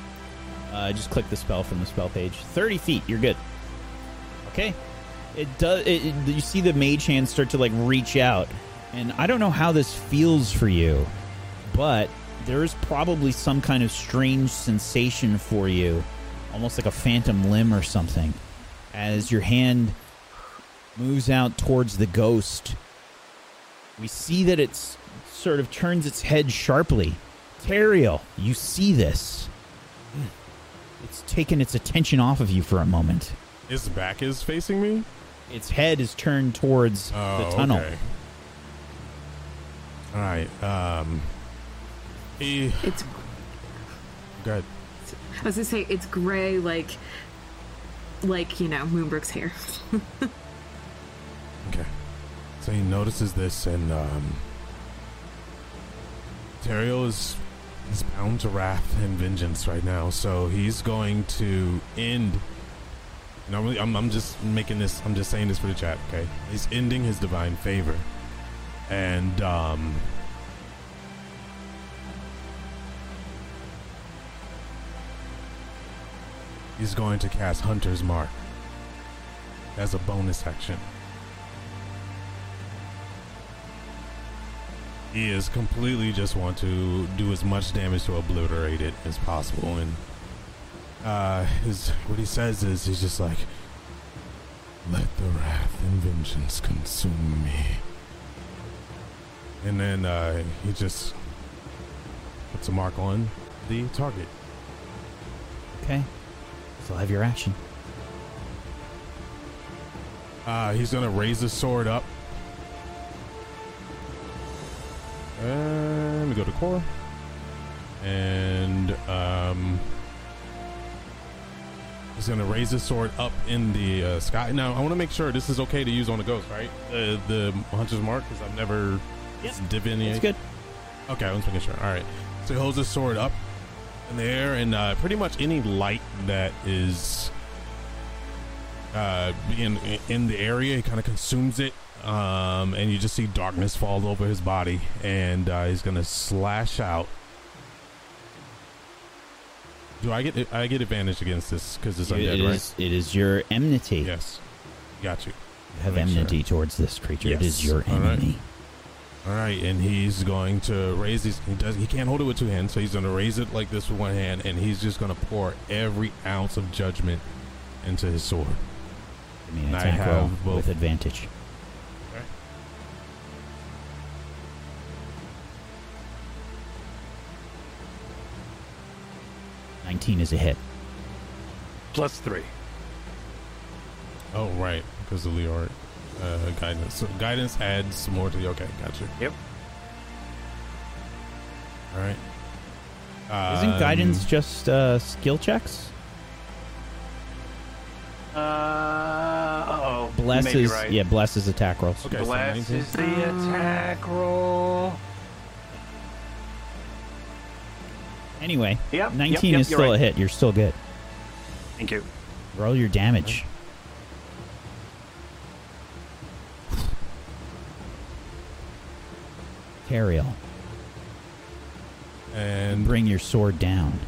Just click the spell from the spell page. 30 feet. You're good. Okay. It does. You see the Mage Hand start to like reach out, and I don't know how this feels for you, but there is probably some kind of strange sensation for you, almost like a phantom limb or something, as your hand moves out towards the ghost. We see that it sort of turns its head sharply. Teriel, you see this. It's taken its attention off of you for a moment. Its back is facing me? Its head is turned towards the tunnel. Okay. All right. It's good. I was gonna say it's gray, like you know, Moonbrook's hair. Okay. Faye notices this, and Teriel is bound to wrath and vengeance right now, so he's going to end. Normally, I'm just making this. I'm just saying this for the chat, okay? He's ending his divine favor, and he's going to cast Hunter's Mark as a bonus action. He is completely just want to do as much damage to obliterate it as possible, and what he says is he's just like, "Let the wrath and vengeance consume me," and then he just puts a mark on the target. Okay, so have your action. He's gonna raise his sword up. Let me go to core. And he's gonna raise his sword up in the sky. Now I want to make sure this is okay to use on the ghost, right? The Hunter's Mark, because I've never divined. It's good. Okay, I'm just making sure. All right. So he holds his sword up in the air, and pretty much any light that is in the area, he kind of consumes it. And you just see darkness fall over his body, and he's gonna slash out. Do I get advantage against this because it's undead, right? It is your enmity. Yes, got you. You have enmity towards this creature. Yes. It is your enemy. All right, and he's going to raise these. He can't hold it with two hands, so he's gonna raise it like this with one hand, and he's just gonna pour every ounce of judgment into his sword. I mean, I have both with advantage. Is a hit. +3. Oh, right. Because of the art. Guidance. So guidance adds more to the... Okay, gotcha. Yep. Alright. Isn't guidance just skill checks? Uh-oh. Bless is... Right. Yeah, bless is attack rolls. Okay, bless is the attack roll. Anyway, 19 is still a hit. You're still good. Thank you. Roll your damage. Teriel. And bring your sword down.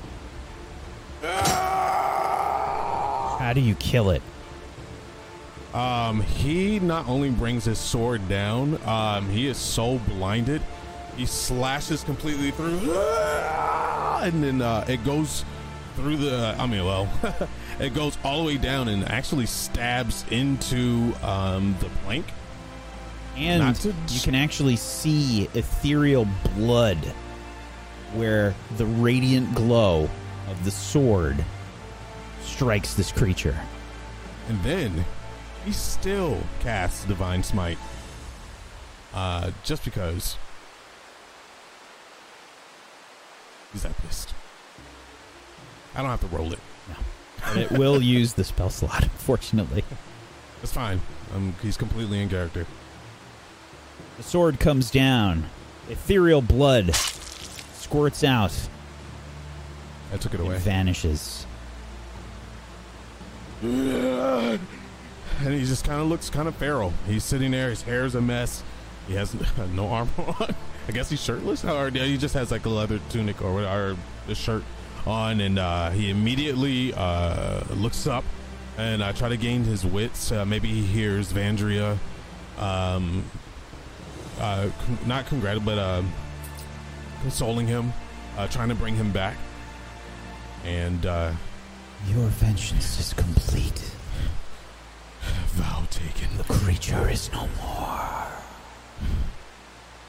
How do you kill it? He not only brings his sword down, he is so blinded, he slashes completely through. And then it goes through the, it goes all the way down and actually stabs into the plank. And you can actually see ethereal blood where the radiant glow of the sword strikes this creature. And then he still casts Divine Smite. Just because... He's that pissed. I don't have to roll it. No. But it will use the spell slot, unfortunately. That's fine. He's completely in character. The sword comes down. Ethereal blood squirts out. I took it away. It vanishes. And he just kind of looks kind of feral. He's sitting there. His hair's a mess. He has no armor on. I guess he's shirtless, or he just has like a leather tunic or a shirt on, and he immediately looks up and try to gain his wits. Maybe he hears Vandria, not congratulating, but consoling him, trying to bring him back. And your vengeance is complete. Vow taken. The creature is no more.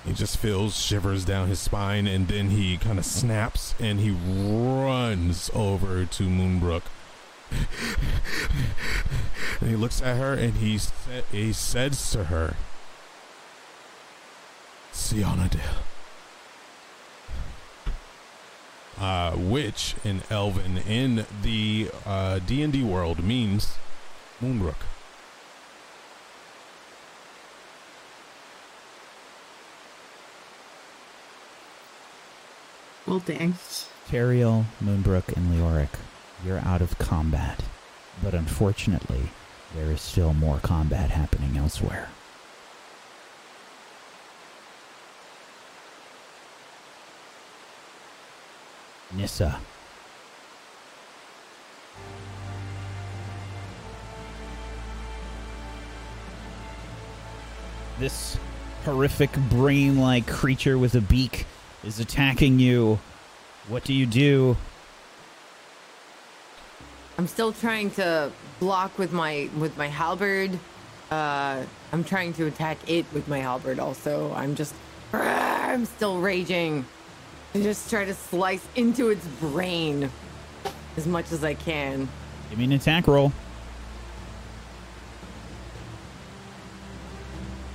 He just feels shivers down his spine, and then he kind of snaps, and he runs over to Moonbrook. And he looks at her, and he says to her, "Sionadel," which in Elven, in the D&D world, means Moonbrook. Well, thanks. Cariel, Moonbrook, and Leoric, you're out of combat. But unfortunately, there is still more combat happening elsewhere. Nissa. This horrific brain-like creature with a beak is attacking you. What do you do? I'm still trying to block with my halberd. I'm trying to attack it with my halberd also. I'm still raging. I just try to slice into its brain as much as I can. Give me an attack roll.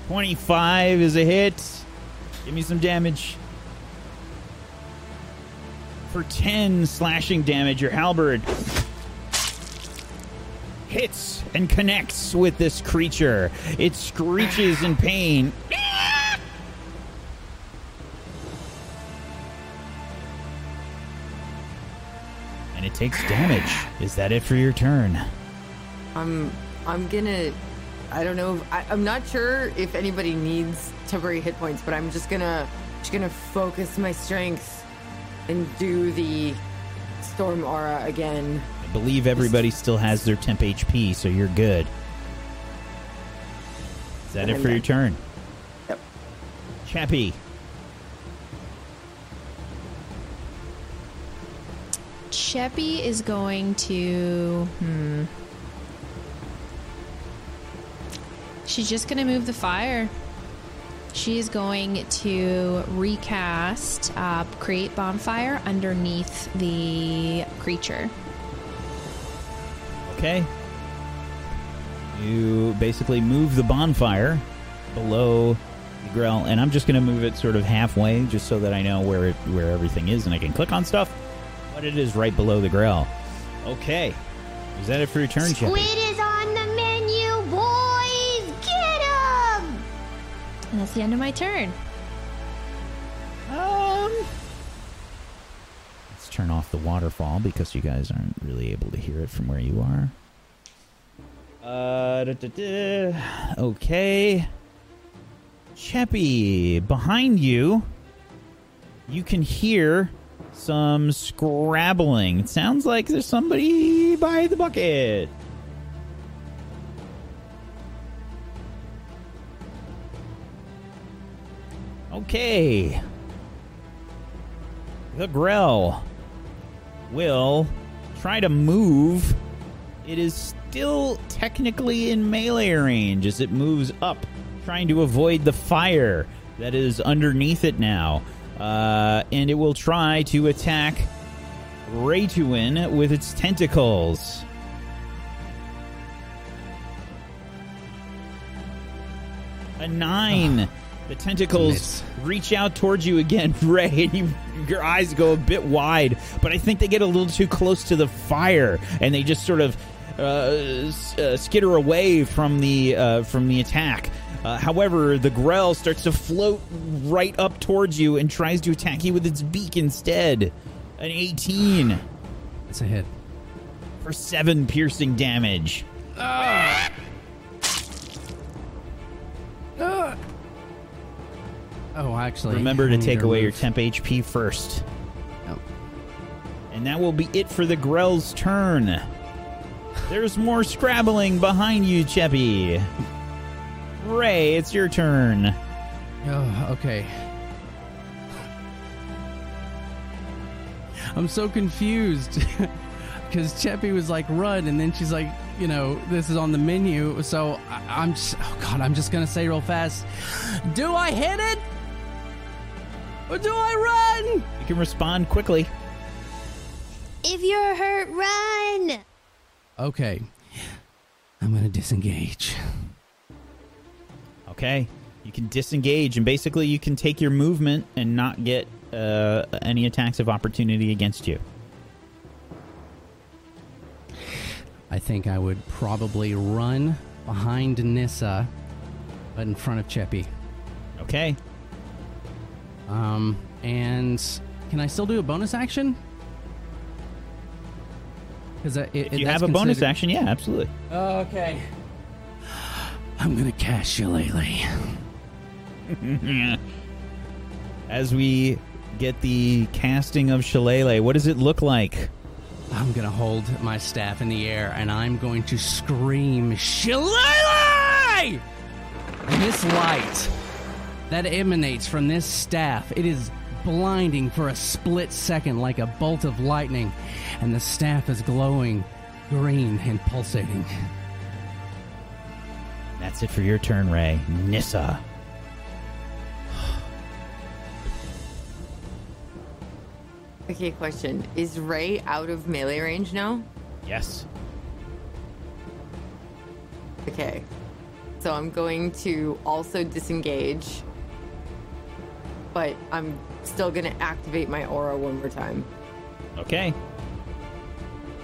25 is a hit. Give me some damage. For 10 slashing damage, your halberd hits and connects with this creature. It screeches in pain. And it takes damage. Is that it for your turn? I'm not sure if anybody needs temporary hit points, but I'm just gonna focus my strength and do the storm aura again. I believe everybody still has their temp HP, so you're good. Is that it for your turn? Yep. Chappie. Chappie is going to... She's just going to move the fire. She is going to recast Create Bonfire underneath the creature. Okay. You basically move the bonfire below the Grell, and I'm just going to move it sort of halfway just so that I know where everything is and I can click on stuff. But it is right below the Grell. Okay. Is that it for your turn, Squid Chappie? Is on the menu, boy! And that's the end of my turn. Let's turn off the waterfall because you guys aren't really able to hear it from where you are. Okay. Chappie, behind you, you can hear some scrabbling. It sounds like there's somebody by the bucket. Okay. The Grell will try to move. It is still technically in melee range as it moves up, trying to avoid the fire that is underneath it now. And it will try to attack Raytuin with its tentacles. A 9. The tentacles reach out towards you again, Ray, and your eyes go a bit wide. But I think they get a little too close to the fire, and they just sort of skitter away from the attack. However, the Grell starts to float right up towards you and tries to attack you with its beak instead. An 18. That's a hit. For 7 piercing damage. Oh, actually. Remember to take away your temp HP first. Nope. And that will be it for the Grell's turn. There's more scrabbling behind you, Chappie. Ray, it's your turn. Oh, okay. I'm so confused. Because Chappie was like, run, and then she's like, you know, this is on the menu, so I'm just... Oh, God, I'm just going to say real fast. Do I hit it? Or do I run? You can respond quickly. If you're hurt, run! Okay. I'm going to disengage. Okay. You can disengage, and basically you can take your movement and not get any attacks of opportunity against you. I think I would probably run behind Nissa, but in front of Chappie. Okay. And Can I still do a bonus action? Because if you have a bonus action, yeah, absolutely. Okay. I'm gonna cast Shillelagh. As we get the casting of Shillelagh, what does it look like? I'm gonna hold my staff in the air and I'm going to scream Shillelagh! And this light that emanates from this staff, it is blinding for a split second like a bolt of lightning, and the staff is glowing green and pulsating. That's it for your turn, Ray. Nissa. Okay, question. Is Ray out of melee range now? Yes. Okay. So I'm going to also disengage, but I'm still going to activate my aura one more time. Okay.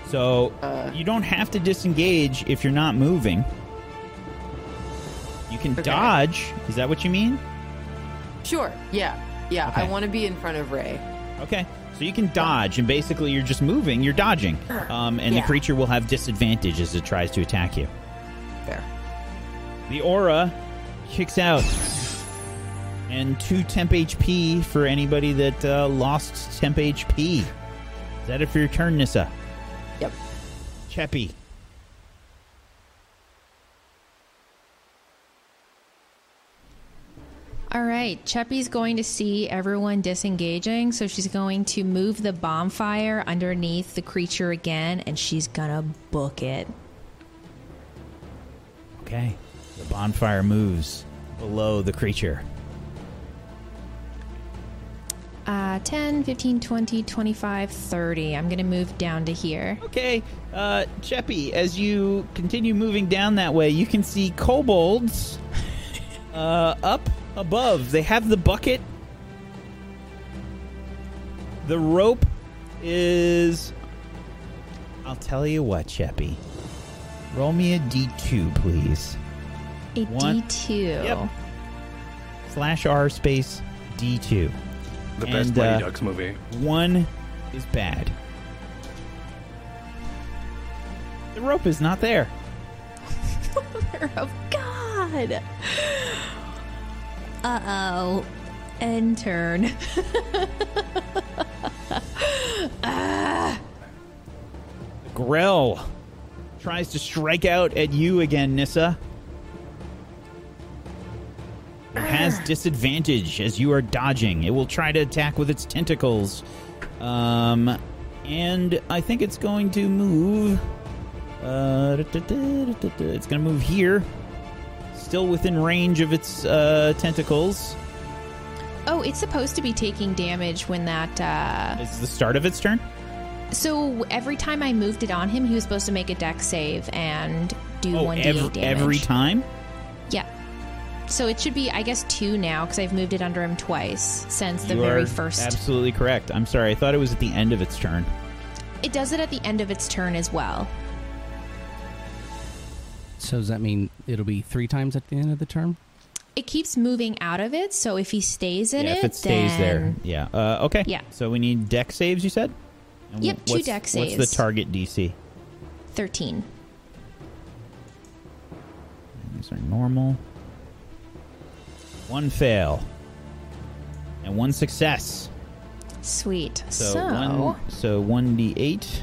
So you don't have to disengage if you're not moving. You can dodge. Is that what you mean? Sure. Yeah. Yeah. Okay. I want to be in front of Ray. Okay. So you can dodge, and basically you're just moving, you're dodging. And the creature will have disadvantage as it tries to attack you. Fair. The aura kicks out. And 2 temp HP for anybody that lost temp HP. Is that it for your turn, Nissa? Yep. Cheppy. All right, Cheppy's going to see everyone disengaging, so she's going to move the bonfire underneath the creature again, and she's gonna book it. Okay, the bonfire moves below the creature. 10, 15, 20, 25, 30. I'm gonna move down to here. Okay, Cheppy, as you continue moving down that way, you can see kobolds up above. They have the bucket. The rope is... I'll tell you what, Cheppy. Roll me a D2, please. A D2. Yep. /R/D2. The best Mighty Ducks movie. 1 is bad. The rope is not there. Mother of God. Uh-oh. End turn. Grell tries to strike out at you again, Nissa. It has disadvantage as you are dodging. It will try to attack with its tentacles. And I think it's going to move... it's going to move here. Still within range of its tentacles. Oh, it's supposed to be taking damage when that... It's the start of its turn? So every time I moved it on him, he was supposed to make a dex save and do 1d8 damage. Every time? Yeah. So it should be, I guess, 2 now, because I've moved it under him twice since the very first... absolutely correct. I'm sorry. I thought it was at the end of its turn. It does it at the end of its turn as well. So does that mean it'll be 3 times at the end of the turn? It keeps moving out of it, so if he stays in it, if it stays there, yeah. Okay. Yeah. So we need dex saves, you said? And yep, 2 dex saves. What's the target DC? 13. These are normal. 1 fail. And 1 success. Sweet. So 1d8.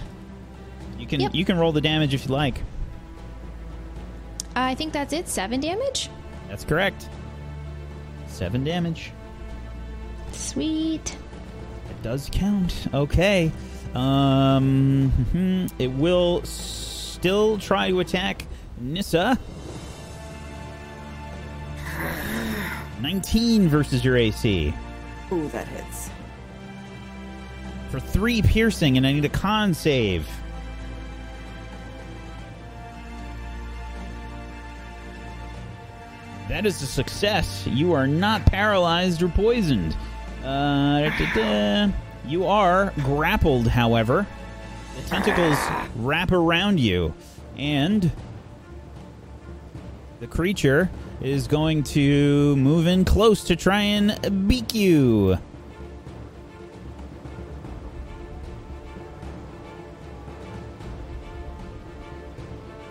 You can roll the damage if you like. I think that's it. 7 damage? That's correct. 7 damage. Sweet. It does count. Okay. It will still try to attack Nissa. 19 versus your AC. Ooh, that hits. For 3 piercing, and I need a con save. That is a success. You are not paralyzed or poisoned. You are grappled, however. The tentacles wrap around you. And the creature is going to move in close to try and beak you.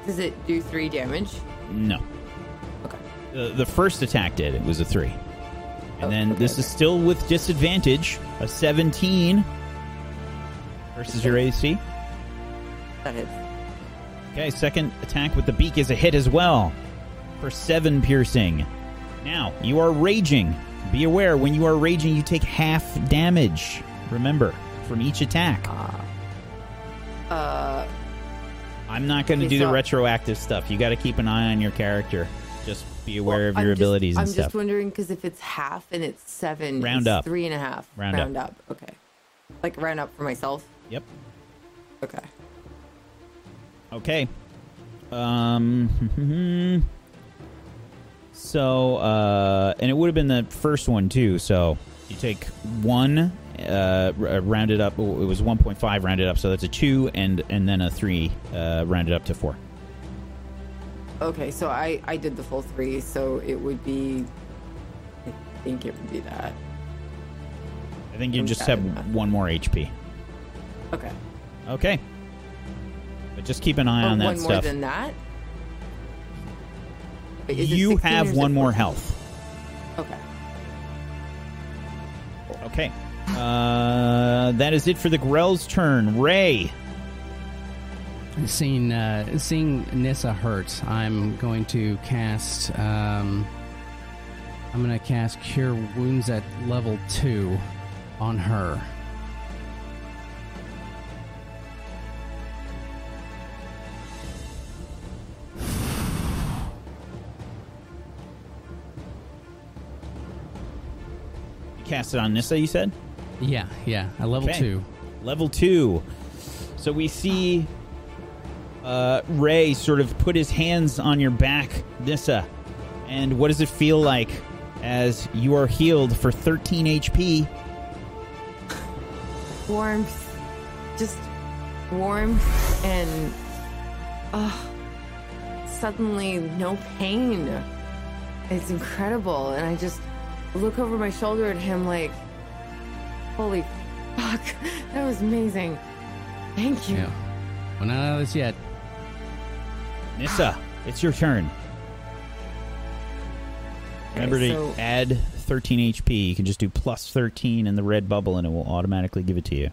Does it do 3 damage? No. Okay. The first attack did. It was a 3. And then this is still with disadvantage. A 17 versus your AC. That hits. Okay, second attack with the beak is a hit as well. For 7 piercing. Now, you are raging. Be aware, when you are raging, you take half damage. Remember, from each attack. I'm not going to do the retroactive stuff. You got to keep an eye on your character. Just be aware of your abilities and stuff. I'm just wondering, because if it's half and it's 7, round up. 3.5. Round up. Okay. Like round up for myself? Yep. Okay. Okay. So, and it would have been the first one, too. So you take 1... rounded up, it was 1.5 rounded up, so that's a 2 and then a 3 rounded up to 4. Okay, so I did the full 3, so it would be, I think it would be that. I think you just have enough. 1 more HP. Okay. Okay. But just keep an eye on that one stuff. One more than that? Wait, you have 1 more health. Okay. Okay. That is it for the Grell's turn. Ray. Seeing Nissa hurt, I'm going to cast. I'm going to cast Cure Wounds at level 2 on her. You cast it on Nissa, you said? Yeah, at level 2. Level 2. So we see Ray sort of put his hands on your back, Nissa. And what does it feel like as you are healed for 13 HP? Warmth. Just warmth and suddenly no pain. It's incredible. And I just look over my shoulder at him like, holy fuck, that was amazing. Thank you. Yeah. Well, not out of this yet. Nissa, it's your turn. Remember to add 13 HP. You can just do plus 13 in the red bubble and it will automatically give it to you.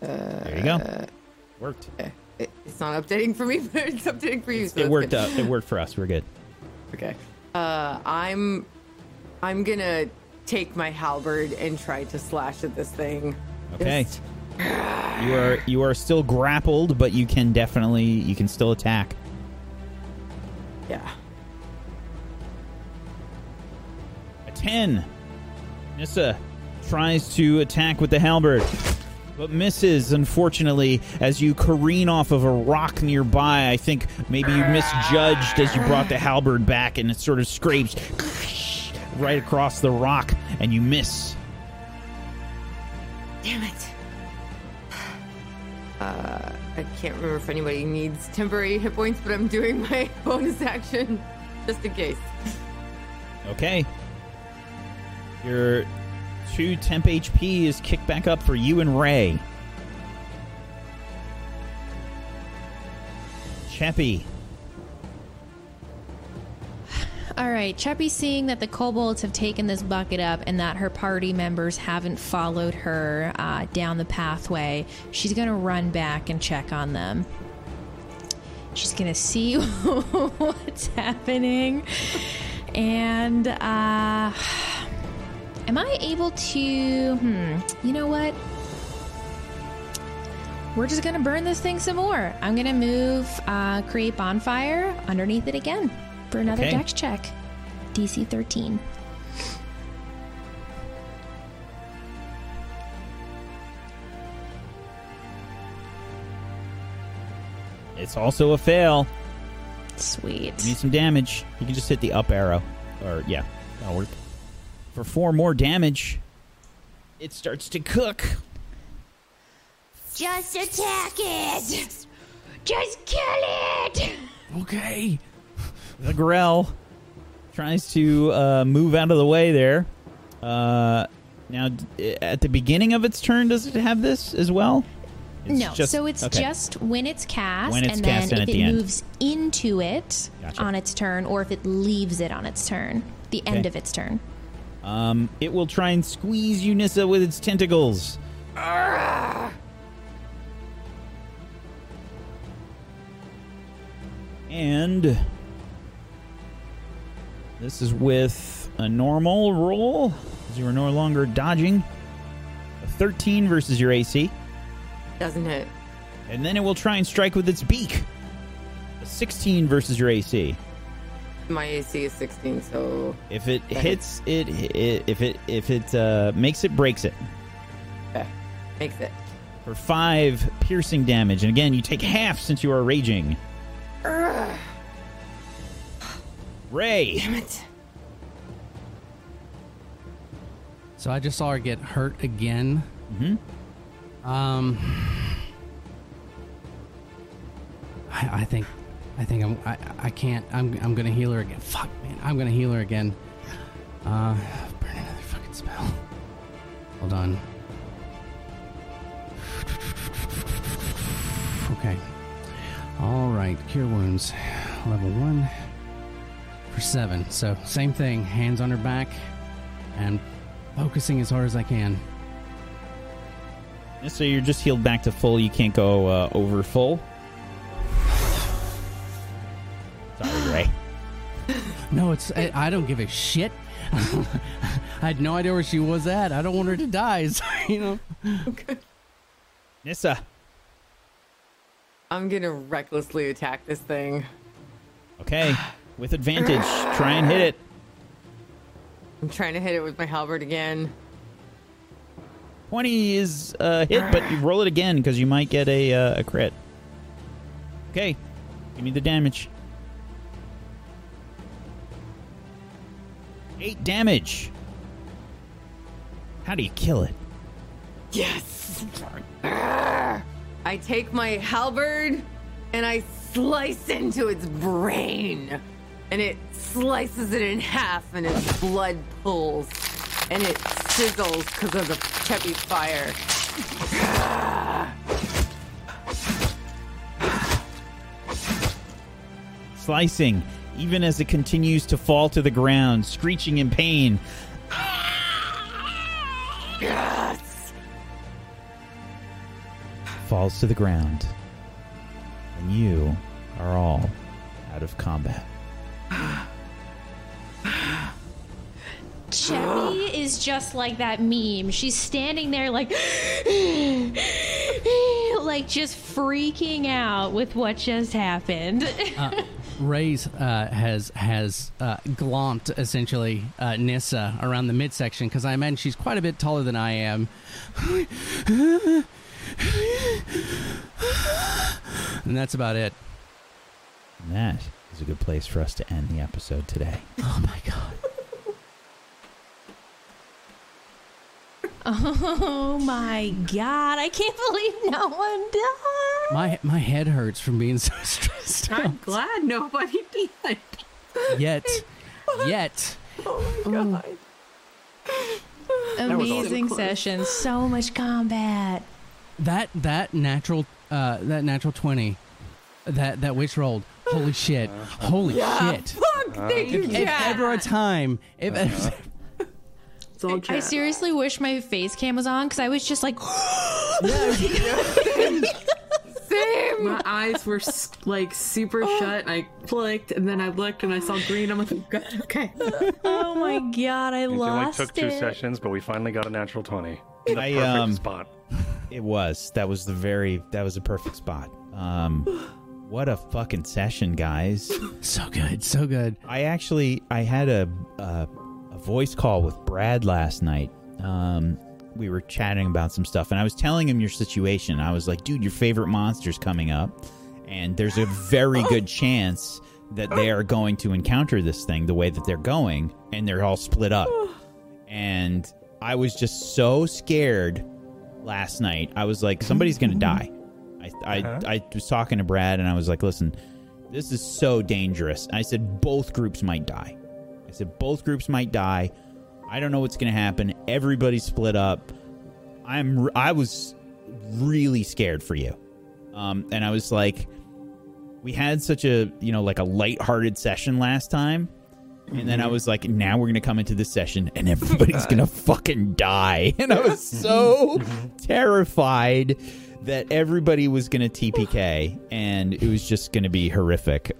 There you go. Worked. It's not updating for me, but it's updating for you. So it worked out. It worked for us. We're good. Okay. I'm going to take my halberd and try to slash at this thing. Okay. Just... You are still grappled, but you can definitely still attack. Yeah. A 10. Nissa tries to attack with the halberd, but misses, unfortunately, as you careen off of a rock nearby. I think maybe you misjudged as you brought the halberd back, and it sort of scrapes right across the rock, and you miss. Damn it. I can't remember if anybody needs temporary hit points, but I'm doing my bonus action just in case. Okay. Your 2 temp HP is kicked back up for you and Ray. Chappy. Alright, Chappie's seeing that the kobolds have taken this bucket up and that her party members haven't followed her down the pathway. She's going to run back and check on them. She's going to see what's happening. And, am I able to... you know what? We're just going to burn this thing some more. I'm going to move Create Bonfire underneath it again. For another dex check. DC 13. It's also a fail. Sweet. You need some damage. You can just hit the up arrow. Or, yeah, that'll work. For 4 more damage, it starts to cook. Just attack it! Just kill it! Okay. The Grell tries to move out of the way there. Now, at the beginning of its turn, does it have this as well? It's no, just, so it's okay. Just when it's cast, when it's and cast then if it moves end. Into it gotcha. On its turn, or if it leaves it on its turn, the okay. end of its turn. It will try and squeeze Unissa with its tentacles. Arrgh! And this is with a normal roll, because you are no longer dodging. A 13 versus your AC. Doesn't hit. And then it will try and strike with its beak. A 16 versus your AC. My AC is 16, so if it hits, it makes it, breaks it. Okay, makes it for 5 piercing damage, and again you take half since you are raging. Urgh. Ray. Damn it. So I just saw her get hurt again. Mm-hmm. I think I'm gonna heal her again. Fuck, man, I'm gonna heal her again. Burn another fucking spell. Hold on. Okay. All right, Cure Wounds, level 1 for 7. So same thing. Hands on her back, and focusing as hard as I can. So you're just healed back to full. You can't go over full. Sorry, Ray. No, it's I don't give a shit. I had no idea where she was at. I don't want her to die, so, you know. Okay. Nissa. I'm going to recklessly attack this thing. Okay. With advantage. Try and hit it. I'm trying to hit it with my halberd again. 20 is a hit, but you roll it again because you might get a crit. Okay. Give me the damage. 8 damage. How do you kill it? Yes. I take my halberd and I slice into its brain. And it slices it in half and its blood pools. And it sizzles because of the heavy fire. Slicing, even as it continues to fall to the ground, screeching in pain. Yes. Falls to the ground. And you are all out of combat. Chevy is just like that meme. She's standing there like like just freaking out with what just happened. Ray's has glomped essentially Nissa around the midsection because I imagine she's quite a bit taller than I am. And that's about it. And that is a good place for us to end the episode today. Oh my god. Oh my god, I can't believe no one died. My head hurts from being so stressed out. I'm glad nobody died. Yet. Oh my god. Amazing session. So much combat. That natural 20 that witch rolled. Holy shit. Holy shit. Fuck, thank you, Jack. If ever a time. I seriously wish my face cam was on because I was just like Same. My eyes were like super shut. I clicked and then I looked and I saw green. I'm like, okay. Oh my god, I lost it. It took 2 sessions, but we finally got a natural 20. The perfect spot. It was. That was a perfect spot. What a fucking session, guys. So good. I had a voice call with Brad last night. We were chatting about some stuff and I was telling him your situation. I was like, dude, your favorite monster's coming up and there's a very good chance that they are going to encounter this thing the way that they're going, and they're all split up. And I was just so scared last night. I was like, somebody's gonna die. I was talking to Brad and I was like, listen, this is so dangerous. I said, both groups might die. I don't know what's going to happen. Everybody's split up. I was really scared for you. And I was like, we had such a, you know, like a lighthearted session last time. And then I was like, now we're going to come into this session and everybody's going to fucking die. And I was so terrified that everybody was going to TPK and it was just going to be horrific.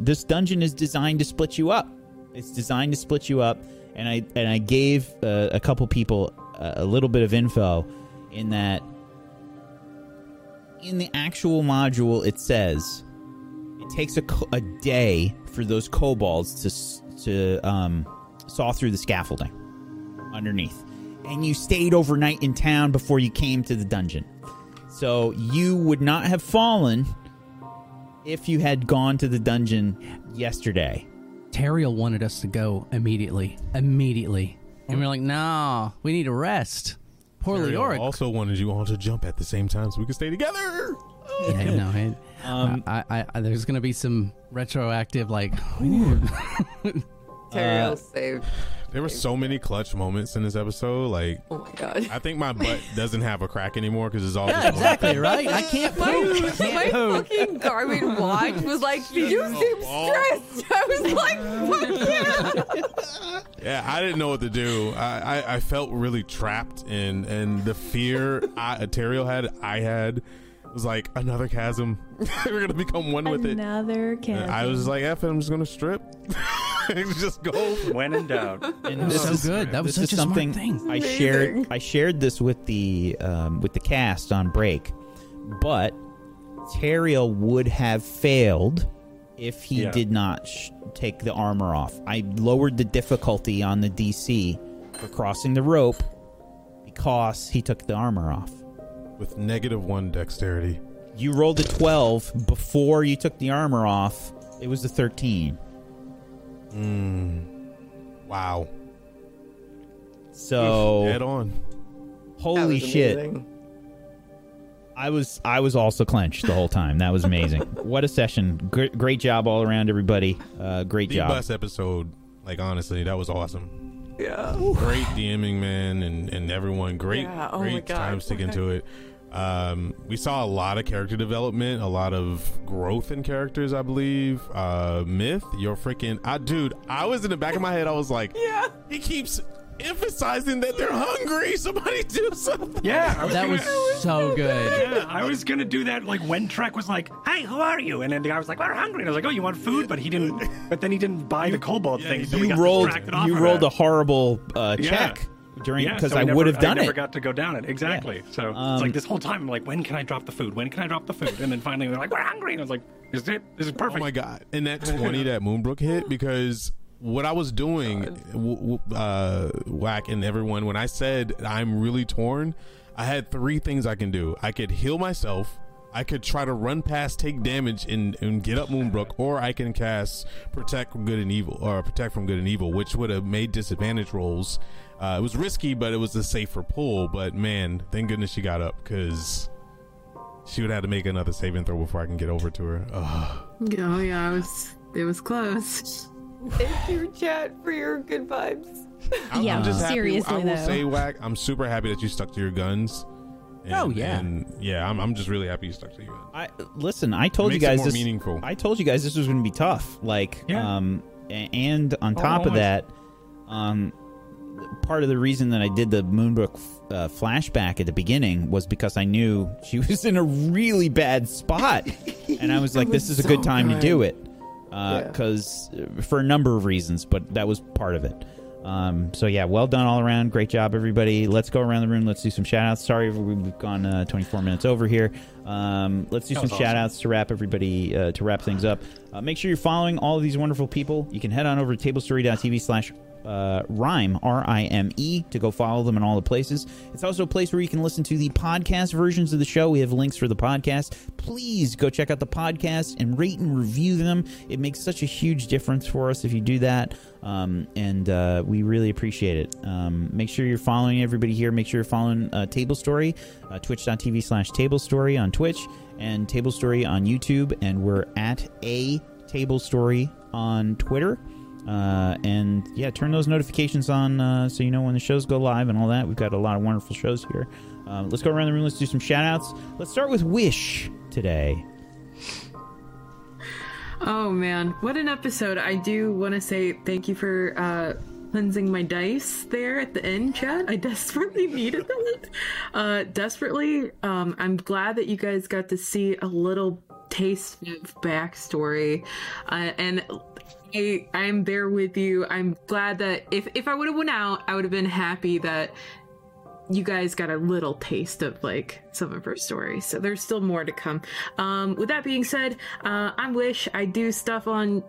This dungeon is designed to split you up. It's designed to split you up. And I gave a couple people a little bit of info in that in the actual module, it says it takes a day for those kobolds to saw through the scaffolding underneath. And you stayed overnight in town before you came to the dungeon. So you would not have fallen if you had gone to the dungeon yesterday. Tariel wanted us to go immediately. And we were like, no, we need to rest. Poor Leoric also wanted you all to jump at the same time so we could stay together. Yeah, no, and there's going to be some retroactive, like, Tariel saved. There were so many clutch moments in this episode. Like, oh my god, I think my butt doesn't have a crack anymore because it's all just exactly right. I can't poop. My fucking Garmin watch was like, you seem stressed. I was like, fuck yeah. Yeah, I didn't know what to do. I felt really trapped, and the fear Tariel had, I had. It was like, another chasm. We're going to become one with it. Another chasm. And I was like, F it, I'm just going to strip. Just go. When in doubt. And this is so good. That was such a smart thing. I shared this with the cast on break, but Tariel would have failed if he did not take the armor off. I lowered the difficulty on the DC for crossing the rope because he took the armor off. With -1 dexterity. You rolled a 12 before you took the armor off. It was a 13. Wow. So head on. Holy shit. Amazing. I was also clenched the whole time. That was amazing. What a session. Great job all around, everybody. Great job. The best episode. Like, honestly, that was awesome. Yeah. Great DMing, man, and everyone. Great time sticking to it. We saw a lot of character development, a lot of growth in characters, I believe. Myth, you're freaking... Dude, I was in the back of my head, I was like, yeah, he keeps emphasizing that they're hungry. Somebody do something. Yeah, that was so good. Yeah, I was going to do that. Like, when Trek was like, hey, who are you? And then the guy was like, we're hungry. And I was like, oh, you want food? But he didn't buy the kobold thing. So we got distracted off of that. You rolled a horrible check. Because I would have done it. I never got to go down it. Exactly. Yeah. So it's like this whole time, I'm like, when can I drop the food? When can I drop the food? And then finally, they're like, we're hungry. And I was like, this is perfect. Oh my god! And that 20 that Moonbrook hit, because what I was doing, Whack and everyone, when I said I'm really torn, I had three things I can do. I could heal myself. I could try to run past, take damage, and get up Moonbrook, or I can cast Protect from Good and Evil, which would have made disadvantage rolls. It was risky, but it was a safer pull. But man, thank goodness she got up, because she would have to make another saving throw before I can get over to her. Ugh. Oh yeah, it was close. Thank you, chat, for your good vibes. I'm just happy. Seriously, I will say, Wack, I'm super happy that you stuck to your guns. And, I'm just really happy you stuck to your guns. I told you guys this. Meaningful. I told you guys this was going to be tough. Like, and on top of that, part of the reason that I did the Moonbrook flashback at the beginning was because I knew she was in a really bad spot, and I was like, "This is a good time to do it," because for a number of reasons, but that was part of it. So yeah, well done all around. Great job, everybody. Let's go around the room. Let's do some shout outs. Sorry, we've gone 24 minutes over here. Let's do some shout outs to wrap everybody, to wrap things up. Make sure you're following all of these wonderful people. You can head on over to tablestory.tv/Rime, RIME, to go follow them in all the places. It's also a place where you can listen to the podcast versions of the show. We have links for the podcast. Please go check out the podcast and rate and review them. It makes such a huge difference for us if you do that. And we really appreciate it. Make sure you're following everybody here. Make sure you're following Table Story, twitch.tv/Table Story on Twitch, and Table Story on YouTube. And we're at A Table Story on Twitter. And yeah, turn those notifications on so you know when the shows go live and all that. We've got a lot of wonderful shows here. Let's go around the room. Let's do some shout-outs. Let's start with Wish today. Oh, man. What an episode. I do want to say thank you for cleansing my dice there at the end, Chad. I desperately needed that. Desperately. I'm glad that you guys got to see a little taste of backstory. And I'm there with you. I'm glad that if I would have went out, I would have been happy that you guys got a little taste of like some of her stories. So there's still more to come. With that being said, I'm Wish. I do stuff on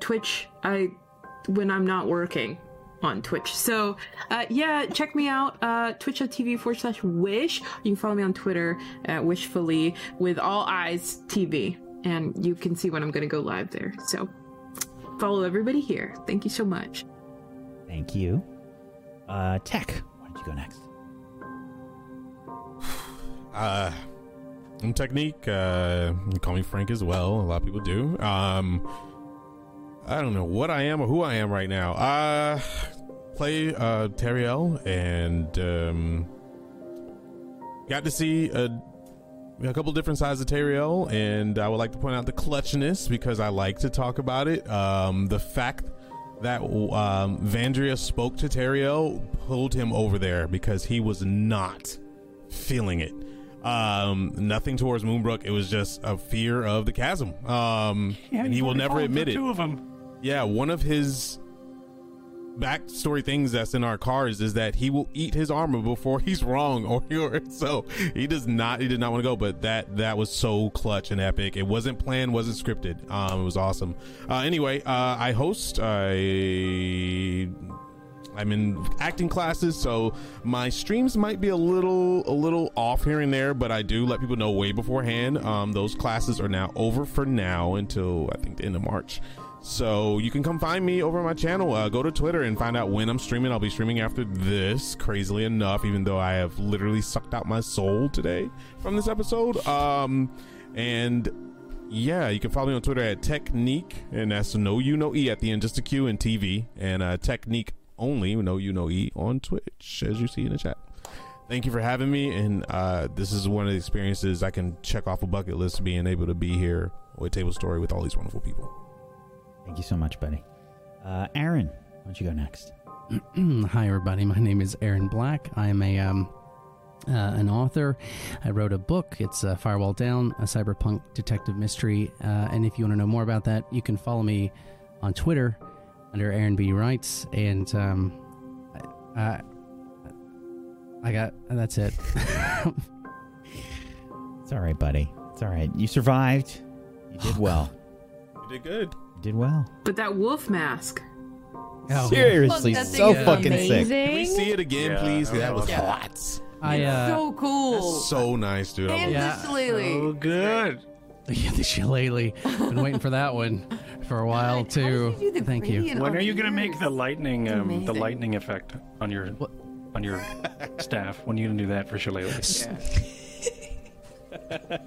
Twitch when I'm not working on Twitch. So yeah, check me out. Twitch.tv/Wish. You can follow me on Twitter at Wishfully with all eyes TV. And you can see when I'm going to go live there. So follow everybody here. Thank you so much. Thank you. Tech, why don't you go next? I'm Technique. You call me Frank as well. A lot of people do. I don't know what I am or who I am right now. Play Tariel, and got to see a couple different sides of Tariel, and I would like to point out the clutchness because I like to talk about it. The fact that Vandria spoke to Tariel pulled him over there because he was not feeling it. Nothing towards Moonbrook. It was just a fear of the chasm. And he will never admit it. Two of them. Yeah, one of his backstory things that's in our cards is that he will eat his armor before he's wrong or yours. So he did not want to go, but that was so clutch and epic. It wasn't planned, wasn't scripted. It was awesome. Anyway, I host. I'm in acting classes, so my streams might be a little off here and there, but I do let people know way beforehand. Those classes are now over for now until I think the end of March. So you can come find me over on my channel. Go to Twitter and find out when I'm streaming. I'll be streaming after this, crazily enough, even though I have literally sucked out my soul today from this episode. And yeah, you can follow me on Twitter at Technique, and that's no U, no E at the end, just a Q and TV, and Technique only, no U, no E on Twitch, as you see in the chat. Thank you for having me, and this is one of the experiences I can check off a bucket list, being able to be here with Table Story with all these wonderful people. Thank you so much, buddy. Aaron, why don't you go next? Hi, everybody. My name is Aaron Black. I am an author. I wrote a book. It's Firewall Down, a cyberpunk detective mystery. And if you want to know more about that, you can follow me on Twitter under Aaron B. Writes. And that's it. It's all right, buddy. It's all right. You survived. You did well. You did good. Did well. But that wolf mask. Oh, seriously, so fucking amazing. Sick. Can we see it again, please? That was hot. So cool. So nice, dude. And the shillelagh. So good. Yeah, the shillelagh. Been waiting for that one for a while too. Thank you. When are you gonna make the lightning effect on your staff? When are you gonna do that for shillelagh? Yeah.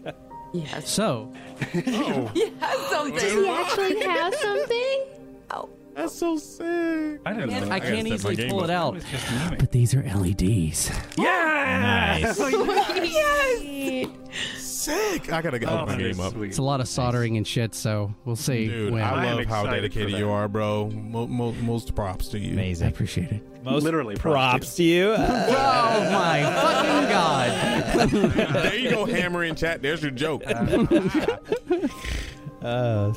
Yes. So, he actually has something. Oh, that's so sick. I can't easily pull it out. But these are LEDs. Yeah, nice. Yes, sick. I gotta open my game up. It's a lot of soldering and shit, so we'll see. Dude, I love how dedicated you are, bro. Most props to you. Amazing. I appreciate it. Most literally props to you. Oh my fucking god. There you go, hammer in chat. There's your joke.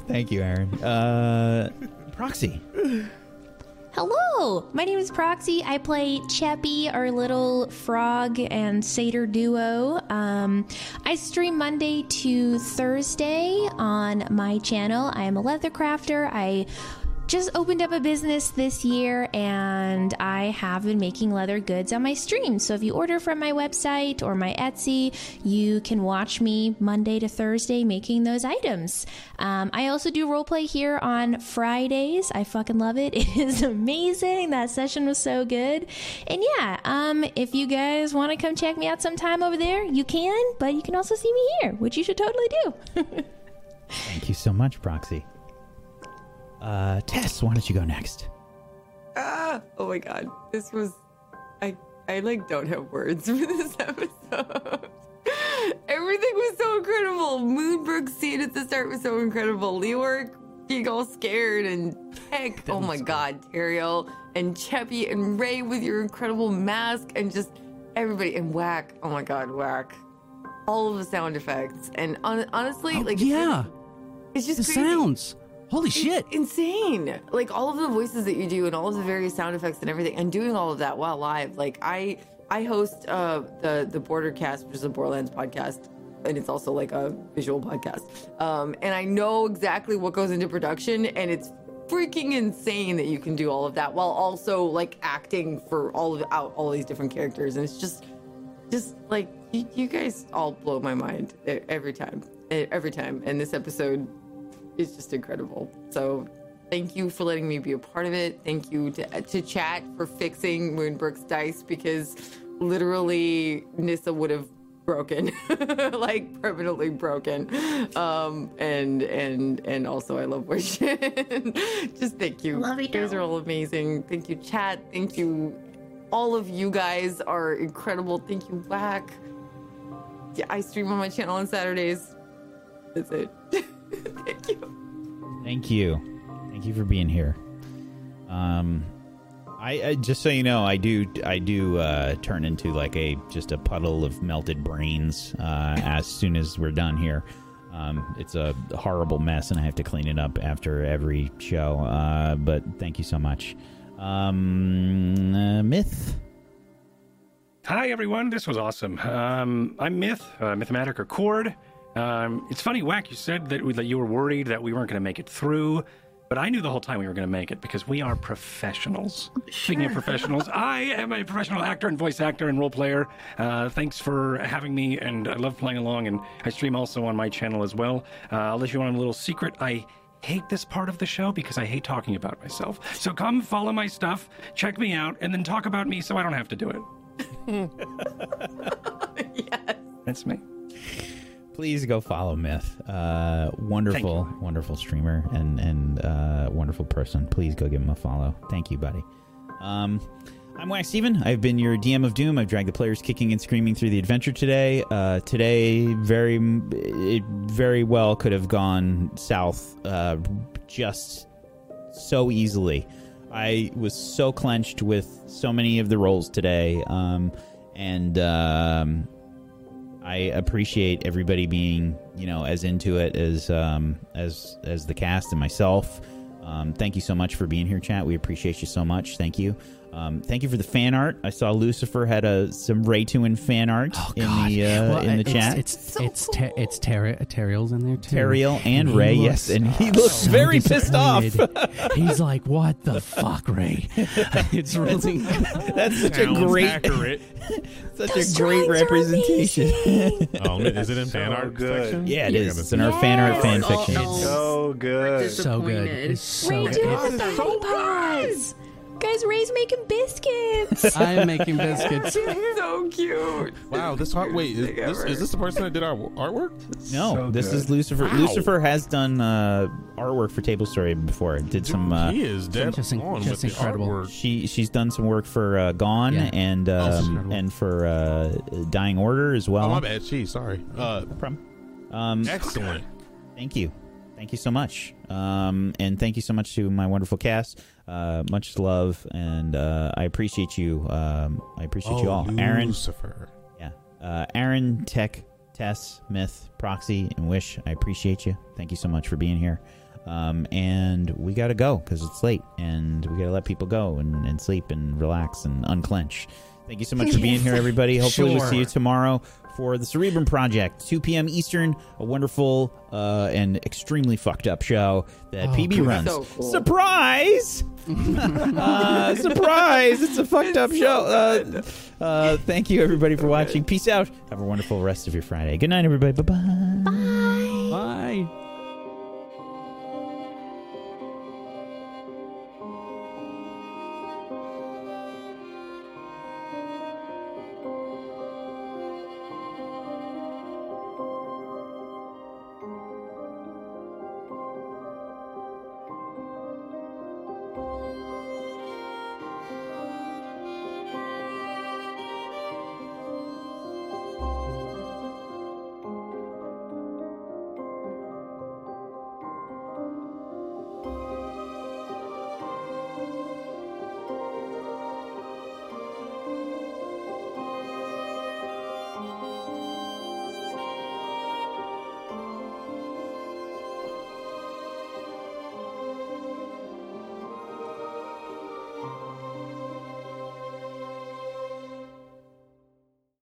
Thank you, Aaron. Proxy. Hello, my name is Proxy. I play Chappy, our little frog and satyr duo. I stream Monday to Thursday on my channel. I am a leather crafter. I just opened up a business this year, and I have been making leather goods on my stream. So if you order from my website or my Etsy, you can watch me Monday to Thursday making those items. I also do roleplay here on Fridays. I fucking love it. It is amazing. That session was so good. And yeah, if you guys want to come check me out sometime over there, you can, but you can also see me here, which you should totally do. Thank you so much, Proxy. Tess, why don't you go next? Oh my god, this was... I like don't have words for this episode. Everything was so incredible. Moonbrook's scene at the start was so incredible. Leework being all scared, and heck, oh my god, Teriel and Cheppy and Ray with your incredible mask, and just everybody, and Whack, oh my god, Whack, all of the sound effects, and honestly, oh, like, yeah, it's just the crazy sounds. Holy shit. It's insane. Like, all of the voices that you do and all of the various sound effects and everything, and doing all of that while live. Like, I host the Bordercast, which is a Borderlands podcast, and it's also like a visual podcast. And I know exactly what goes into production, and it's freaking insane that you can do all of that while also like acting for all these different characters. And it's just like, you guys all blow my mind every time. And this episode, it's just incredible. So thank you for letting me be a part of it. Thank you to chat for fixing Moonbrook's dice, because literally Nissa would have broken, like permanently broken. And also I love Wish. Just thank you. Love you guys are all amazing. Thank you, chat. Thank you. All of you guys are incredible. Thank you, Whack. Yeah, I stream on my channel on Saturdays. That's it. Thank you. Thank you. Thank you for being here. I just so you know, I do turn into like just a puddle of melted brains as soon as we're done here. It's a horrible mess, and I have to clean it up after every show. But thank you so much. Myth. Hi everyone. This was awesome. I'm Myth, Mythmatic or Cord. It's funny, Whack, you said that you were worried that we weren't going to make it through, but I knew the whole time we were going to make it, because we are professionals. Sure. Speaking of professionals, I am a professional actor and voice actor and role player. Thanks for having me, and I love playing along, and I stream also on my channel as well. I'll let you on a little secret. I hate this part of the show because I hate talking about myself. So come follow my stuff, check me out, and then talk about me so I don't have to do it. Yes. That's me. Please go follow Myth. Wonderful streamer and wonderful person. Please go give him a follow. Thank you, buddy. I'm Wax Steven. I've been your DM of Doom. I've dragged the players kicking and screaming through the adventure today. Today, it very well could have gone south just so easily. I was so clenched with so many of the roles today, I appreciate everybody being, as into it as the cast and myself. Thank you so much for being here, chat. We appreciate you so much. Thank you. Thank you for the fan art. I saw Lucifer had some Raytuin fan art in the chat. It's Teriel's in there too. Teriel and Ray, yes, and he looks so very pissed off. He's like, "What the fuck, Ray?" It's really that's such a great accurate, such Those a great representation. Oh, is it in fan art section? Yeah, it is. It's in our fan art fan fiction. It's so good, so good. It's so good. It's so good. Guys, Ray's making biscuits. I am making biscuits. So cute. Wow, this art. Wait, is this the person that did our artwork? No, so this is Lucifer. Wow. Lucifer has done artwork for Table Story before. Did some. He is dead on with incredible artwork. She's done some work for Gone, yeah, and for Dying Order as well. Oh, my bad. Sorry. No problem. Excellent. Thank you. Thank you so much. And thank you so much to my wonderful cast. Much love, and I appreciate you. I appreciate you all. Aaron, Lucifer. Yeah. Aaron, Tech, Tess, Myth, Proxy, and Wish. I appreciate you. Thank you so much for being here. And we got to go because it's late, and we got to let people go and sleep and relax and unclench. Thank you so much for being here, everybody. Hopefully we'll see you tomorrow for the Cerebrum Project, 2 p.m. Eastern, a wonderful and extremely fucked up show that PB runs. So cool. Surprise! Surprise! It's a fucked up show. Thank you, everybody, for watching. Peace out. Have a wonderful rest of your Friday. Good night, everybody. Bye-bye. Bye.